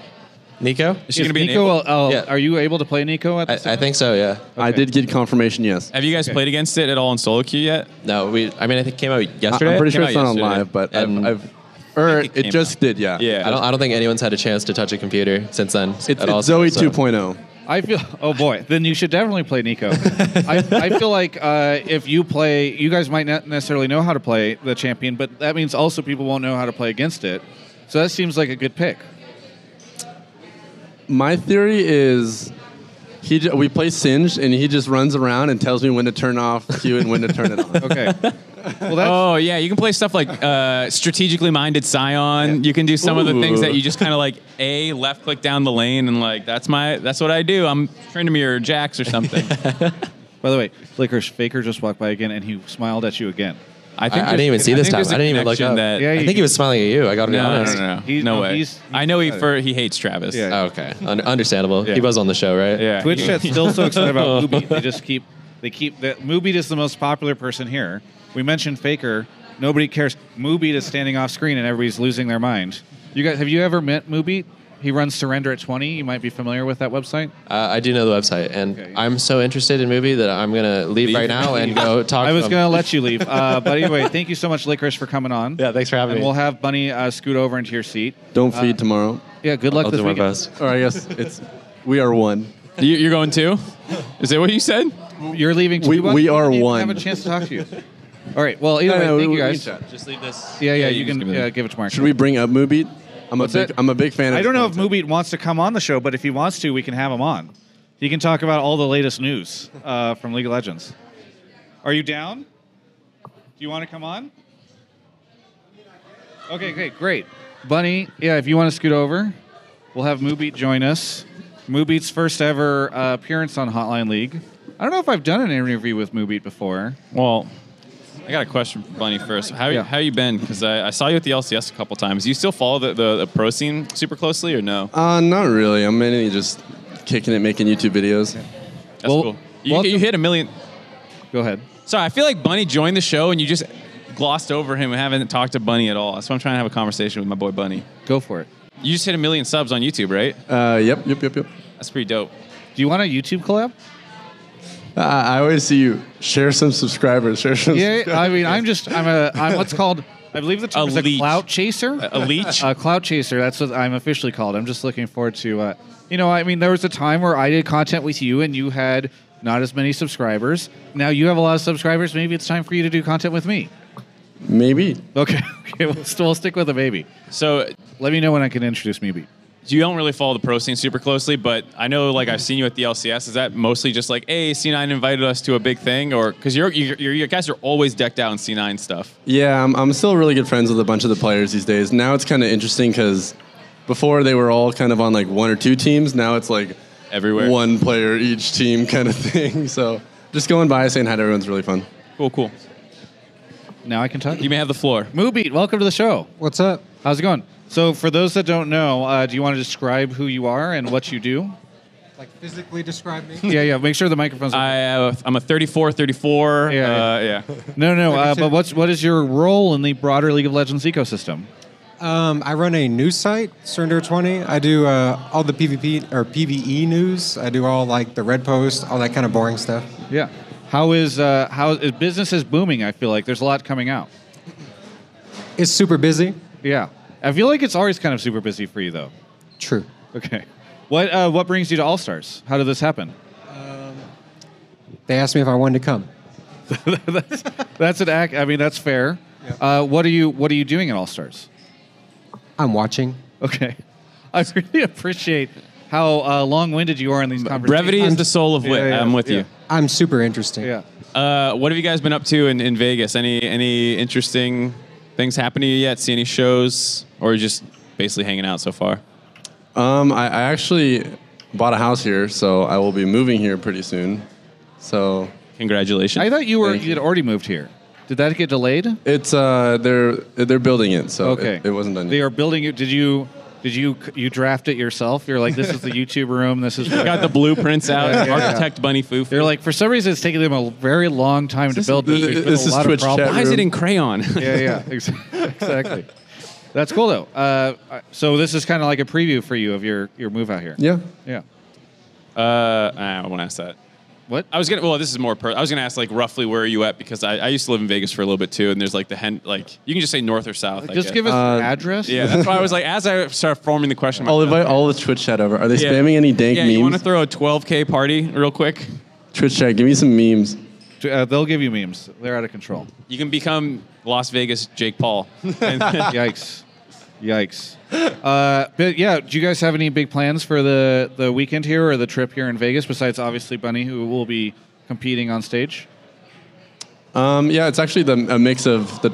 Nico? Is she going to be Nico? Are you able to play Nico at this time? I think so, yeah. Okay. I did get confirmation, yes. Have you guys played against it at all in solo queue yet? No, I think it came out yesterday. I'm pretty sure it's not on live, but it just did. Yeah. I don't think anyone's had a chance to touch a computer since then. It's Zoe 2.0. I feel, oh boy, then you should definitely play Nico. I feel like if you play, you guys might not necessarily know how to play the champion, but that means also people won't know how to play against it. So that seems like a good pick. My theory is we play Singed, and he just runs around and tells me when to turn off Q and when to turn it on. Okay. Well, you can play stuff like strategically minded Scion. Yeah. You can do some of the things that you just kind of like left click down the lane and like that's what I do. I'm Trindomir or Jax or something. By the way, Licorice, Faker just walked by again and he smiled at you again. I didn't even see this time. I didn't even look up. Yeah, I think he was smiling at you. I got to be honest. No way. I know he hates Travis. Yeah. Oh, okay, understandable. Yeah. He was on the show, right? Yeah. Twitch chat's still so excited about Moobeat. They just keep that Moobeat is the most popular person here. We mentioned Faker. Nobody cares. Moobeat is standing off screen and everybody's losing their mind. You guys, have you ever met Moobeat? He runs Surrender at 20. You might be familiar with that website. I do know the website, and okay, yeah. I'm so interested in Moobeat that I'm going to leave right now and go talk to him. I was going to let you leave. But anyway, thank you so much, Licorice, for coming on. Yeah, thanks for having me. And we'll have Bunny scoot over into your seat. Don't feed tomorrow. Yeah, good luck this weekend. I'll do my best. All right, yes, we are one. You're going too? Is that what you said? You're leaving too? We are one. I have a chance to talk to you. All right, well, either way, thank you guys. Just leave this. Yeah, you can give it to Mark. Should we bring up Moobeat? I'm a big fan of. I don't know if Moobeat wants to come on the show, but if he wants to, we can have him on. He can talk about all the latest news from League of Legends. Are you down? Do you want to come on? Okay, great. Bunny, if you want to scoot over, we'll have Moobeat join us. Moobeat's first ever appearance on Hotline League. I don't know if I've done an interview with Moobeat before. Well, I got a question for Bunny first. How you been? Because I saw you at the LCS a couple times. Do you still follow the pro scene super closely or no? Not really. I'm mainly just kicking it, making YouTube videos. Yeah. That's cool. You hit a million. Go ahead. Sorry, I feel like Bunny joined the show and you just glossed over him and haven't talked to Bunny at all. That's why I'm trying to have a conversation with my boy Bunny. Go for it. You just hit 1 million subs on YouTube, right? Yep. That's pretty dope. Do you want a YouTube collab? I always see you share some subscribers. I mean, I'm what's called, I believe the term is a clout chaser. A leech? A clout chaser. That's what I'm officially called. I'm just looking forward to, I mean, there was a time where I did content with you and you had not as many subscribers. Now you have a lot of subscribers. Maybe it's time for you to do content with me. Maybe. Okay. We'll stick with a baby. So let me know when I can introduce Moobeat. You don't really follow the pro scene super closely, but I know, like, I've seen you at the LCS. Is that mostly just like, hey, C9 invited us to a big thing? Or because your guys are always decked out in C9 stuff. Yeah, I'm still really good friends with a bunch of the players these days. Now it's kind of interesting because before they were all kind of on like one or two teams. Now it's like everywhere, one player each team kind of thing. So just going by, saying hi to everyone's really fun. Cool. Now I can talk. You may have the floor. Moobeat, welcome to the show. What's up? How's it going? So for those that don't know, do you want to describe who you are and what you do? Like physically describe me? Yeah. Make sure the microphone's on. I'm a 34. Yeah. No. But what is your role in the broader League of Legends ecosystem? I run a news site, Surrender 20. I do all the PvP or PvE news. I do all like the Red Post, all that kind of boring stuff. Yeah. How is business is booming? I feel like there's a lot coming out. It's super busy. Yeah. I feel like it's always kind of super busy for you, though. True. Okay. What brings you to All-Stars? How did this happen? They asked me if I wanted to come. That's an act. I mean, that's fair. Yep. What are you doing at All-Stars? I'm watching. Okay. I really appreciate how long-winded you are in these conversations. Brevity is the soul of wit. Yeah. I'm with you. I'm super interesting. Yeah. What have you guys been up to in Vegas? Any interesting things happen to you yet? See any shows, or just basically hanging out so far? I actually bought a house here, so I will be moving here pretty soon. So congratulations! I thought you had already moved here. Did that get delayed? It's they're building it, so okay. It wasn't done yet. They are building it. Did you draft it yourself? You're like, this is the YouTube room. This is got the blueprints out. Architect Bunny Foo Foo. They're like, for some reason, it's taking them a very long time to build. This is Twitch chat room. Why is it in crayon? Yeah, exactly. That's cool though. So this is kind of like a preview for you of your move out here. Yeah. I want to ask that. What? I was gonna ask like roughly where are you at, because I used to live in Vegas for a little bit too, and there's like like you can just say north or south. Just give us an address. Yeah, that's why I was like, as I start forming the question. I'll invite all the Twitch chat over. Are they spamming any dank memes? Yeah, you want to throw a 12K party real quick? Twitch chat, give me some memes. They'll give you memes. They're out of control. You can become Las Vegas Jake Paul. Yikes. But yeah, do you guys have any big plans for the weekend here or the trip here in Vegas, besides obviously Bunny, who will be competing on stage? Yeah, it's actually a mix of the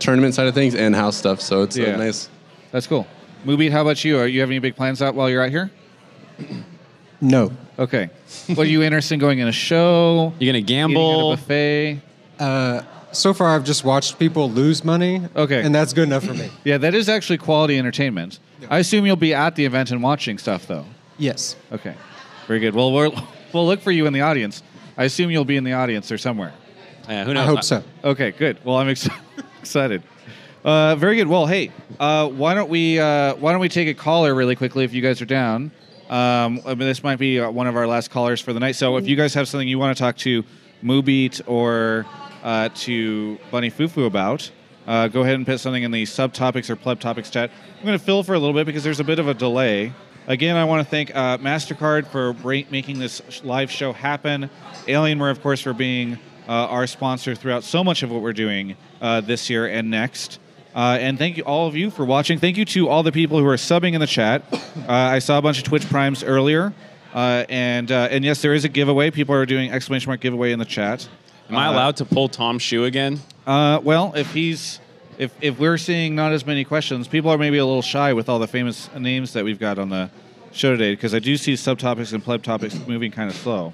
tournament side of things and house stuff, so it's nice. That's cool. Moobeat, how about you? You have any big plans out while you're out here? No. Okay. Well, are you interested in going in a show? You're going to gamble? Eating at a buffet? So far, I've just watched people lose money, okay, and that's good enough for me. Yeah, that is actually quality entertainment. Yeah. I assume you'll be at the event and watching stuff, though. Yes. Okay, very good. Well, we'll look for you in the audience. I assume you'll be in the audience or somewhere. Who knows? I hope so. Okay, good. Well, I'm excited. Very good. Well, hey, why don't we take a caller really quickly if you guys are down? I mean, this might be one of our last callers for the night. So if you guys have something you want to talk to Moobeat or to Bunny Foo Foo about, go ahead and put something in the subtopics or pleb topics chat. I'm going to fill for a little bit because there's a bit of a delay. Again, I want to thank MasterCard for making this live show happen. Alienware, of course, for being our sponsor throughout so much of what we're doing this year and next. And thank you, all of you, for watching. Thank you to all the people who are subbing in the chat. I saw a bunch of Twitch Primes earlier. And yes, there is a giveaway. People are doing ! Giveaway in the chat. Am I allowed to pull Tom's shoe again? Well, if we're seeing not as many questions, people are maybe a little shy with all the famous names that we've got on the show today, because I do see subtopics and pleb topics moving kind of slow.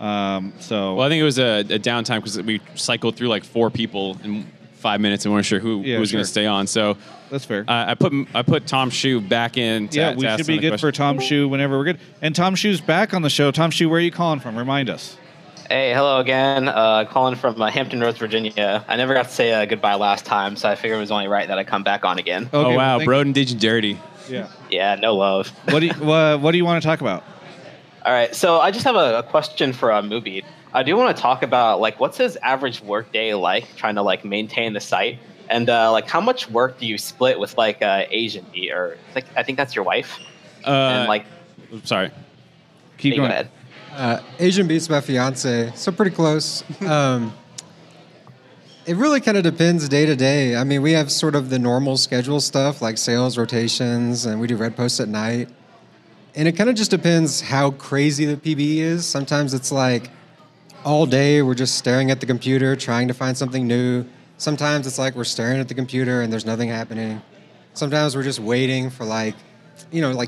Well, I think it was a downtime because we cycled through like 4 people in 5 minutes and weren't sure who was going to stay on. So that's fair. I put Tom Shoe back in. We should be good question for Tom Shoe whenever we're good. And Tom Shoe's back on the show. Tom Shoe, where are you calling from? Remind us. Hey, hello again. Calling from Hampton Roads, Virginia. I never got to say goodbye last time, so I figured it was only right that I come back on again. Okay, oh wow, well, Broden did you dirty? Yeah. Yeah, no love. What do you want to talk about? All right, so I just have a question for Moobeat. I do want to talk about, like, what's his average work day like, trying to, like, maintain the site? And, like, how much work do you split with, like, Asian D? Or, like, I think that's your wife. And, like, sorry. Keep going. Ahead. Asian Beats my fiance, so pretty close. It really kind of depends day to day. I mean, we have sort of the normal schedule stuff like sales rotations, and we do red posts at night. And it kind of just depends how crazy the PB is. Sometimes it's like all day we're just staring at the computer trying to find something new. Sometimes it's like we're staring at the computer and there's nothing happening. Sometimes we're just waiting for like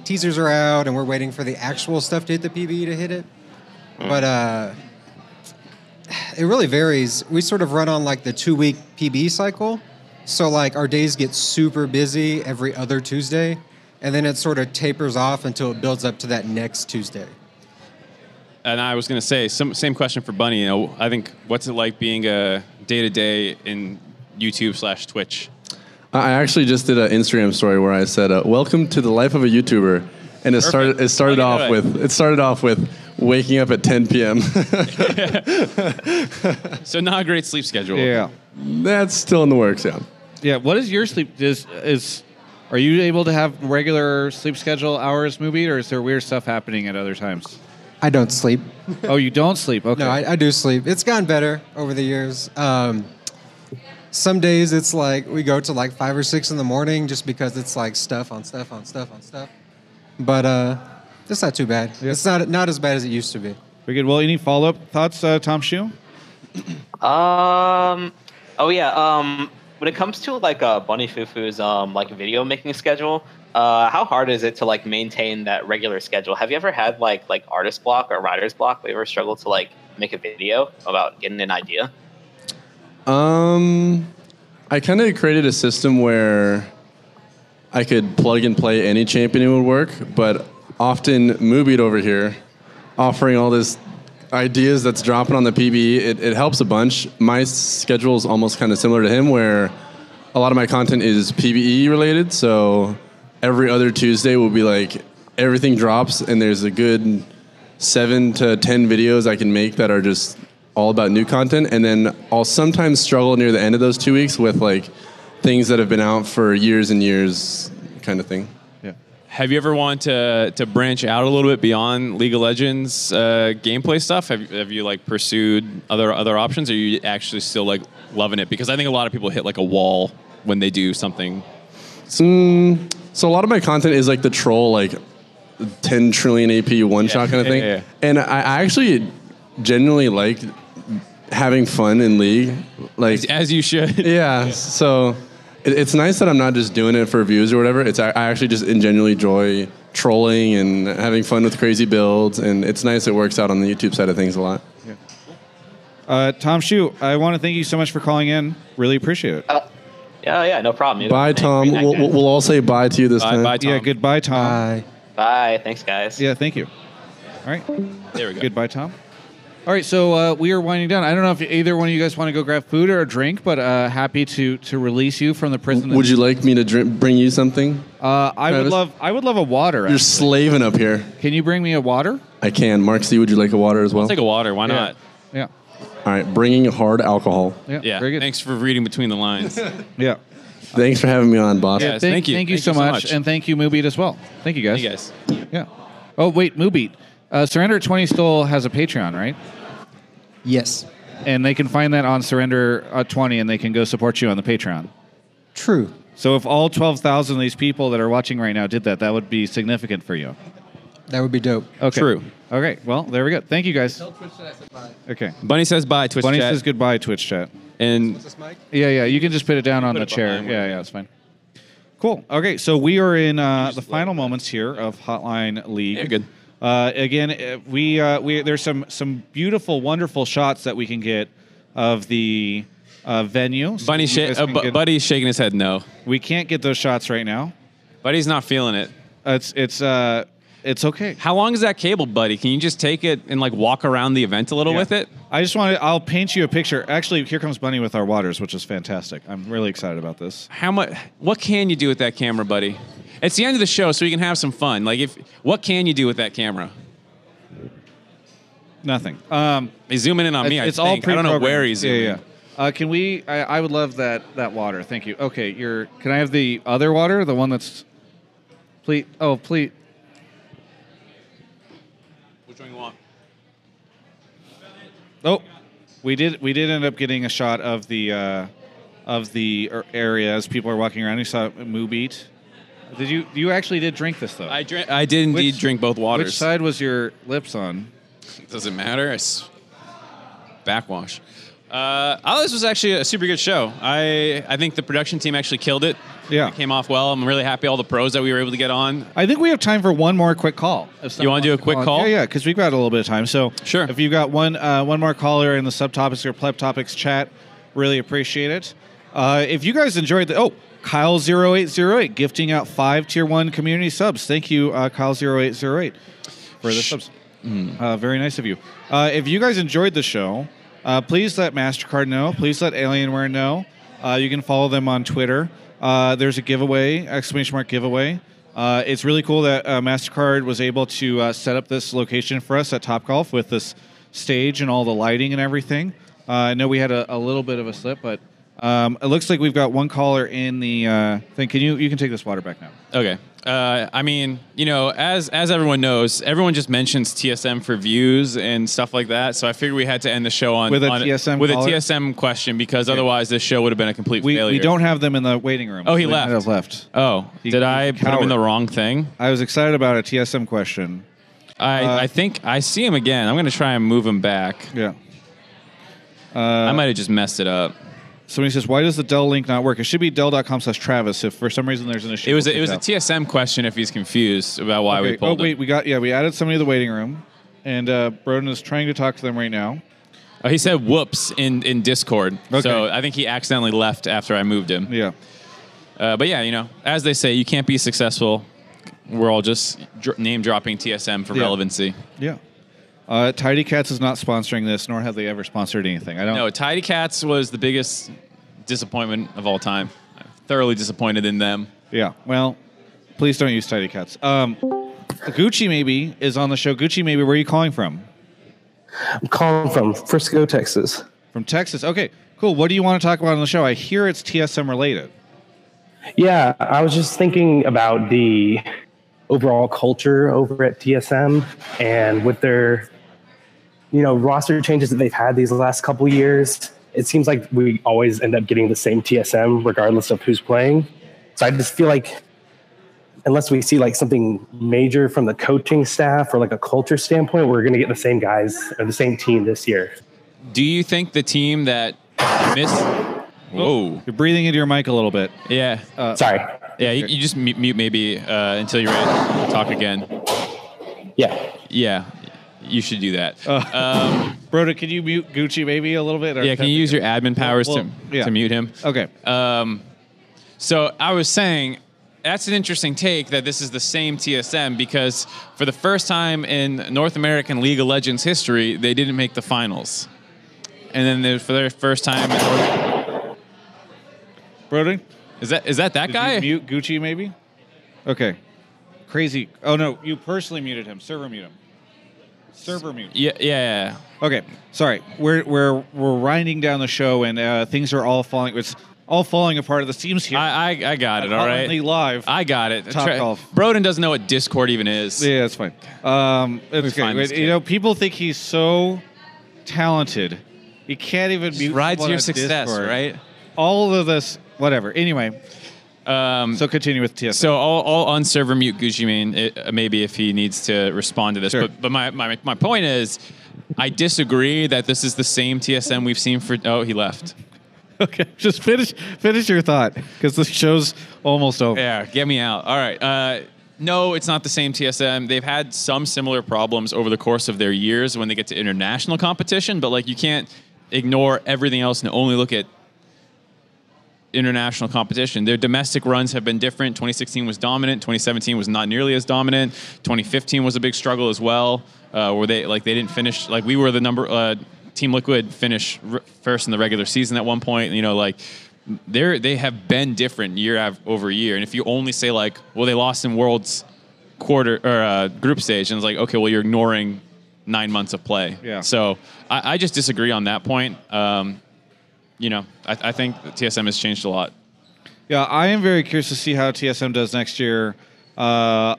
teasers are out and we're waiting for the actual stuff to hit the PB to hit it. But it really varies. We sort of run on like the 2-week PB cycle. So like our days get super busy every other Tuesday, and then it sort of tapers off until it builds up to that next Tuesday. And I was going to say, same question for Bunny. You know, I think, what's it like being a day-to-day in YouTube/Twitch? I actually just did an Instagram story where I said, welcome to the life of a YouTuber. And it started off with waking up at 10 p.m. So not a great sleep schedule. Yeah, that's still in the works. Yeah. Yeah. What is your sleep? Are you able to have regular sleep schedule hours, Moobeat, or is there weird stuff happening at other times? I don't sleep. Oh, you don't sleep? Okay. No, I do sleep. It's gotten better over the years. Some days it's like we go to like 5 or 6 in the morning just because it's like stuff on stuff on stuff on stuff. But it's not too bad. Yep. It's not as bad as it used to be. Very good. Well, any follow-up thoughts, Tom Shoe? When it comes to like Bunny Foo Foo's like video making schedule, how hard is it to like maintain that regular schedule? Have you ever had like artist block or writer's block? Have you ever struggled to like make a video about getting an idea? I kind of created a system where I could plug and play any champion it would work, but often Moobeat over here offering all this ideas that's dropping on the PB, it helps a bunch. My schedule is almost kind of similar to him where a lot of my content is PBE related, so every other Tuesday will be like everything drops and there's a good 7 to 10 videos I can make that are just all about new content, and then I'll sometimes struggle near the end of those 2 weeks with like things that have been out for years and years kind of thing. Yeah. Have you ever wanted to branch out a little bit beyond League of Legends gameplay stuff? Have you like pursued other options, or are you actually still like loving it? Because I think a lot of people hit like a wall when they do something. So a lot of my content is like the troll, like 10 trillion AP one-shot kind of thing. Yeah. And I actually genuinely like having fun in League. Like, as you should. Yeah, so it's nice that I'm not just doing it for views or whatever. It's I actually just genuinely enjoy trolling and having fun with crazy builds, and it's nice it works out on the YouTube side of things a lot. Yeah. Tom Hsu, I want to thank you so much for calling in. Really appreciate it. Yeah, no problem. You bye, Tom. We'll all say bye to you this time. Bye, Tom. Yeah, goodbye, Tom. Bye. Bye. Thanks, guys. Yeah, thank you. All right. There we go. Goodbye, Tom. All right, so we are winding down. I don't know if either one of you guys want to go grab food or a drink, but happy to release you from the prison. Would you like me to bring you something? I would love a water. You're slaving up here. Can you bring me a water? I can. Mark C, would you like a water as well? I'll take a water. Why not? Yeah. All right, bringing hard alcohol. Yeah. Very good. Thanks for reading between the lines. Yeah. Thanks for having me on, boss. Yeah, thank you. Thank you so much. And thank you, Moobeat, as well. Thank you, guys. Yeah. Oh, wait, Moobeat. Surrender20 Stole has a Patreon, right? Yes. And they can find that on Surrender20, and they can go support you on the Patreon. True. So if all 12,000 of these people that are watching right now did that, that would be significant for you. That would be dope. Okay. True. Okay. Well, there we go. Thank you, guys. Tell Twitch chat I said bye. Okay. Bunny says bye, Twitch chat. Bunny says goodbye, Twitch chat. And what's this mic? Yeah. You can just put it down on the chair. Yeah, it's fine. Cool. Okay, so we are in the final moments here of Hotline League. Yeah, good. Again, we there's some beautiful, wonderful shots that we can get of the venue. So Buddy's shaking his head no. We can't get those shots right now. Buddy's not feeling it. It's okay. How long is that cable, Buddy? Can you just take it and like walk around the event a little with it? I'll paint you a picture. Actually, here comes Bunny with our waters, which is fantastic. I'm really excited about this. What can you do with that camera, Buddy? It's the end of the show, so you can have some fun. Like, what can you do with that camera? Nothing. He's zooming in on me. It's all pre-programmed. I don't know where he's zooming. Yeah. Can we? I would love that water. Thank you. Okay, Can I have the other water? The one that's. Please. Oh, please. Which one you want? Oh, we did end up getting a shot of the area as people are walking around. You saw Moobeat. Did you actually did drink this though? I did indeed drink both waters. Which side was your lips on? Does it matter? It's backwash. This was actually a super good show. I think the production team actually killed it. Yeah, it came off well. I'm really happy all the pros that we were able to get on. I think we have time for one more quick call. You want to do a quick call? Yeah, because we've got a little bit of time. So sure. If you've got one more caller in the subtopics or pleb topics chat, really appreciate it. If you guys enjoyed Kyle0808 gifting out 5 tier 1 community subs. Thank you, Kyle0808 for the subs. Very nice of you. If you guys enjoyed the show, please let MasterCard know. Please let Alienware know. You can follow them on Twitter. There's a giveaway, !giveaway. It's really cool that MasterCard was able to set up this location for us at Top Golf with this stage and all the lighting and everything. I know we had a little bit of a slip, but it looks like we've got one caller in the thing. Can you can take this water back now? Okay. I mean, as everyone knows, everyone just mentions TSM for views and stuff like that. So I figured we had to end the show with a TSM question because otherwise this show would have been a complete failure. We don't have them in the waiting room. Oh, he left. Oh, did I put him in the wrong thing? I was excited about a TSM question. I think I see him again. I'm going to try and move him back. Yeah. I might have just messed it up. Somebody says, why does the Dell link not work? It should be Dell.com/Travis if for some reason there's an issue. It was a TSM question if he's confused about why we pulled it. We added somebody to the waiting room, and Broden is trying to talk to them right now. Oh, he said whoops in Discord. Okay. So I think he accidentally left after I moved him. Yeah. But yeah, as they say, you can't be successful. We're all just name-dropping TSM for relevancy. Yeah. Tidy Cats is not sponsoring this, nor have they ever sponsored anything. No, Tidy Cats was the biggest disappointment of all time. I'm thoroughly disappointed in them. Yeah, well, please don't use Tidy Cats. Gucci Maybe is on the show. Gucci Maybe, where are you calling from? I'm calling from Frisco, Texas. From Texas. Okay, cool. What do you want to talk about on the show? I hear it's TSM related. Yeah, I was just thinking about the overall culture over at TSM and with their roster changes that they've had these last couple years, it seems like we always end up getting the same TSM regardless of who's playing. So I just feel like unless we see something major from the coaching staff or a culture standpoint, we're going to get the same guys or the same team this year. Do you think the team that missed... Whoa. You're breathing into your mic a little bit. Yeah. Sorry. Yeah, you just mute maybe until you're ready to talk again. Yeah. Yeah. You should do that. Broden, can you mute Gucci maybe a little bit? Or yeah, can you use your admin powers to mute him? Okay. So I was saying, that's an interesting take that this is the same TSM, because for the first time in North American League of Legends history, they didn't make the finals. And then for their first time in Broden? Is that guy? Did you mute Gucci maybe? Okay. Crazy. Oh no, you personally muted him. Server mute him. Server mute. Yeah. Okay. Sorry. We're winding down the show, and things are all falling. It's all falling apart. The seams here. I got it. All right. Live. I got it. Top Golf. Broden doesn't know what Discord even is. Yeah, that's fine. It's good. You know, people think he's so talented. He can't even mute. Rides your success, Discord. Right? All of this, whatever. Anyway. So continue with TSM. So I'll unserver mute Gucci Mane maybe if he needs to respond to this. Sure. But my point is, I disagree that this is the same TSM we've seen for. Oh, he left. Okay, just finish your thought, because the show's almost over. Yeah, get me out. All right. No, it's not the same TSM. They've had some similar problems over the course of their years when they get to international competition. But like, you can't ignore everything else and only look at international competition. Their domestic runs have been different. 2016 was dominant. 2017 was not nearly as dominant. 2015 was a big struggle as well, where they didn't finish. Like, we were the number Team Liquid finished first in the regular season at one point. You know, like, they have been different year over year. And if you only say like, well, they lost in Worlds quarter or group stage, and it's like, okay, well, you're ignoring 9 months of play. Yeah. So I just disagree on that point. You know, I think TSM has changed a lot. Yeah, I am very curious to see how TSM does next year. I've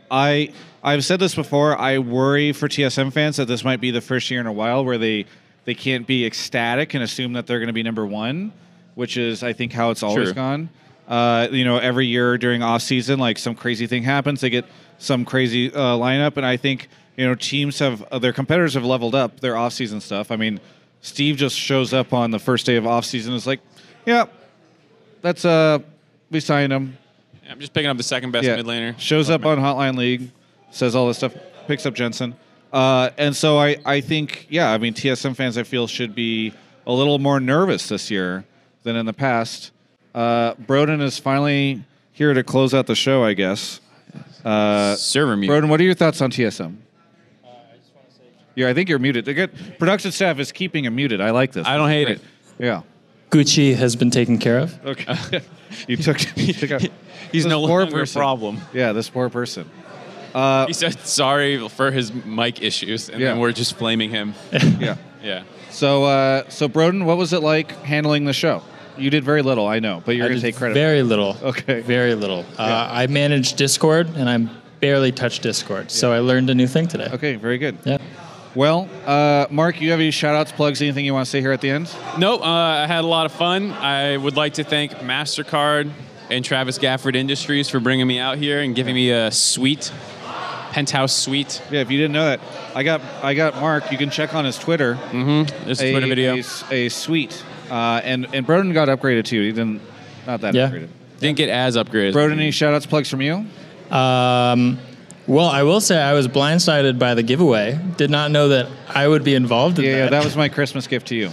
said this before. I worry for TSM fans that this might be the first year in a while where they can't be ecstatic and assume that they're going to be number one, which is, I think, how it's always gone. You know, every year during off season, like, some crazy thing happens. They get some crazy lineup, and I think, you know, teams have their competitors have leveled up their off season stuff. I mean, Steve just shows up on the first day of offseason and is like, yeah, that's we signed him. Yeah, I'm just picking up the second best mid laner. Shows up on Hotline League, says all this stuff, picks up Jensen. And so I think, yeah, I mean, TSM fans, I feel, should be a little more nervous this year than in the past. Broden is finally here to close out the show, I guess. Server mute. Broden, what are your thoughts on TSM? Yeah, I think you're muted. Production staff is keeping him muted. I like this. I don't hate it. Yeah. Gucci has been taken care of. Okay. you took out. He's no longer a problem. Yeah, this poor person. He said sorry for his mic issues, and then we're just blaming him. Yeah. So Broden, what was it like handling the show? You did very little, I know, but you're going to take credit. Very little. Okay. Very little. I managed Discord, and I barely touched Discord, so I learned a new thing today. Okay, very good. Yeah. Well, Mark, you have any shout-outs, plugs, anything you want to say here at the end? Nope. I had a lot of fun. I would like to thank MasterCard and Travis Gafford Industries for bringing me out here and giving me a suite, penthouse suite. Yeah, if you didn't know that, I got Mark. You can check on his Twitter. Mm-hmm. There's a Twitter video. A suite. And Broden got upgraded, too. He didn't, not that upgraded. Didn't get as upgraded. Broden, any shout-outs, plugs from you? Well, I will say I was blindsided by the giveaway. Did not know that I would be involved in that. Yeah, that was my Christmas gift to you.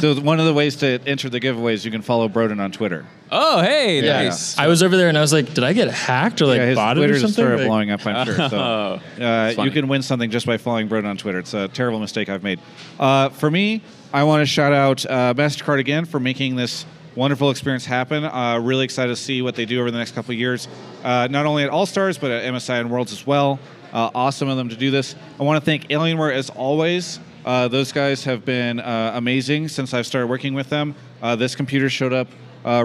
So one of the ways to enter the giveaway is you can follow Broden on Twitter. Oh, hey, nice. I was over there and I was like, did I get hacked or botted or something? His Twitter started blowing up, I'm sure. So, you can win something just by following Broden on Twitter. It's a terrible mistake I've made. For me, I want to shout out MasterCard again for making this wonderful experience happen. Really excited to see what they do over the next couple of years, not only at All-Stars, but at MSI and Worlds as well. Awesome of them to do this. I want to thank Alienware as always. Those guys have been amazing since I've started working with them. This computer showed up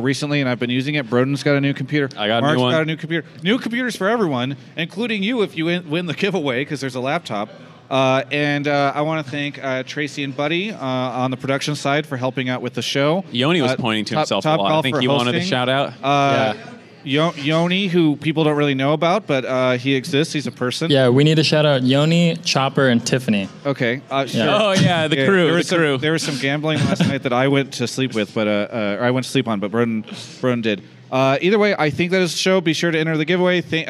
recently, and I've been using it. Broden's got a new computer. I got a new one. Mark's got a new computer. New computers for everyone, including you if you win the giveaway, because there's a laptop. I want to thank Tracy and Buddy on the production side for helping out with the show. Yoni was pointing to himself a lot. I think he wanted to shout out. Yoni, who people don't really know about, but he exists. He's a person. Yeah, we need to shout out Yoni, Chopper, and Tiffany. Okay. Sure. Oh, yeah, the crew. There was some gambling last night that I went to sleep with, but I went to sleep on, but Broden did. Either way, I think that is the show. Be sure to enter the giveaway. Tweet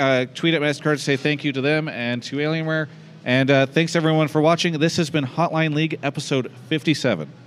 at MasterCard to say thank you to them and to Alienware. And thanks, everyone, for watching. This has been Hotline League Episode 57.